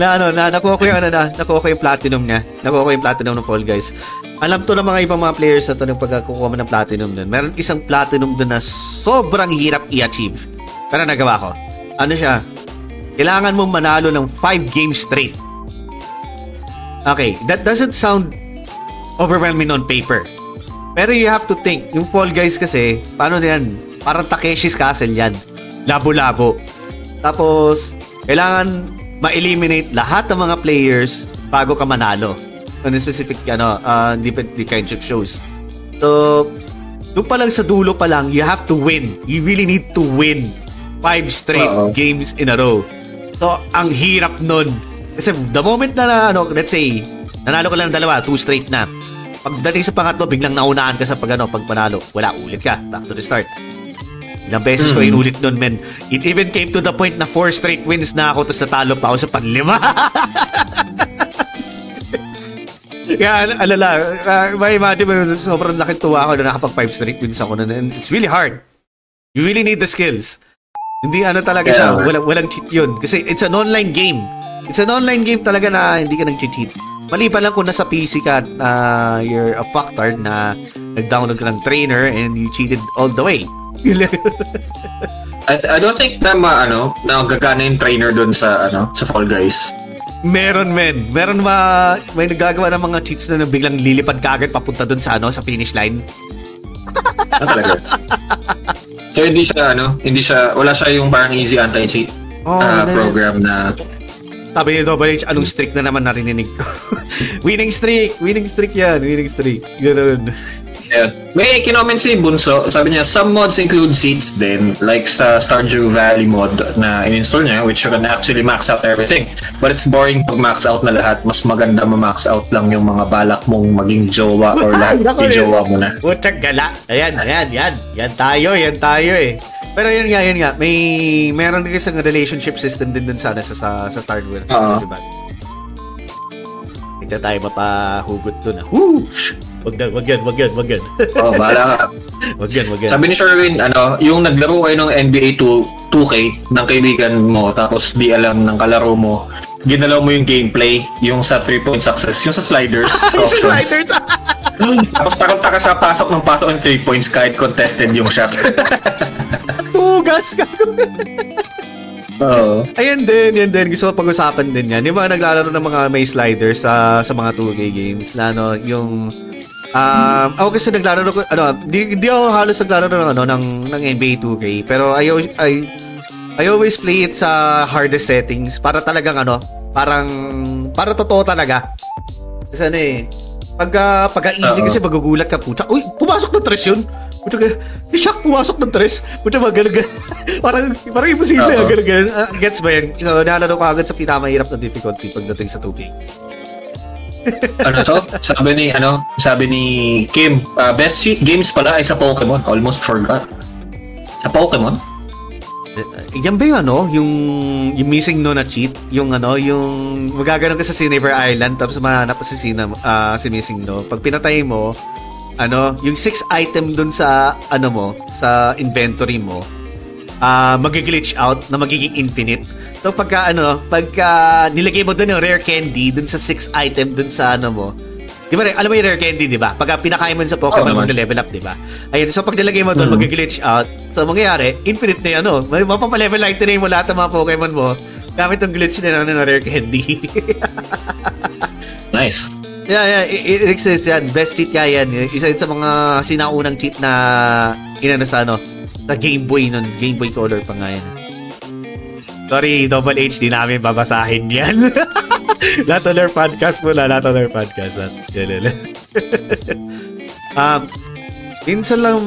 na ano, na, nakuha ko yung ano na, nakuha ko yung platinum niya. Nakuha ko yung platinum ng Fall Guys. Alam to ng mga ibang mga players na to ng pagkakuha ng platinum dun. Meron isang platinum dun na sobrang hirap i-achieve. Pero nagawa ko. Ano siya? Kailangan mong manalo ng five games straight. Okay, that doesn't sound overwhelming on paper. Pero you have to think, yung Fall Guys kasi, paano yan? Parang Takeshi's Castle yan. Labo-labo. Tapos, kailangan ma-eliminate lahat ng mga players bago ka manalo. On a specific ano, uh, different kinds of shows. So, doon pa lang sa dulo pa lang, you have to win. You really need to win five straight Uh-oh. games in a row. So, ang hirap nun. Kasi the moment na, ano, let's say, nanalo ka lang dalawa, two straight na. Pagdating sa pangatlo, biglang naunaan ka sa pag, ano, pag panalo. Wala, ulit ka. Back to the start. Ilang beses mm-hmm. ko inulit nun, men. It even came to the point na four straight wins na ako, tapos natalo pa ako sa panlima. Kaya alala, uh, may imagine mo, sobrang laking tuwa ako na nakapag five straight wins ako nun. And it's really hard. You really need the skills. Hindi ano talaga yeah. siya, walang, walang cheat yun. Kasi it's an online game. It's an online game talaga na hindi ka nag-cheat. Mali pa lang kung nasa P C ka at uh, you're a fucktard na nag-download ka ng trainer and you cheated all the way. I, I don't think na ma, ano, nagagana yung trainer doon sa, ano, sa Fall Guys. Meron, men. Meron ma, may nagagawa ng mga cheats na biglang lilipad ka agad papunta doon sa, ano, sa finish line. Ah, talaga. So, hindi siya, ano, hindi siya, wala siya yung parang easy anti-cheat oh, uh, then, program na... Sabi ni Double H, anong streak na naman narinig ko? Winning streak! Winning streak yan! Winning streak! Ganun. Yeah. May kinoment si Bunso, sabi niya, some mods include cheats din, like sa Stardew Valley mod na in-install niya, which you can actually max out everything. But it's boring pag max out na lahat, mas maganda ma-max out lang yung mga balak mong maging jowa or lahat i-jowa mo na. Putang gala! Ayan, ayan, yan. Yan tayo, yan tayo eh. Pero yun nga, yun nga. May, meron din isang relationship system din dun sana sa, sa, sa Stardew. Oo. Diba? Hindi na tayo mapahugot dun ah. Woo! Wag yan, wag yan, wag yan, wag yan. Oo, oh, bahala ka. Wag yan, wag yan. Sabi ni Sherwin, ano, yung naglaro kayo ng N B A two K ng kaibigan mo, tapos di alam ng kalaro mo, ginalaw mo yung gameplay, yung sa three-point success, yung sa sliders, sa sliders. Tapos takot-taka siya, pasok ng pasok ng three points kahit contested yung shot. Tugas ka! Oo. Ayan din, yan din. Gusto ko pag-usapan din yan. Yung mga naglalaro ng mga may sliders uh, sa mga two K games, na, ano, yung... Um, ako kasi naglaro ko ano, di, di ako halos naglaro ng ano ng ng N B A two K, pero I, I I always play it sa hardest settings para talagang ano, parang para totoo talaga. Kasi ano eh, pag uh, pagka easy kasi magugulat ka puta. Uy, pumasok na tres 'yun. Puta ka. I-shock pumasok ng tres. Puta magagaling. parang parang imposible ang gagawin. Uh, gets ba 'yan? So, nalaro ko agad sa pinakamahirap na difficulty pagdating sa two K. Ano to? Sabi ni, ano? Sabi ni Kim, uh, best cheat games pala ay sa Pokemon. Almost forgot. Sa Pokemon? Uh, yan ba yung, ano? Yung, yung missing no na cheat? Yung, ano? Yung magagano ka sa Cinever Island tapos mahanap si, Sina, uh, si missing no. Pag pinatay mo, ano? Yung six item dun sa, ano mo? Sa inventory mo. Uh, magiglitch out na magiging infinite. So pagka ano, pagka nilagay mo doon yung Rare Candy doon sa six item doon sa ano mo. Di ba? Alam mo yung Rare Candy, di ba? Pagka pinakain mo sa Pokemon oh, mo na level up, di ba? Ayun, so pag nilagay mo doon, mm-hmm. magiglitch out. So mangyayari, infinite na 'yan, ano. Mapapalevel up din mo lahat ng mga Pokemon mo gamit yung glitch na ano, Rare Candy. Nice. Yeah, yeah, it, it exists yan. Best cheat kaya yan. Isa sa mga sinaunang cheat na inano sa ano. Na Game Boy nun. Game Boy Color pa nga yan. Sorry, Double H, di namin babasahin yan. Lahat on our podcast muna. Lahat on our podcast. Yan, yan. um, minsan lang...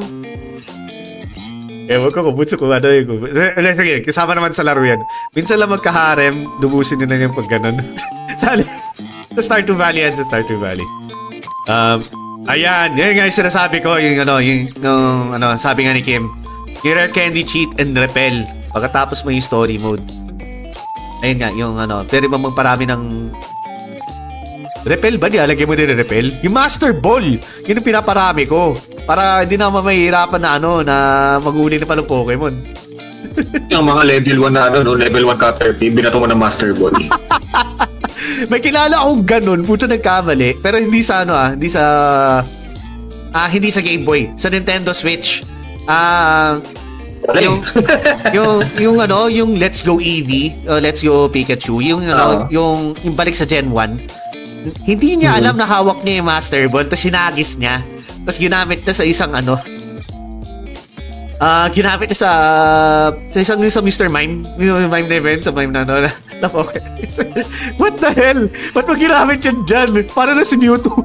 Ewan ko, kubutso ko. Ano yung... Sige, kasama naman sa laro yan. Minsan lang magkaharem, dubusin nyo na yung pag ganun. Sali. Sa Stardew Valley yan. Sa Stardew Valley. Um, ayan. Yan nga yung sinasabi ko. Yung ano, yung... yung ano, sabi nga ni Kim. Yung Rare Candy cheat and repel pagkatapos mo yung story mode. Ayun nga, yung ano, pero ibang parami ng repel ba niya? Lagyan mo din yung repel? Yung Master Ball! Yun yung pinaparami ko. Para hindi na mamahirapan na ano, na mag-uli na pa ng Pokemon. Yung mga level one na ano, no? Level one Caterpie, binato mo ng Master Ball. May kilala akong ganun, puto nagkamali. Pero hindi sa ano ah, hindi sa... Ah, hindi sa Game Boy. Sa Nintendo Switch. Ah, uh, yung, yung yung ano, yung Let's Go Eevee, uh, Let's Go Pikachu, yung ano, uh, yung yung balik sa Gen one. Hindi niya mm-hmm. alam na hawak niya yung Master Ball, tapos sinagis niya. Tapos ginamit niya sa isang ano. Ah, uh, ginamit niya sa, sa isang sa Mister Mime, yung Mime na event, sa Mime na ano. Nako. What the hell? Ba't mo ginamit yan dyan? Para na si Mewtwo.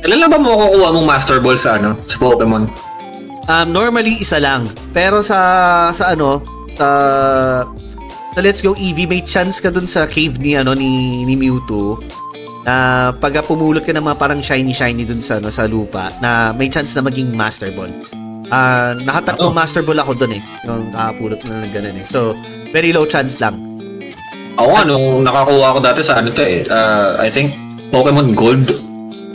Kailan ba mo kukuha mong Master Ball sa ano? Sa Pokemon? Um, normally, isa lang. Pero sa, sa ano, sa, sa Let's Go Eevee, may chance ka dun sa cave ni, ano, ni, ni Mewtwo. Na uh, pag pumulot ka ng mga parang shiny-shiny dun sa, ano, sa lupa, na may chance na maging Master Ball. Uh, nakatatlong oh. Master Ball ako dun eh. Yung nakapulot na ng ganun eh. So, very low chance lang. Ako nga, nung nakakuha ako dati sa ano to eh. Uh, I think, Pokemon Gold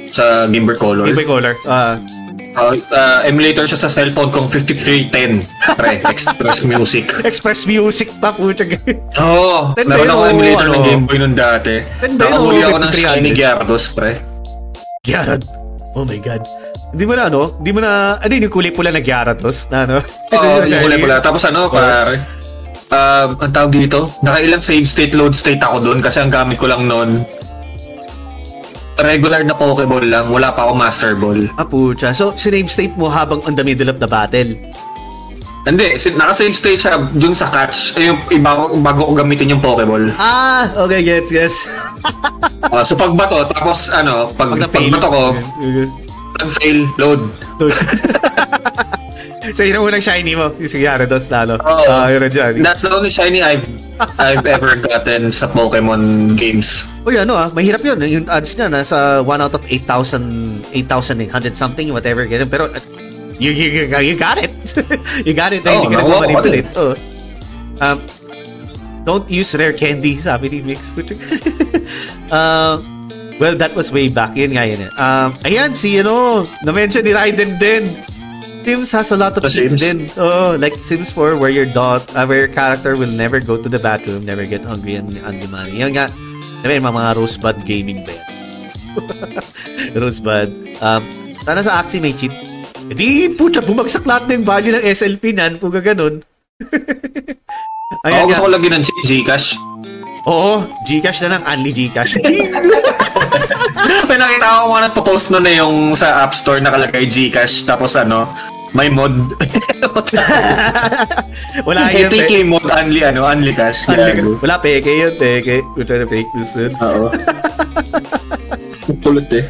sa Game Boy Color. Game Boy Color. Uh, uh, uh, emulator siya sa cellphone kong fifty-three ten. Pre, Express Music. Express Music pa po. Oo. Oh, meron akong emulator ano? Ng Game Boy nun dati. Nakahuli ako ng shiny Gyarados, pre. Gyarad? Oh my God. Hindi mo na ano? Hindi mo na... Ano yung kulay pula na Gyarados? Na ano? Oo, oh, yung kulay pula. Tapos ano, pare? Uh, ang tawag dito? Nakailang save state, load state ako doon kasi ang gamit ko lang noon regular na Pokeball lang. Wala pa ako Master Ball. Ah, pucha. So, sinave state mo habang on the middle of the battle? Hindi. Naka-save state siya dun sa catch. Yung iba bago ko gamitin yung Pokeball. Ah! Okay, yes, yes. uh, so, pagbato, tapos ano, pag, pag pagbato ko, nag-fail, load. Load. So, yun ang unang shiny mo. Sige, Gyarados lalo. Oo. Oh, uh, that's the only shiny I've, I've ever gotten sa Pokemon games. Uy, ano ah. Mahirap yun. Yung odds niya, nasa one out of eight thousand, eight thousand eight hundred something, whatever. Ganun. Pero, you, you, you got it. You got it. Oh, hindi ka nagmamanipulate. Oh. Um, don't use Rare Candy, sabi ni Mix. Ah... uh, Well, that was way back. Yun nga yun. Um, ayan, si, ano, na-mention ni Ryden din. Sims has a lot of things din. Oh, like Sims four, where your dot, uh, where your character will never go to the bathroom, never get hungry and hungry money. Yan nga. Yan nga, mga Rosebud gaming ba yan? Rosebud. Um, sana sa Axie may cheat. E di, puta, bumagsak lahat ng value ng S L P nan. Kung ganun. Ayan oh, nga. Gusto ko lagi ng Gcash. Oo, Gcash na lang. Only Gcash. May nakita ko mga nagpo-post nun eh yung sa App Store nakalagay Gcash tapos ano, may mod. Wala yun. A T K pe- mod, only ano, only cash. Only, wala, peke yun, peke. We're trying to fake this soon. Oo. Pulot eh.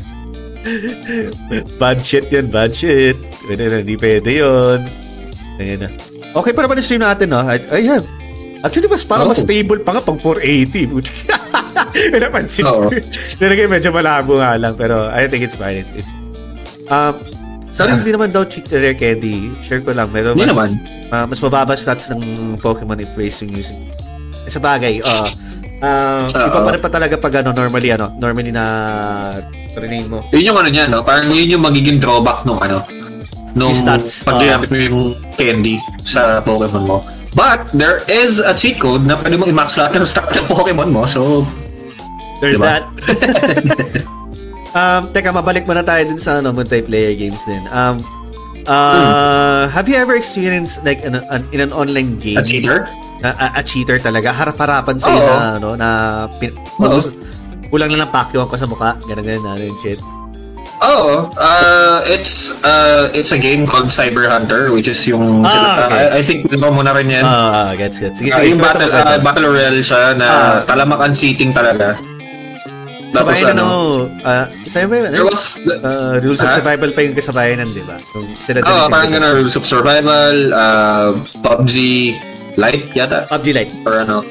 Bad shit yun, bad shit. Hindi pwede yun. Ayan na. Okay, para ba na-stream natin, no? Ay, ayan. Actually, mas parang oh. mas stable pa nga pang four eighty. May napansin ko. Nalagay medyo malabo nga lang. Pero I think it's fine. It's... Um, sorry, hindi ah. naman daw cheat the Rare Candy. Share ko lang. Pero mas, naman. Uh, mas mababa stats ng Pokemon if racing using. Sa bagay. Uh, uh, iba pa rin pa talaga pag ano, normally, ano, normally na train mo. Yun yung ano niya, no? Parang yun yung magiging drawback nung ano. Nung pagdiyapit mo yung candy sa Pokemon mo. But there is a cheat code na pwede mong i-max lahat ng stock ng Pokemon mo. So, there's diba? That. um, teka, mabalik muna tayo din sa ano, multiplayer games din. Um, uh, mm. Have you ever experienced like an, an, in an online game? A cheater? Na, a, a cheater talaga. Harap-harapan sa'yo na, ano, na pin- kulang na lang pakiwan ko sa mukha. Ganun-ganun na rin, shit. Oh, uh, it's uh, it's a game called Cyber Hunter, which is yung ah, sila, okay. uh, I think dito muna rin yan. Ah, gets gets. Sige, uh, sige, yung battle uh, battle royale siya na ah. talamakan seating talaga. Tapos sabayan, ano, uh, sabayan, there was uh, rules of survival huh? pa yung kasabayanan, di ba? So, sila din. Oh, parang gano'n, rules of survival, uh, P U B G Lite yata. P U B G Lite. Or ano.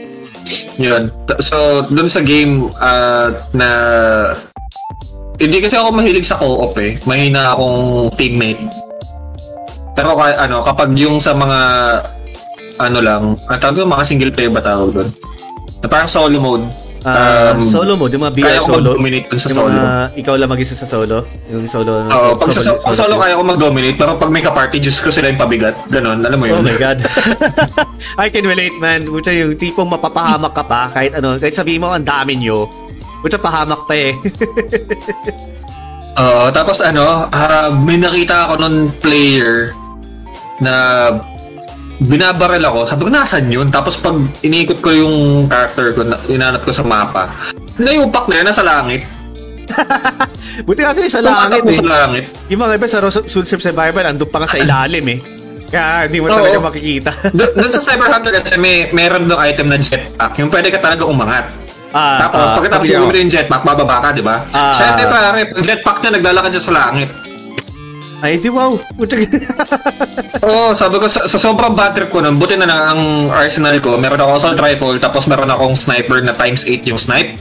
Yun. So, dun sa game uh, na hindi kasi ako mahilig sa co-op eh. Mahina akong teammate. Pero ano, kapag yung sa mga ano lang, ang tawag yung mga single player ba tawag doon? Na parang solo mode. Uh, um, solo mode? Yung mga B R solo? Kaya ko mag-dominate dun sa yung solo. Mga, ikaw lang mag-isa sa solo? Yung solo? Oo, uh, pag solo, solo, solo kaya ko mag-dominate. Pero pag may ka-party, Diyos ko sila yung pabigat. Ganon, alam mo yun. Oh my God. I can relate, man. Buta yung tipong mapapahamak ka pa. Kahit ano, kahit sabihin mo, ang dami nyo. Puta, pahamak pa eh. Oo, uh, tapos ano, uh, may nakita ako nun player na binabaril ako. Sabi ko, nasan yun? Tapos pag iniikot ko yung character ko, inanap ko sa mapa, nayupak na yun, nasa langit. Buti kasi sa langit eh. Sa langit. Yung mga iba sa Rules of Survival, andun pa ka sa ilalim eh. Kaya hindi mo so, talaga makikita. Doon dun sa Cyber Hunter kasi may meron doon item na jetpack. Yung pwede ka talaga umangat. Ah, tapos ah, pagkatapos mo yung jetpack, bababa ka, di ba? Ah, siya hindi pare, yung jetpack niya naglalakad siya sa langit. Ay, di wow. Oo, oh, sabi ko, sa, sa sobrang battery ko nun, buti na lang ang arsenal ko. Meron akong assault rifle, tapos meron akong sniper na times eight yung snipe.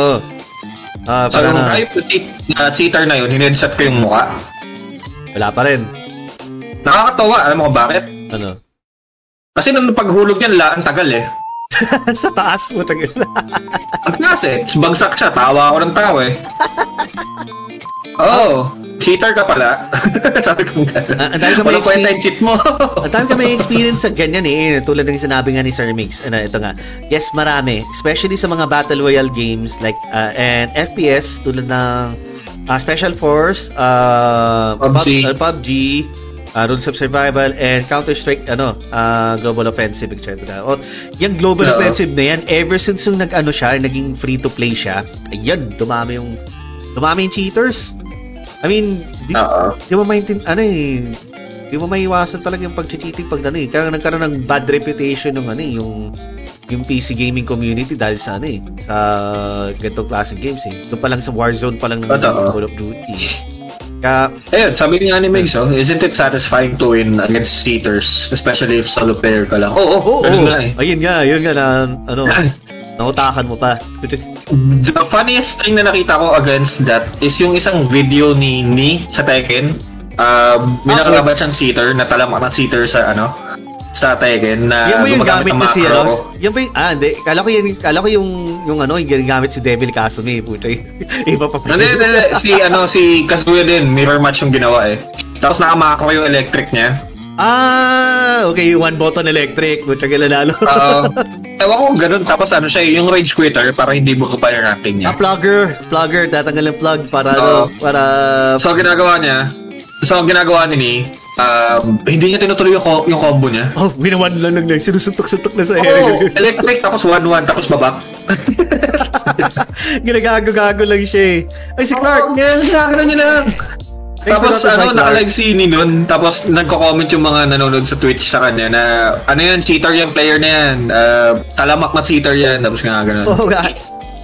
Oo. Oh. Ah, so, yung na... rifle cheat, uh, cheater na yun, hinedset ko yung mukha. Wala pa rin. Nakakatawa, alam mo ko bakit? Ano? Kasi nung paghulog niyan, la, ang tagal eh. Sa taas mo, tagal. Ang taas eh, bagsak siya, tawa ako ng tawa eh. Oo. Oh. Cheater ka pala. Sabi ko nga. Uh, walang kwenta yung cheat mo. Ang dami ka may experience sa ganyan eh. Tulad ng sinabi nga ni Sir Mix. Ano, ito nga. Yes, marami. Especially sa mga Battle Royale games like uh, and F P S tulad ng uh, Special Force, uh, P U B G, P U B G uh, Rules of Survival, and Counter-Strike ano, uh, Global Offensive, et cetera. O, yung Global no. Offensive na yan, ever since yung nag-ano siya, naging free-to-play siya, ayan, dumami yung dumami yung cheaters. I mean, di, di mo maintindihan, ano eh, di mo maiwasan talaga yung pag-cheating pag ano eh. Kaya nagkaroon ng bad reputation ng ano eh, yung, yung P C gaming community dahil sa ano eh, sa ganitong klaseng games eh. Doon pa lang sa Warzone pa lang ng Call of Duty. Kaya, ayun, sabi nga ni Migs, oh, isn't it satisfying to win against cheaters, especially if solo player ka lang? Oo, oo, oo. Ayun nga, ayun nga na, ano, nautakan mo pa. The funniest thing na nakita ko against that is yung isang video ni Ni sa Tekken. Uh, may ah, nakalaban siyang cheater, natalamak ng cheater sa ano sa Tekken na gumagamit ng macro. Yan ba yung, ah, hindi. Kala ko, yan, kala ko yung, yung ano, yung ginagamit si Devil Kasumi. Puto eh. Iba pa pa. Hindi, hindi. Si, ano, si Kazuya din, mirror match yung ginawa eh. Tapos nakamakro yung electric niya. Ah, okay, one button electric. Buta ka lalalo. Oo. Ewan ko, ganun. Tapos ano siya, yung rage quitter para hindi mo pa yung ranking niya. Ah, plugger. Plugger. Tatanggal ng plug para so, ano, para... So, ginagawa niya, so, ginagawa niya ni, um, hindi niya tinutuloy yung, co- yung combo niya. Oh, winawan lang lang lang. Sinusuntok-suntok na sa air. Oo, oh, electric, tapos one-one, tapos babak. Ginagago-gago lang siya eh. Ay, si Clark. Oh, ginagago niya lang. Tapos ano, naka-live si Ni nun. Tapos nagko-comment yung mga nanonood sa Twitch sa kanya na ano yan, cheater yan, player na yan, uh, talamak na cheater yan. Tapos nga gano'n. Oh God.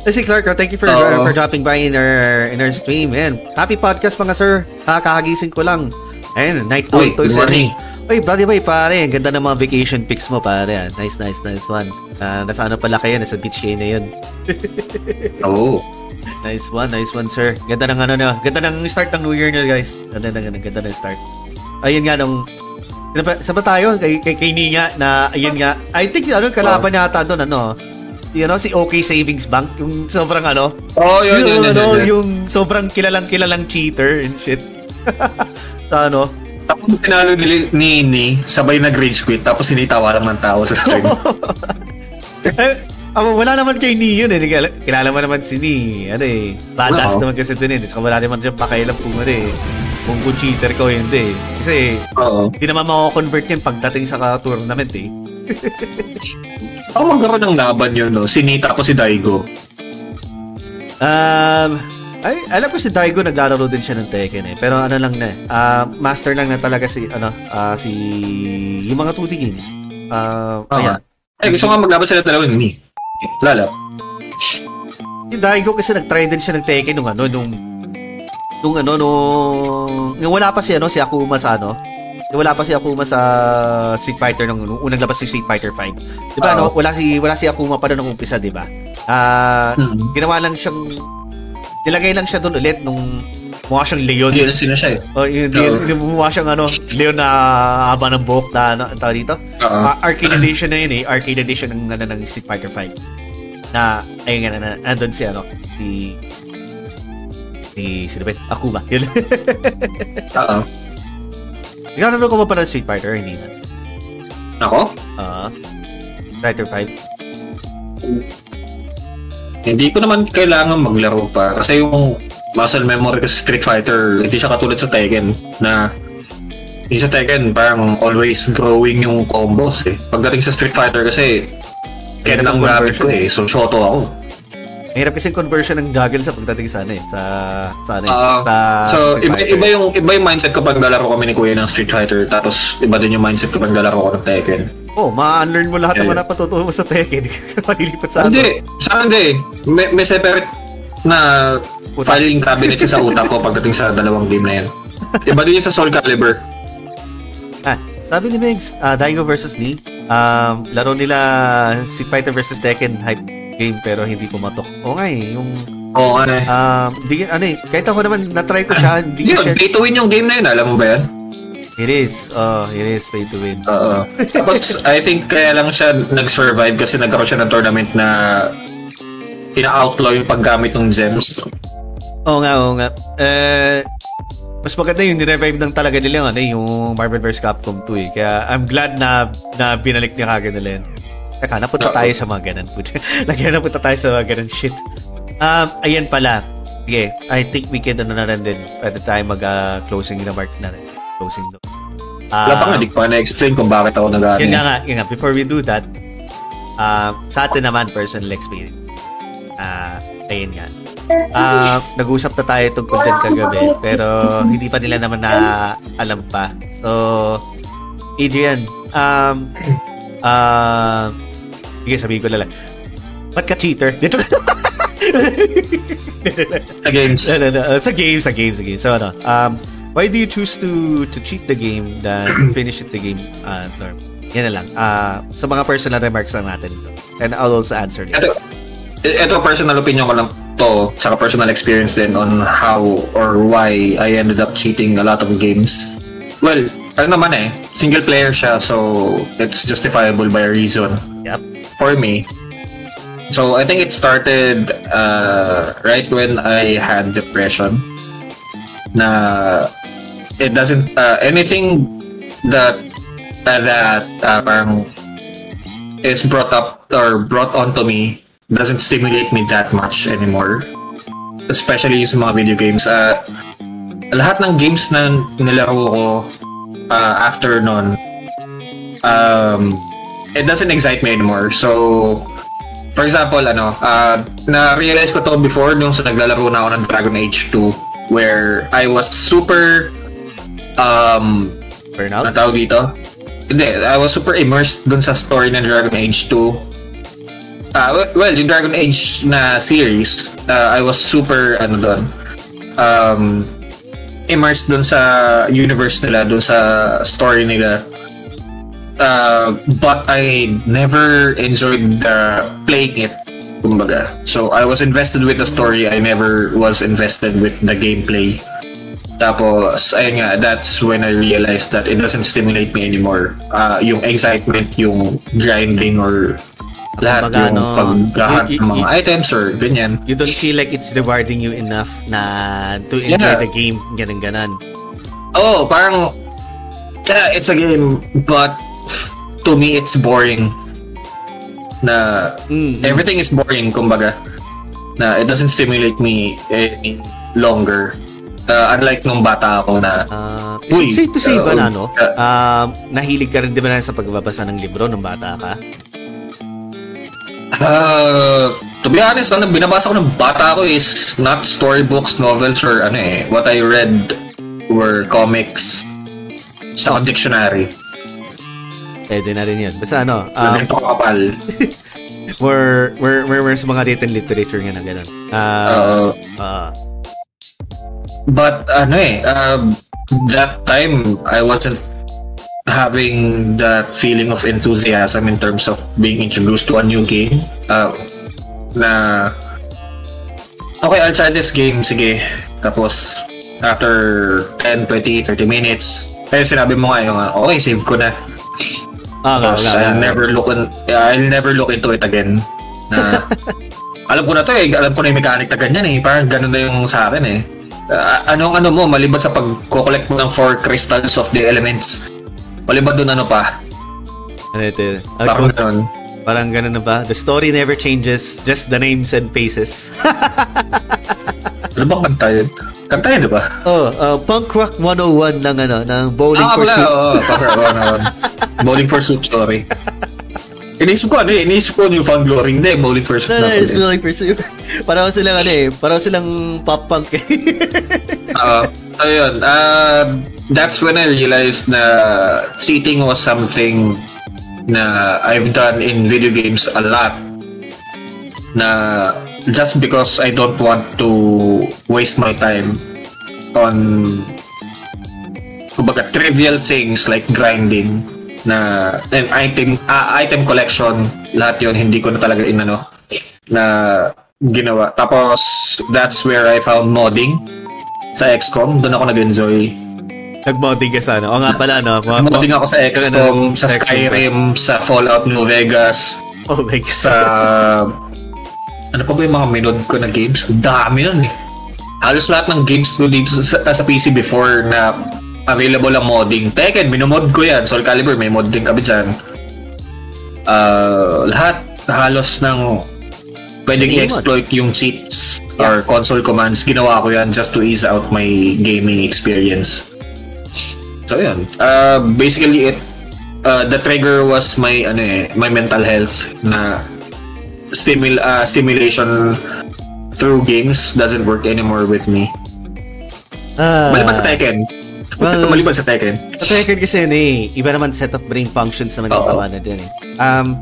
Si Clark, thank you for, uh, for dropping by in our, in our stream. Ayan. Happy podcast mga sir. Ha, kakagising ko lang. Ayan, night out to isa ni. Uy, brother boy, pare. Ang ganda ng mga vacation pics mo, pare. Nice, nice, nice one. Uh, nasa ano pala kayo? Nasa beach kayo na yun. Oo. Oh. Nice one, nice one, sir. Ganda ng ano na. Ganda ng start ng New Year nyo, guys. Ganda ng ganda, ganda ng start. Ayun nga nung sa ba tayo kay kay, kay Ninga na ayun nga. I think ano kalaban yata doon ano. You know, si OK Savings Bank, yung sobrang ano. Oh, yun yun. Yung, yun, yun, yun, yun. Yung sobrang kilalang-kilalang cheater and shit. Sa ano. Tapos tinalo ni Nini, sabay nag-rage quit tapos sinitawa lang ng tao sa stream. Aba, wala naman kay Ni yun eh. Kilala mo naman si Ni. Ano eh. Badass naman kasi ito eh. So, wala naman siya pakailan kung ano eh. Kung kung cheater ko hindi eh. Kasi hindi naman makakonvert yun pagdating sa tournament eh. Ako oh, magkaroon ng laban yun no. Si Ni tapos si Daigo. Um, ay, alam ko si Daigo naglalaro din siya ng Tekken eh. Pero ano lang na uh, master lang na talaga si ano uh, si yung mga two D games. Uh, ayan. Ay, gusto nga maglaban sila talaga ng Ni. Lalo. Si Daigo kasi nag-try din siya ng Tekken nung ano, nung... Nung ano, nung... Yung wala pa si, ano, si Akuma sa ano. Yung wala pa si Akuma sa Street Fighter nung, nung unang labas si Street Fighter five. Diba, ano? Wala si, wala si Akuma pa nung umpisa, diba? Ah... Uh, hmm. Ginawa lang siyang... Nilagay lang siya doon ulit nung... Mukha siyang Leon. Leon sino siya eh. Oh, yun, yun, yun, mukha siyang ano, Leon na haba ng buhok na ano, tao dito. Uh, arcade edition na yun eh. Arcade edition ng, ng, ng Street Fighter five. Na, ayun nga na, andun si ano, si, si, sino ba? Akuma. Yun. Oo. Nagkaroon ko ba pala Street Fighter? Hindi na. Ako? Oo. Uh, Fighter five. Hindi ko naman kailangan maglaro pa. Kasi yung, muscle memory kasi Street Fighter hindi siya katulad sa Tekken na yung sa Tekken parang always growing yung combos eh. Pagdating sa Street Fighter kasi kaya nang gamit ko eh so shoto ako Hirap kasi conversion ng juggle sa pagdating sa ano eh, sa sa ano. Uh, sa so iba, iba yung iba yung mindset ko pag nalaro kami ni Kuya ng Street Fighter, tapos iba din yung mindset ko pag nalaro ko ng Tekken. Oh, ma-unlearn mo lahat yeah, ng mga natutunan mo sa Tekken. Palilipat sa hindi, ano. Sa hindi. May, may separate na filing cabinet sa utak ko pagdating sa dalawang game na yan. Iba din yung sa Soul Calibur. Ah, sabi ni Megs, uh, Daigo versus Ni, um, laro nila Street Fighter versus Tekken hype game pero hindi pumatok. Oo nga eh, yung oo nga eh. Um, di, ano eh, kahit ako naman, na-try ko siya. Hindi yun, pay to win yung game na yun, alam mo ba yan? It is. Oh, it is pay to win. Oo. Tapos, I think kaya lang siya nag-survive kasi nagkaroon siya ng tournament na ina-outlaw yung paggamit ng gems. Oo nga, oo nga. Eh, mas maganda yung nirevive ng talaga nila yung, ano, yung Marvel versus. Capcom two eh. Kaya I'm glad na, na binalik niya kagad nila yun. Teka, napunta tayo sa mga ganun. Lagyan napunta tayo sa mga ganun shit. Um, ayan pala. Sige, okay, I think we can ano na rin din. Pwede tayo mag-closing uh, na mark na rin. Closing doon. Um, Wala pa nga, di ko pa na-explain kung bakit ako nag-aano. Yun nga nga, yun nga. Before we do that, uh, sa atin naman, personal experience. Uh, ayan nga. Uh, nag-usap na tayo tungkol dyan kagabi pero hindi pa nila naman na alam pa. So Adrian, um uh, sige sabihin ko na lang, ba't ka cheater? Dito ka sa games no, no, no. sa games sa games sa games so ano um why do you choose to to cheat the game than finish it the game uh, norm? Yan na lang uh, sa mga personal remarks lang natin ito and I'll also answer it. Ito, personal opinion ko lang to, saka personal experience din on how or why I ended up cheating a lot of games. Well, ano naman eh, single player siya, so it's justifiable by reason. Yep. For me. So, I think it started uh, right when I had depression. Na it doesn't, uh, anything that, uh, that uh, parang is brought up or brought onto me doesn't stimulate me that much anymore, especially sa mga video games. Uh, lahat ng games na nilaro ko uh, after nun, um, it doesn't excite me anymore. So, for example, ano, uh, na-realize ko to before nung sa naglalaro na ako ng Dragon Age two, where I was super um, burnout? Ano tawag dito? Hindi, I was super immersed dun sa story ng Dragon Age two. Uh, well, yung Dragon Age na series, uh, I was super ano doon, um, immersed doon sa universe nila, doon sa story nila. Uh, but I never enjoyed uh, playing it, kumbaga. So I was invested with the story. I never was invested with the gameplay. Tapos, ayun nga, that's when I realized that it doesn't stimulate me anymore. Uh, yung excitement, yung grinding or lahat baga, yung paggahat ng mga you, items or ganyan. You don't feel like it's rewarding you enough na to enjoy yeah. the game, ganun-ganan. Oh, parang, yeah, it's a game, but to me, it's boring. Na, mm-hmm. everything is boring, kumbaga. Na, it doesn't stimulate me any longer. Uh, unlike nung bata ako na... Uh, uy, say to say uh, ba na, no? Uh, uh, nahilig ka rin din ba na sa pagbabasa ng libro nung bata ka? Uh, to be honest, ano binabasa ko ng bata ko is not storybooks, novels, or ano eh. What I read were comics sa oh. dictionary. Pwede na rin yun. Basta ano... Um, Ganito kapal. We're, we're, we're, we're sa mga written literature nga na gano'n. Uh, uh, uh, but ano eh, uh, that time, I wasn't having that feeling of enthusiasm in terms of being introduced to a new game. Uh, na okay, I'll try this game, sige. Tapos after ten, twenty, thirty minutes, eh sinabi mo nga yung okay, save ko na. Ah, okay, okay, I'll okay. never look in, I'll never look into it again. Na alam ko na to eh, alam ko na yung mechanic na ganyan eh, parang ganun na yung sa akin eh. Uh, anong ano mo, maliban sa pag-collect mo ng four crystals of the elements, maliban doon ano pa? Ano ito? Parang ganun. Parang ganun na ba? The story never changes, just the names and faces. Ano ba kanta yun? Kanta yun, diba? Oh, uh, Punk Rock one oh one ng, ano, ng Bowling ah, for wala, Soup. Oh, Punk Rock one oh one. Bowling for Soup, sorry. Iniisip ko ano eh, iniisip ko Newfound Glory, hindi, Bowling Pursuit na. No, no, it's Bowling Pursuit. Parang silang ano eh, parang silang pop-punk eh. Oo, so yun. Uh, that's when I realized na cheating was something na I've done in video games a lot. Na just because I don't want to waste my time on kumbaga trivial things like grinding na and item uh, item collection, lahat yon hindi ko na talaga inano na ginawa. Tapos that's where I found modding sa X COM. Doon ako nag-enjoy. Nag-modding ka sa ano? O nga pala no? Mag- modding ako sa X COM, sa Skyrim, sa Fallout New Vegas, oh my God, sa ano pa ba yung mga minod ko na games? Dami nun eh. Halos lahat ng games ko dito sa, sa P C before na available ang modding. Tekken, minomod ko yan. Soul Calibur, may mod din kami dyan. Uh, lahat, halos ng pwedeng i-exploit yung cheats or console commands. Ginawa ko yan just to ease out my gaming experience. So yan. Uh, basically, it uh, the trigger was my, ano eh, my mental health na Stimul- uh, stimulation through games doesn't work anymore with me. Uh, Maliban sa Tekken. Well, Maliban sa Tekken. Sa Tekken kasi yun eh. Iba naman set of brain functions naman yung tawanan din eh. Um,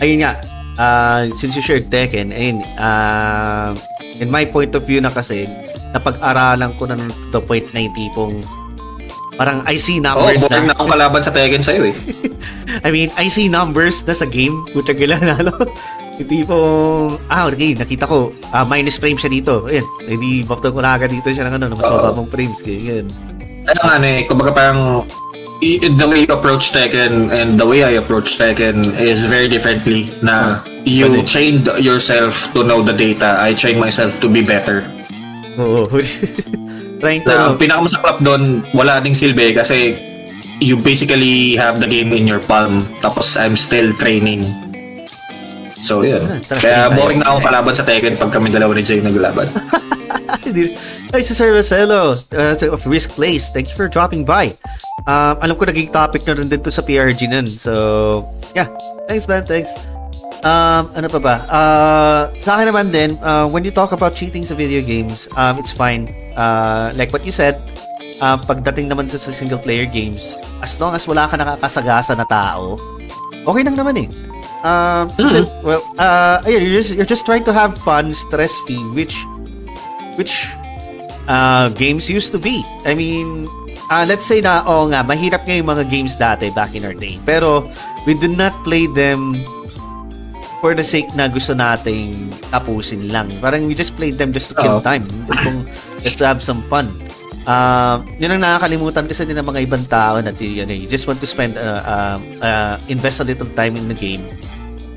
ayun nga. Uh, since you shared Tekken, ayun, uh, in my point of view na kasi, napag-aralan ko na to the point na yung tipong parang I see numbers oh, na. Oo, boring na akong kalaban sa Tekken sa'yo eh. I mean, I see numbers na sa game. Puta gila nalo. Hindi po, ah, okay, nakita ko, ah, minus frame siya dito. Ayun, hindi baktan ko na agad dito siya ng ano, mas mababa mong frames. Ganyan. Ano nga, eh, kumbaga parang, the way you approach Tekken and the way I approach Tekken is very differently na oh, you pwede. Trained yourself to know the data. I trained myself to be better. Oo. Trying to know. Ang pinakamasakap doon, wala ding silbi kasi you basically have the game in your palm. Tapos I'm still training. So, yun. Kaya boring na akong kalaban sa Tekken pag kami dalawa ni Jay naglalaban. Ay, si Sir Rosello uh, of Risk Plays, thank you for dropping by. Um, alam ko naging topic na rin dito sa P R G nun. So, yeah. Thanks, man. Thanks. Um, ano pa ba? Uh, sa akin naman din, uh, when you talk about cheating sa video games, um, it's fine. Uh, like what you said, uh, pagdating naman sa single-player games, as long as wala ka nakakasagasa na tao, okay lang naman eh. Um, mm-hmm. Well, uh, you're just, you're just trying to have fun, stress-free, which, which, uh, games used to be. I mean, uh, let's say na, oh nga, mahirap nga yung mga games dati back in our day. Pero we did not play them for the sake na gusto nating tapusin lang. Parang we just played them just to kill oh. time, just to have some fun. Uh, yun ang nakakalimutan kasi din ng mga ibang tao na yun, you just want to spend uh, uh, uh, invest a little time in the game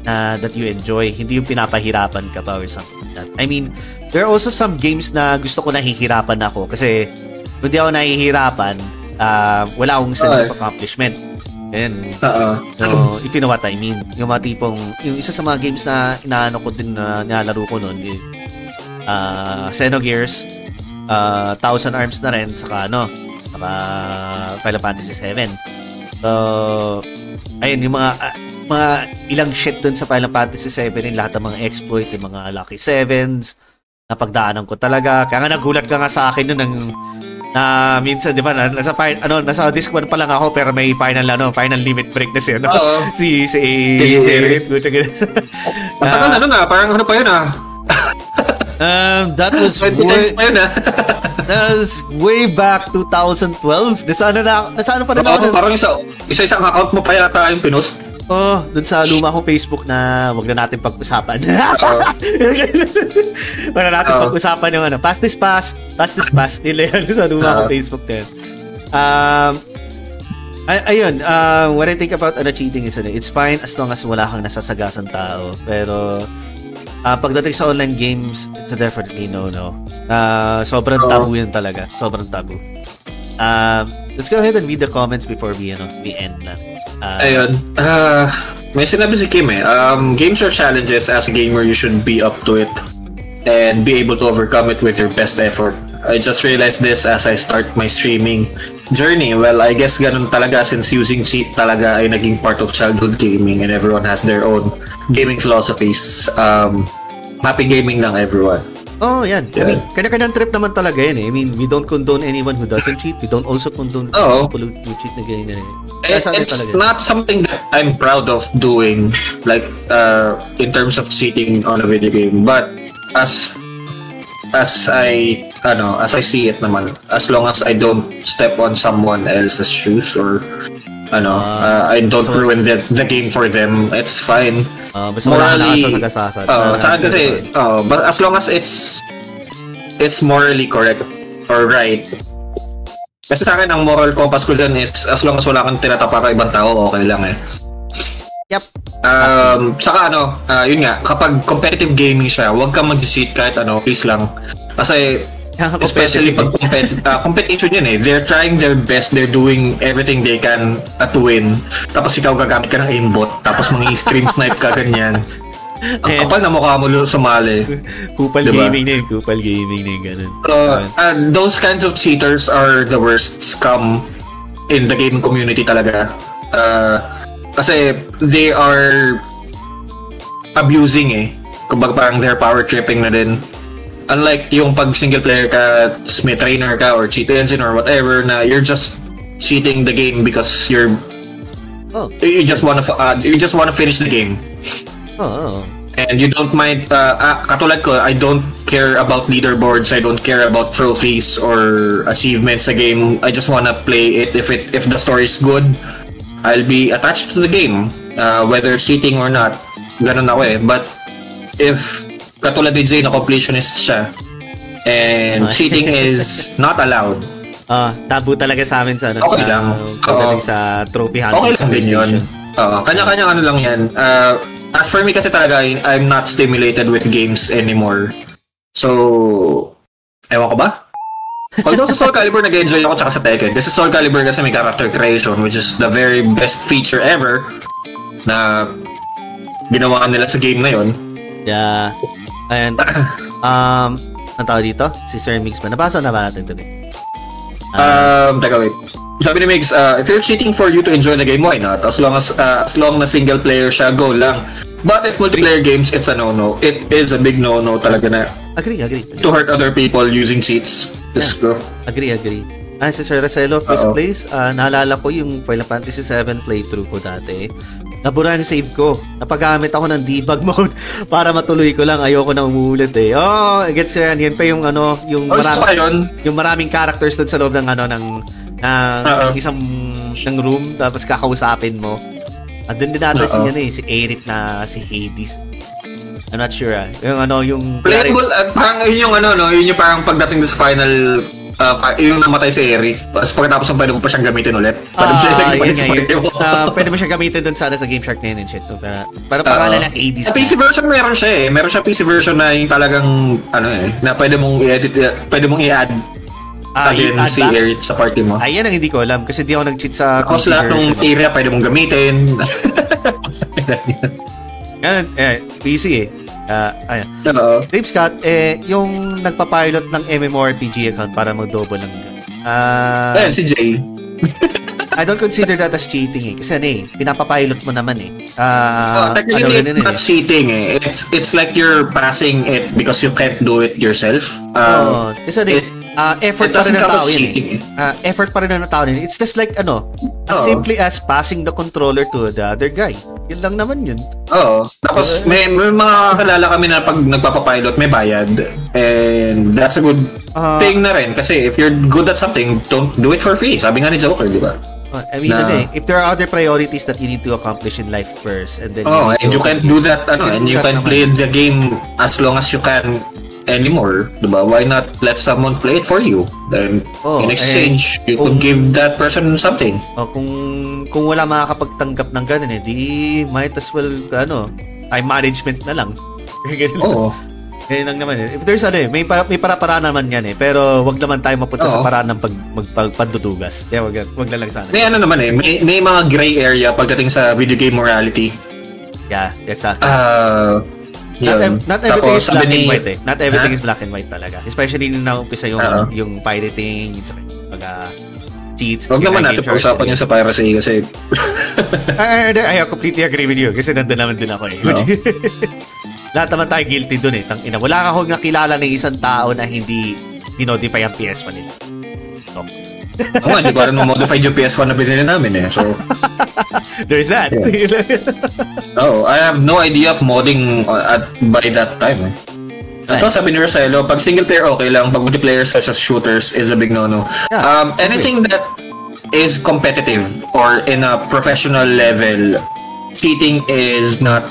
uh, that you enjoy, hindi yung pinapahirapan ka pa or something like that. I mean, there are also some games na gusto ko nahihirapan ako kasi kung di ako nahihirapan uh, wala akong sense uh, of accomplishment and uh, so, if you know what I mean, yung mga tipong yung isa sa mga games na inaano ko din na uh, nilalaro ko noon uh, Xenogears, Uh, Thousand Arms na rin, saka ano, saka Final Fantasy seven. So, ayun, yung mga, uh, mga ilang shit dun sa Final Fantasy seven, yung lahat ng mga exploit, yung mga Lucky Sevens, napagdaanan ko talaga. Kaya nga nagulat ka nga sa akin nun, ng, na minsan, di ba, nasa, ano, nasa disc one pa lang ako, pero may final, ano, final limit break na siya, no? Si, si, si, si, Patagal ano nga, parang ano pa yun ah. Um, that was way, that was way back twenty twelve. Nasaan na, nasaan pa rin ako? Parang isa, isa-isang account mo pa yata yung pinost. Oh, dun sa luma ko Facebook na wag na natin pag-usapan. Wag na natin Uh-oh. pag-usapan yung ano, past is past, past is past. Nila yan sa luma Uh-oh. ko Facebook din. Um, ay- ayun, uh, what I think about ano, cheating is ano, it's fine as long as wala kang nasasagasan tao. Pero Uh, pagdating sa online games, it's a definitely no-no. Uh, sobrang tabu yun talaga. Sobrang tabu. Uh, let's go ahead and read the comments before we, you know, we end na. Uh, Ayun. Uh, may sinabi si Kim eh. Um, games are challenges. As a gamer, you should be up to it. and be able to overcome it with your best effort. I just realized this as I start my streaming journey. Well, I guess ganun talaga, since using cheat talaga ay naging part of childhood gaming, and everyone has their own gaming philosophies. Um, happy gaming lang everyone. Oh, yan. Yeah. I mean, kanya-kanyang trip naman talaga yan eh. I mean, we don't condone anyone who doesn't cheat. We don't also condone oh. people who cheat na ganyan eh. It, it's not something that I'm proud of doing, like, uh, in terms of cheating on a video game. But, as, as I, ano, as I see it naman, as long as I don't step on someone else's shoes or, ano, uh, uh, I don't so, ruin the, the game for them, it's fine. Uh, basta morally, wala ka sa gasasad. Uh, saan kasi, uh, but as long as it's it's morally correct or right. Kasi sa akin, ang moral compass ko dyan is as long as wala kang tinatapak ibang tao, okay lang eh. Yep. Um, saka ano, uh, yun nga, kapag competitive gaming siya, huwag kang mag-cheat kahit ano, please lang. Kasi, especially pag competi- uh, competition yun eh. They're trying their best, they're doing everything they can uh, to win. Tapos ikaw gagamit ka ng aimbot, tapos mangi-stream snipe ka ganyan. Ang and, kapal na mukha mo sumali. Kupal diba? Gaming na yun, kupal gaming na yun, ganun. Uh, uh, those kinds of cheaters are the worst scum in the game community talaga. Uh, kasi they are abusing eh. Kumbaga parang they're power tripping na din. Unlike yung pag single player ka, may trainer ka or cheat engine or whatever, na you're just cheating the game because you're oh. you just wanna uh, you just wanna finish the game. Oh. And you don't mind, uh, ah, katulad ko, I don't care about leaderboards, I don't care about trophies or achievements sa game. I just wanna play it. If it if the story's good, I'll be attached to the game, uh, whether cheating or not. Ganun ako eh. But if katulad ni Jay na completionist siya, and cheating is not allowed. Ah, uh, tabu talaga sa amin sa ano. Okay lang. Uh, sa trophy hunting. Okay lang din yun. Uh, kanya-kanya ano lang yan. Uh, as for me kasi talaga, I'm not stimulated with games anymore. So, ewan ko ba? Although sa Soul Calibur nag-enjoy ako tsaka sa Tekken. Kasi Soul Calibur kasi may character creation, which is the very best feature ever na ginawa nila sa game na yun. Yeah. And um, ang tao dito? Si Sir Mix ba? Nabasa na ba natin ito eh? Um, um teka wait. Sabi ni Mix, uh, if you're cheating for you to enjoy the game, why not? As long as uh, as long na single player siya, go lang. But if multiplayer games, it's a no-no. It is a big no-no talaga na. Agree, agree. agree. To hurt other people using cheats. Just yeah. go. Agree, agree. Ah, si Sir Racelo, first Uh-oh. place, uh, naalala ko yung Final Fantasy seven playthrough ko dati. Nabura yung save ko. Napagamit ako ng debug mode para matuloy ko lang. Ayoko na umuulit eh. Oh, gets yan. Yan pa yung ano, yung, oh, marami, yun. yung maraming characters doon sa loob ng ano, ng, ng, ng isang ng room. Tapos kakausapin mo. At doon din natin si, ano, eh, si Aerith na si Hades. I'm not sure ah. Yung ano, yung... Playable, at parang yun yung ano, no? Yun yung parang pagdating sa final... Uh, yung namatay si Aerith, pagkatapos ang pwede mo pa siyang gamitin ulit. Pwede mo siyang gamitin sa game mo. Uh, pwede mo siyang gamitin dun sana sa game shark na yun and shit. Para, para parala ng Hades. Sa P C version meron siya eh. Meron siya P C version na yung talagang ano eh, na pwede mong i-edit, pwede mong i-add ah, i-add si Aerith sa party mo. Ay, yan ang hindi ko alam kasi di ako nag-cheat sa P C version. Tapos lahat ng area pwede mong gamitin. Ganun, eh, P C eh. Uh, ayan. Hello. Dave Scott, eh, yung nagpapilot ng MMORPG account para mag-double ng uh, ayan, si Jay. I don't consider that as cheating eh. Kasi ano eh, pinapapilot mo naman eh. Uh, oh, technically, ano, it's not eh. cheating eh. It's, it's like you're passing it because you can't do it yourself. Uh, oh, kasi ano eh, uh, effort pa rin ng tao yun eh. Uh, effort pa rin ng tao yun. It's just like ano, oh. as simply as passing the controller to the other guy. Yun lang naman yun. Oo. Tapos may, may mga kalala kami na pag nagpapapilot may bayad. And that's a good uh, thing na rin. Kasi if you're good at something, don't do it for free. Sabi nga ni Joker, di ba? I mean, na, eh, if there are other priorities that you need to accomplish in life first, and then oh, you and you can't do that, ano, and you can't play the game as long as you can anymore, di ba? Why not let someone play it for you? Then oh, in exchange, eh, you could oh, give that person something. Oh, kung kung wala makakapagtanggap ng ganun eh, di might as well ano, time management na lang. Oo. Eh lang naman eh. If there's ano eh, may para may para-para naman yan eh, pero wag naman tayo mapunta Oo. sa paraan ng pag magpagdudugas. Kaya wag wag na lang sana. May ano naman eh, may, may mga gray area pagdating sa video game morality. Yeah, exactly. Uh, Not, ev- not everything Tapos, is black and white eh. Not everything ha? is black and white talaga. Especially nung naumpisa yung, uh-huh. yung pirating, yung mga cheats. Huwag naman natin pag-usapan yung sa piracy kasi... I, I, I completely agree with you kasi nandun naman din ako eh. No. Lahat naman tayo guilty dun eh. Tangina. Wala akong nakilala ng isang tao na hindi dinodify ang P S one nila. So, oh, man, hindi ko rin mamodify yung P S one na binili namin eh. So, there's that. Yeah. Oh, I have no idea of modding at, by that time eh. Ito, sabi ni Rosello, pag single player okay lang, pag multiplayer such as shooters is a big no-no. Yeah, um, anything okay. that is competitive or in a professional level, cheating is not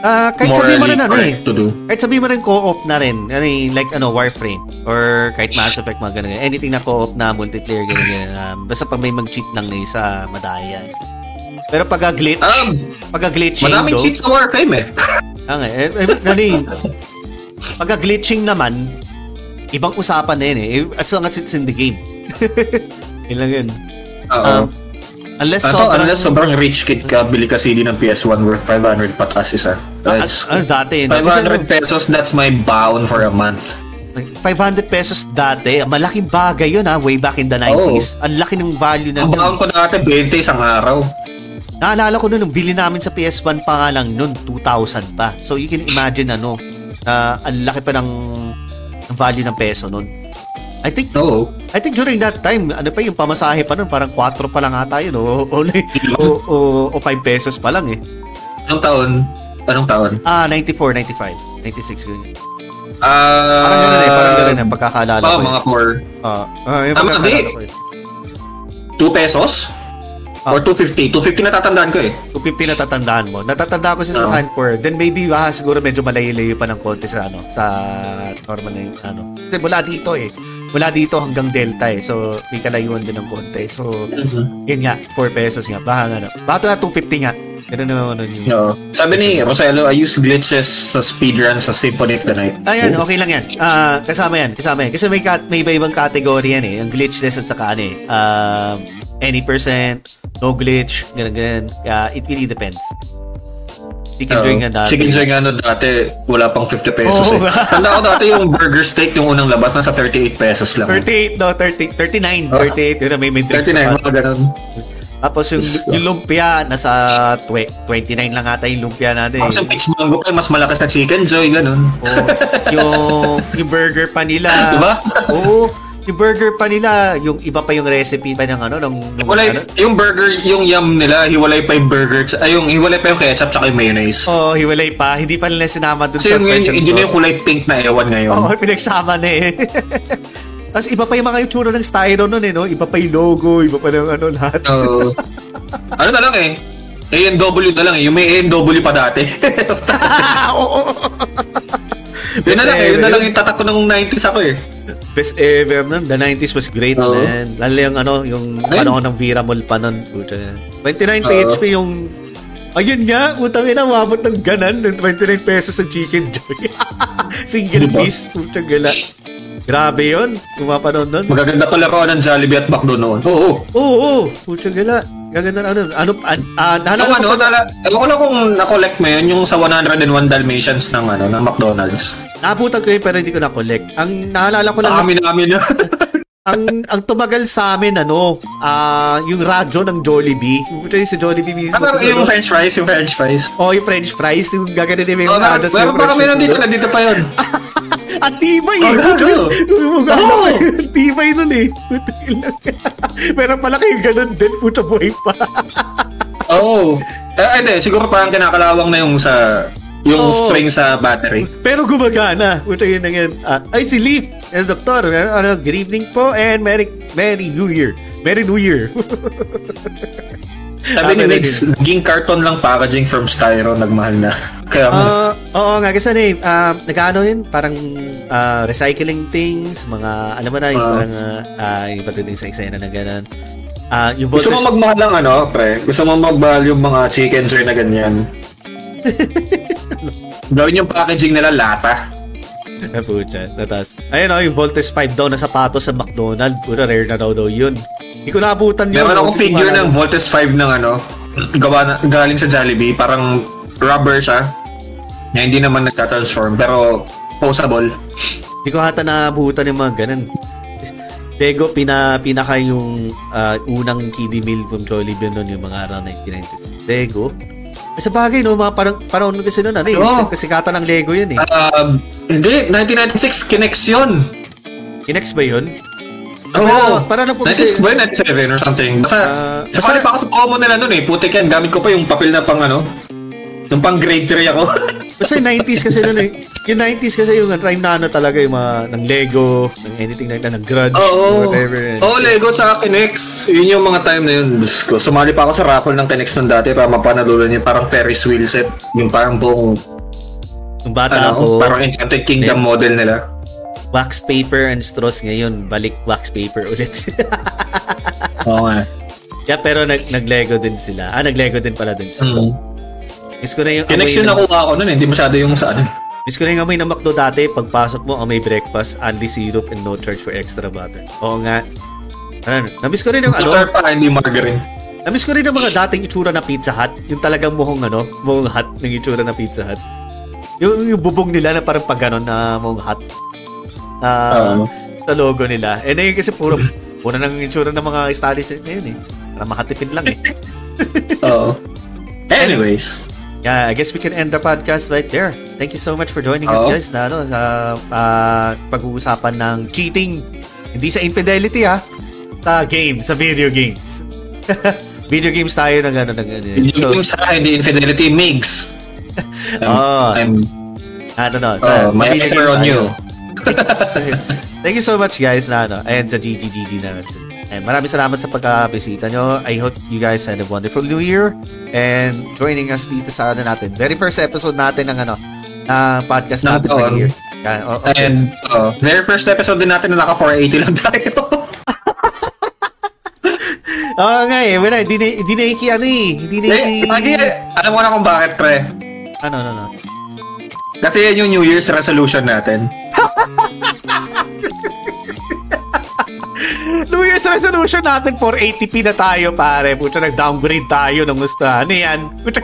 uh, kahit morally sabihin mo rin ano, eh. to do. Kahit sabihin mo rin co-op na rin, like ano, Warframe or kahit Mass Effect, mga ganun. Anything na co-op na multiplayer, ganun. Um, basta pag may mag-cheat lang na isa, madaya. Pero pag glitch um, pag glitching madaming though, cheats sa Warframe eh. Ang eh, eh, nani, pagka-glitching naman, ibang usapan na yun eh. As long as it's in the game. Yun lang yun. Um, unless, Ato, sobrang, unless sobrang rich kid ka, bili ka C D ng P S one worth five hundred patas isa. That's, uh, uh, dati, five hundred pesos, that's my bound for a month. five hundred pesos dati, malaking bagay yun ha, way back in the nineties. Oh. Ang laki ng value na. Ang bound ko dati, twenty isang araw. Naalala ko nun, bili namin sa P S one pa nga lang nun, two thousand pa. So you can imagine ano, na uh, ang laki pa ng, ng value ng peso nun. I think no. I think during that time, ano pa yung pamasahe pa nun, parang four pa lang ata yun o o, o, o, o five pesos pa lang eh. Anong taon? Anong taon? Ah, ninety-four, ninety-five, ninety-six ganyan. Ah, uh, parang gano'n eh, parang gano'n eh, pagkakaalala ko. Mga four. Ah, uh, yung pagkakaalala ko eh. two pesos? Or two fifty. two fifty natatandaan ko eh. two fifty natatandaan mo. Natatandaan ko siya sa Sanford. Then maybe ah, siguro medyo malayo-layo pa ng konti sa ano, sa normal na ano. Kasi mula dito eh. Mula dito hanggang Delta eh. So may kalayuan din ng konti. So mm-hmm. yun nga, four pesos nga. Baka nga na. Baka na two fifty nga. Ganun naman ano yun. No. Sabi ni Rosello, I use glitches sa speedrun sa Symphony of the Night. Ayan, okay lang yan. Uh, kasama yan. Kasama yan. Kasi may, kat- may iba-ibang kategory yan eh. Ang glitchless at saka ano eh. Um... Uh, any percent, no glitch, ganun, ganun. Yeah, it really depends. Chicken joy nga dati. Chicken joy nga no, dati, wala pang fifty pesos oh, eh. Tanda ko dati yung burger steak, yung unang labas, nasa thirty-eight pesos lang. thirty-eight, no, thirty, thirty-nine. Oh. thirty-eight, yun na may may drinks. thirty-nine, mga ganun. Tapos yung, yung lumpia, nasa twenty-nine lang ata yung lumpia natin. Tapos yung peach mango pa, mas malakas na chicken joy, ganun. Oh, yung, yung burger pa nila. Diba? Oo. Oh, yung burger pa nila, yung iba pa yung recipe pa ng ano, ng hiwalay, ano? Yung burger, yung yum nila, hiwalay pa yung burger, ay yung hiwalay pa yung ketchup tsaka yung mayonnaise. Oh, hiwalay pa, hindi pa nila sinama dun so, sa special sauce. Yun yung kulay pink na ewan ngayon. Oo, oh, pinagsama na eh. Tapos iba pa yung mga yung tsura ng styro nun eh, no? Iba pa yung logo, iba pa yung ano lahat. Oo. Uh, ano na lang eh, A and W na lang eh, yung may A and W pa dati. Oo. Yun na lang eh, yun na lang yung tatak ko ng nineties ako eh. Best ever nun. The nineties was great, uh-oh, man. Lalo yung ano, yung panahon ng Viramol pa nun. twenty-nine P H P yung... Ayun nga, utang ina, mabot ng ganan ng twenty-nine pesos sa chicken joy. Single piece. Utang gala. Grabe yun. Yung mga panahon nun. Magaganda pala ko ng Jollibee at McDo noon. Oo. Oo. Utang gala. Gaganda na ano. Ano? Ah, nahanap ko pa. Ewan ko lang kung na-collect mo yun, yung sa one oh one Dalmatians ng ano, ng McDonald's. Nabutan ko yun pero hindi ko na-collect. Ang naalala ko lang... Amin-amin yun. ang, ang tumagal sa amin, ano, uh, yung radyo ng Jollibee. Yung si Jollibee mismo. Ah, pero yung French fries, yung French fries. Oo, oh, yung French fries. Yung gaganda din yung radyo. Meron pa kami nandito, nandito pa yun. At tibay eh. Oh, oh. Tibay nun eh. Meron pala kayong ganun din. Puta buhay pa. Oo. Oh. Eh, hindi. Siguro parang kinakalawang na yung sa... Yung oh, spring sa battery. Pero gumagana. Ito yun na yun. Uh, ay, si Leaf. Eh, Doktor. Ano, good evening po and Merry, Merry New Year. Merry New Year. Sabi ni Migs, naging karton lang packaging from styro. Nagmahal na. Kaya uh, oo nga. Kasi ano eh. Uh, Nagkaano yun? Parang uh, recycling things. Mga, alam mo na, yung uh, parang uh, yung patutin sa eksena na gano'n. Uh, gusto mo magmahal lang ano, pre? Gusto mo magmahal yung mga chicken sir na ganyan? Gawin yung packaging nila lata. Pucha, natas. Ayun o, yung Voltes five daw na sapatos sa McDonald's. Pura rare na daw daw yun. Hindi ko naabutan yun. Meron akong figure ng Voltes five ng ano, gawa na, galing sa Jollibee. Parang rubber siya. na hindi naman nagtatransform pero posable. Hindi ko hata nabutan yung mga ganun. Lego, pina, pinaka yung uh, unang kiddie meal from Jollibee nun, yung mga araw nineteen ninety-six. Lego? Sa bagay, no? Mga parang, parang ano kasi nun, ano eh? No. Kasikatan ng Lego yun eh. Uh, hindi, nineteen ninety-six, Kinex yun. Kinex ba yun? Oo. Oh, nineteen ninety-six ba yun? ninety-seven or something. Basta, uh, sakali pa ako sa common nila nun eh. Putik yan, gamit ko pa yung papel na pang ano, yung pang grade three ako. Basta yung nineties kasi nun eh. Yung nineties kasi yung time na ano talaga yung mga ng Lego, ng anything like that, ng Grudge, oh, whatever. Oo, oh, Lego tsaka Kinex. Yun yung mga time na yun. Sumali pa ako sa raffle ng Kinex nun dati para mapanalulan yung parang Ferris wheel set. Yung parang buong... Nung bata ano, ako... Parang Enchanted Kingdom then, model nila. Wax paper and straws ngayon. Balik wax paper ulit. Oo nga. Yeah, pero nag- nag-Lego din sila. Ah, nag-Lego din pala din sila. Mm-hmm. Miss ko na yung connection na kuha ko noon, hindi masyado yung sa ano. Miss ko na yung amoy ng McDo dati, pagpasok mo, amoy breakfast, only syrup and no charge for extra butter. Oo nga. Ano, na-miss ko rin yung ano. Butter pa, hindi margarine. Na-miss ko rin yung mga dating itsura na Pizza Hut, yung talagang mukhang ano, mukhang hot ng itsura na Pizza Hut. Yung, yung bubong nila na parang pag ganon na mukhang hot. Uh, uh, sa logo nila. Eh, na yun kasi puro, puro na ng itsura ng mga establishment ngayon eh. Para makatipid lang eh. Oo. Anyways. Yeah, I guess we can end the podcast right there. Thank you so much for joining oh. us, guys. Na ano, sa uh, pag-uusapan ng cheating, hindi sa infidelity ah, sa game, sa video games. Video games tayo ng ano ng ano. Video so, games sa hindi infidelity mix. Um, oh, I'm, I don't know. Sa, oh, sa my eyes are on you. Thank you so much, guys. Na ano, and sa G G G D na. And maraming salamat sa pagkabisita nyo. I hope you guys had a wonderful new year and joining us dito sa ano natin. Very first episode natin ng ano, uh, podcast natin no, for year. Uh, okay. And uh, very first episode din natin na naka four eighty lang tayo. Oo nga eh. Wala, hindi na, hindi na iki ano eh. Hindi na iki... Lagi, alam mo na kung bakit, pre. Ano, ano, ano. Kasi yan yung New Year's resolution natin. New Year's resolution natin for four eighty p na tayo, pare. Puta, nag-downgrade tayo ng gusto. Ano yan? Puta,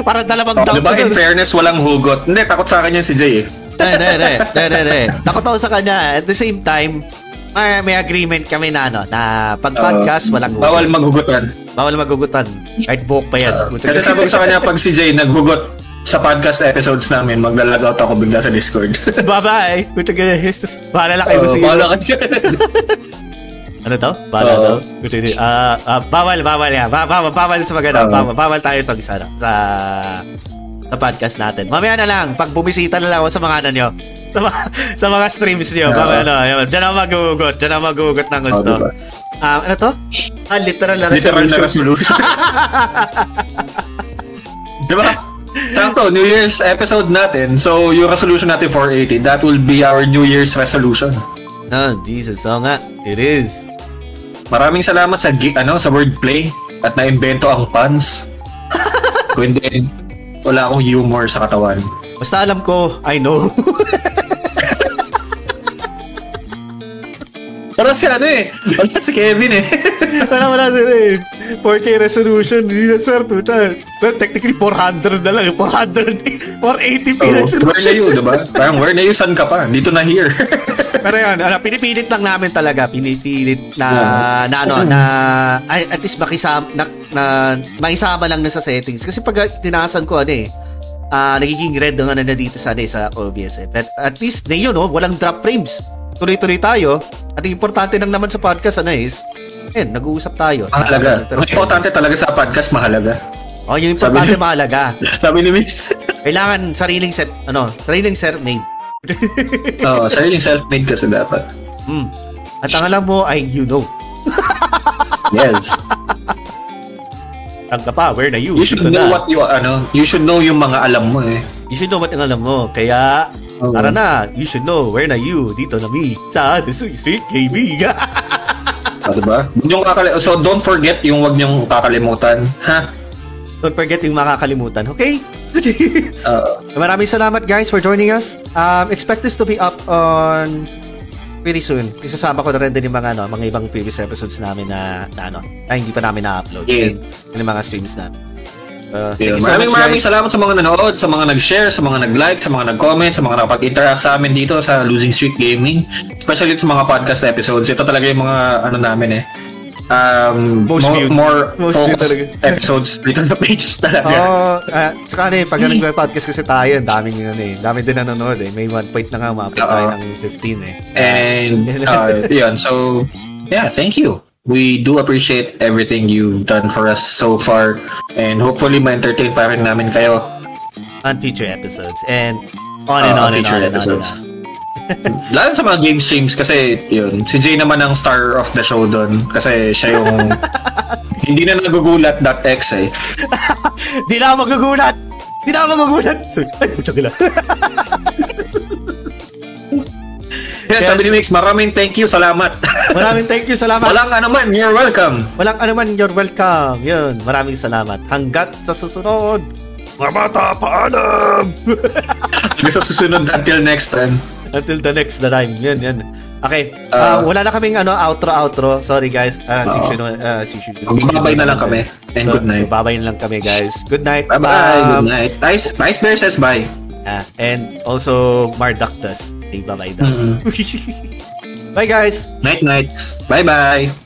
para dalawang oh, downgrade. Diba, in fairness, walang hugot. Hindi, takot sa akin yun si Jay. Hindi, hindi, hindi, hindi. Takot ako sa kanya. At the same time, may, may agreement kami na, ano, na pag-podcast, uh, walang hugot. Bawal maghugutan. Bawal maghugutan. Kahit buhok pa yan. Puta, kasi sabi ko sa kanya, pag si Jay naghugot sa podcast episodes namin, maglalagaw ako bigla sa Discord. Bye-bye! Puta, bahala lang kayo sa iyo. Bahala ka siya. Ano daw? Bawal uh, daw? Uh, uh, bawal, bawal yan. Ba- bawal, bawal sa maganda. Bawal, bawal tayo pag sa, sa, sa podcast natin. Mamaya na lang, pag bumisita na lang ako sa mga ano nyo, sa, sa mga streams nyo, uh, bawal, ano, dyan ako mag-uugot. Dyan ako mag-uugot ng gusto. Oh, diba? uh, ano to? Ah, literal na resolution. Literal na resolution. Diba? Tanto, New Year's episode natin. So, yung resolution natin four eighty, that will be our New Year's resolution. Oh, Jesus. Oo nga. It is. Maraming salamat sa ano sa wordplay at naimbento ang puns. Kundi wala akong humor sa katawan. Basta alam ko, I know. Wala si ano eh. Wala si Kevin eh. wala wala si eh. four K resolution. Yes, sir. Well, technically, four hundred na lang. four hundred. four eighty p oh, resolution. Where na you, diba? Parang where na you, san ka pa? Dito na here. Pero yun, ano, pinipilit lang namin talaga. Pinipilit na, yeah. na ano, na, at least makisama, na, na, makisama lang na sa settings. Kasi pag tinasan ko, ano eh, uh, nagiging red ang ano na dito sa, ano, sa O B S. Eh. But at least, na yun, no, walang drop frames. Tuloy-tuloy tayo. At importante lang naman sa podcast, ano eh, is, yun, nag-uusap tayo. Mahalaga. Ang importante talaga sa podcast, mahalaga. Oh, yun importante, sabi mahalaga. Sabi ni Miss. Kailangan sariling set, ano, sariling self-made. Oo, oh, sariling self-made kasi dapat. Mm. At ang alam mo ay you know. Yes. Tangka pa, where na you? You should Ito know na. What you ano, you should know yung mga alam mo eh. You should know what ang alam mo. Kaya, okay. Tara na, you should know where na you, dito na me. Sa Losing Street Gaming. Ah, diba? Yung kakali- so don't forget yung wag niyong kakalimutan, ha? Don't forget yung makakalimutan, okay? uh, Maraming salamat guys for joining us. Um, expect this to be up on pretty soon. Isasama ko na rin din yung mga, ano, mga ibang previous episodes namin na, na, ano, na hindi pa namin na-upload. Yeah. Yung mga streams namin. So, Uh, yeah. So maraming maraming guys. Salamat sa mga nanood, sa mga nag-share, sa mga nag-like, sa mga nag-comment, sa mga nakapag-interact sa amin dito sa Losing Street Gaming, especially sa mga podcast episodes. Ito talaga yung mga ano namin eh. Um, most mo, more most focused episodes dito sa page talaga. Oh, uh, saka ano eh, pag nag-podcast kasi tayo, ang daming yun eh. Dami din nanonood eh. May one point na nga, umabot tayo ng fifteen eh. And, uh, yun. So, yeah, thank you. We do appreciate everything you've done for us so far. And hopefully, ma-entertain pa rin namin kayo. On future episodes. And on and uh, on, on and on episodes. And on. Lalo sa mga game streams kasi yun, si Jay naman ang star of the show doon kasi siya yung hindi na nagugulat dot X eh. Di na magugulat. Di na magugulat. Ay, puto ka lang. Yes. Sabi ni Mix, maraming thank you, salamat. Maraming thank you, salamat. Walang anuman, you're welcome. Walang anuman, you're welcome. Yun, maraming salamat. Hanggat sa susunod. Mamata, paalam! Hanggang sa susunod, until next time. Until the next the time. Yun, yun. Okay. Uh, uh, wala na kaming ano, outro, outro. Sorry, guys. Uh, uh, uh, Babay na lang kami. And so, good night. Babay na lang kami, guys. Good night. Bye-bye. Bye. Good night. Nice, nice bear says bye. Uh, and also, Marduktus. Bye-bye. Mm-hmm. Bye, guys. Night, night. Bye-bye.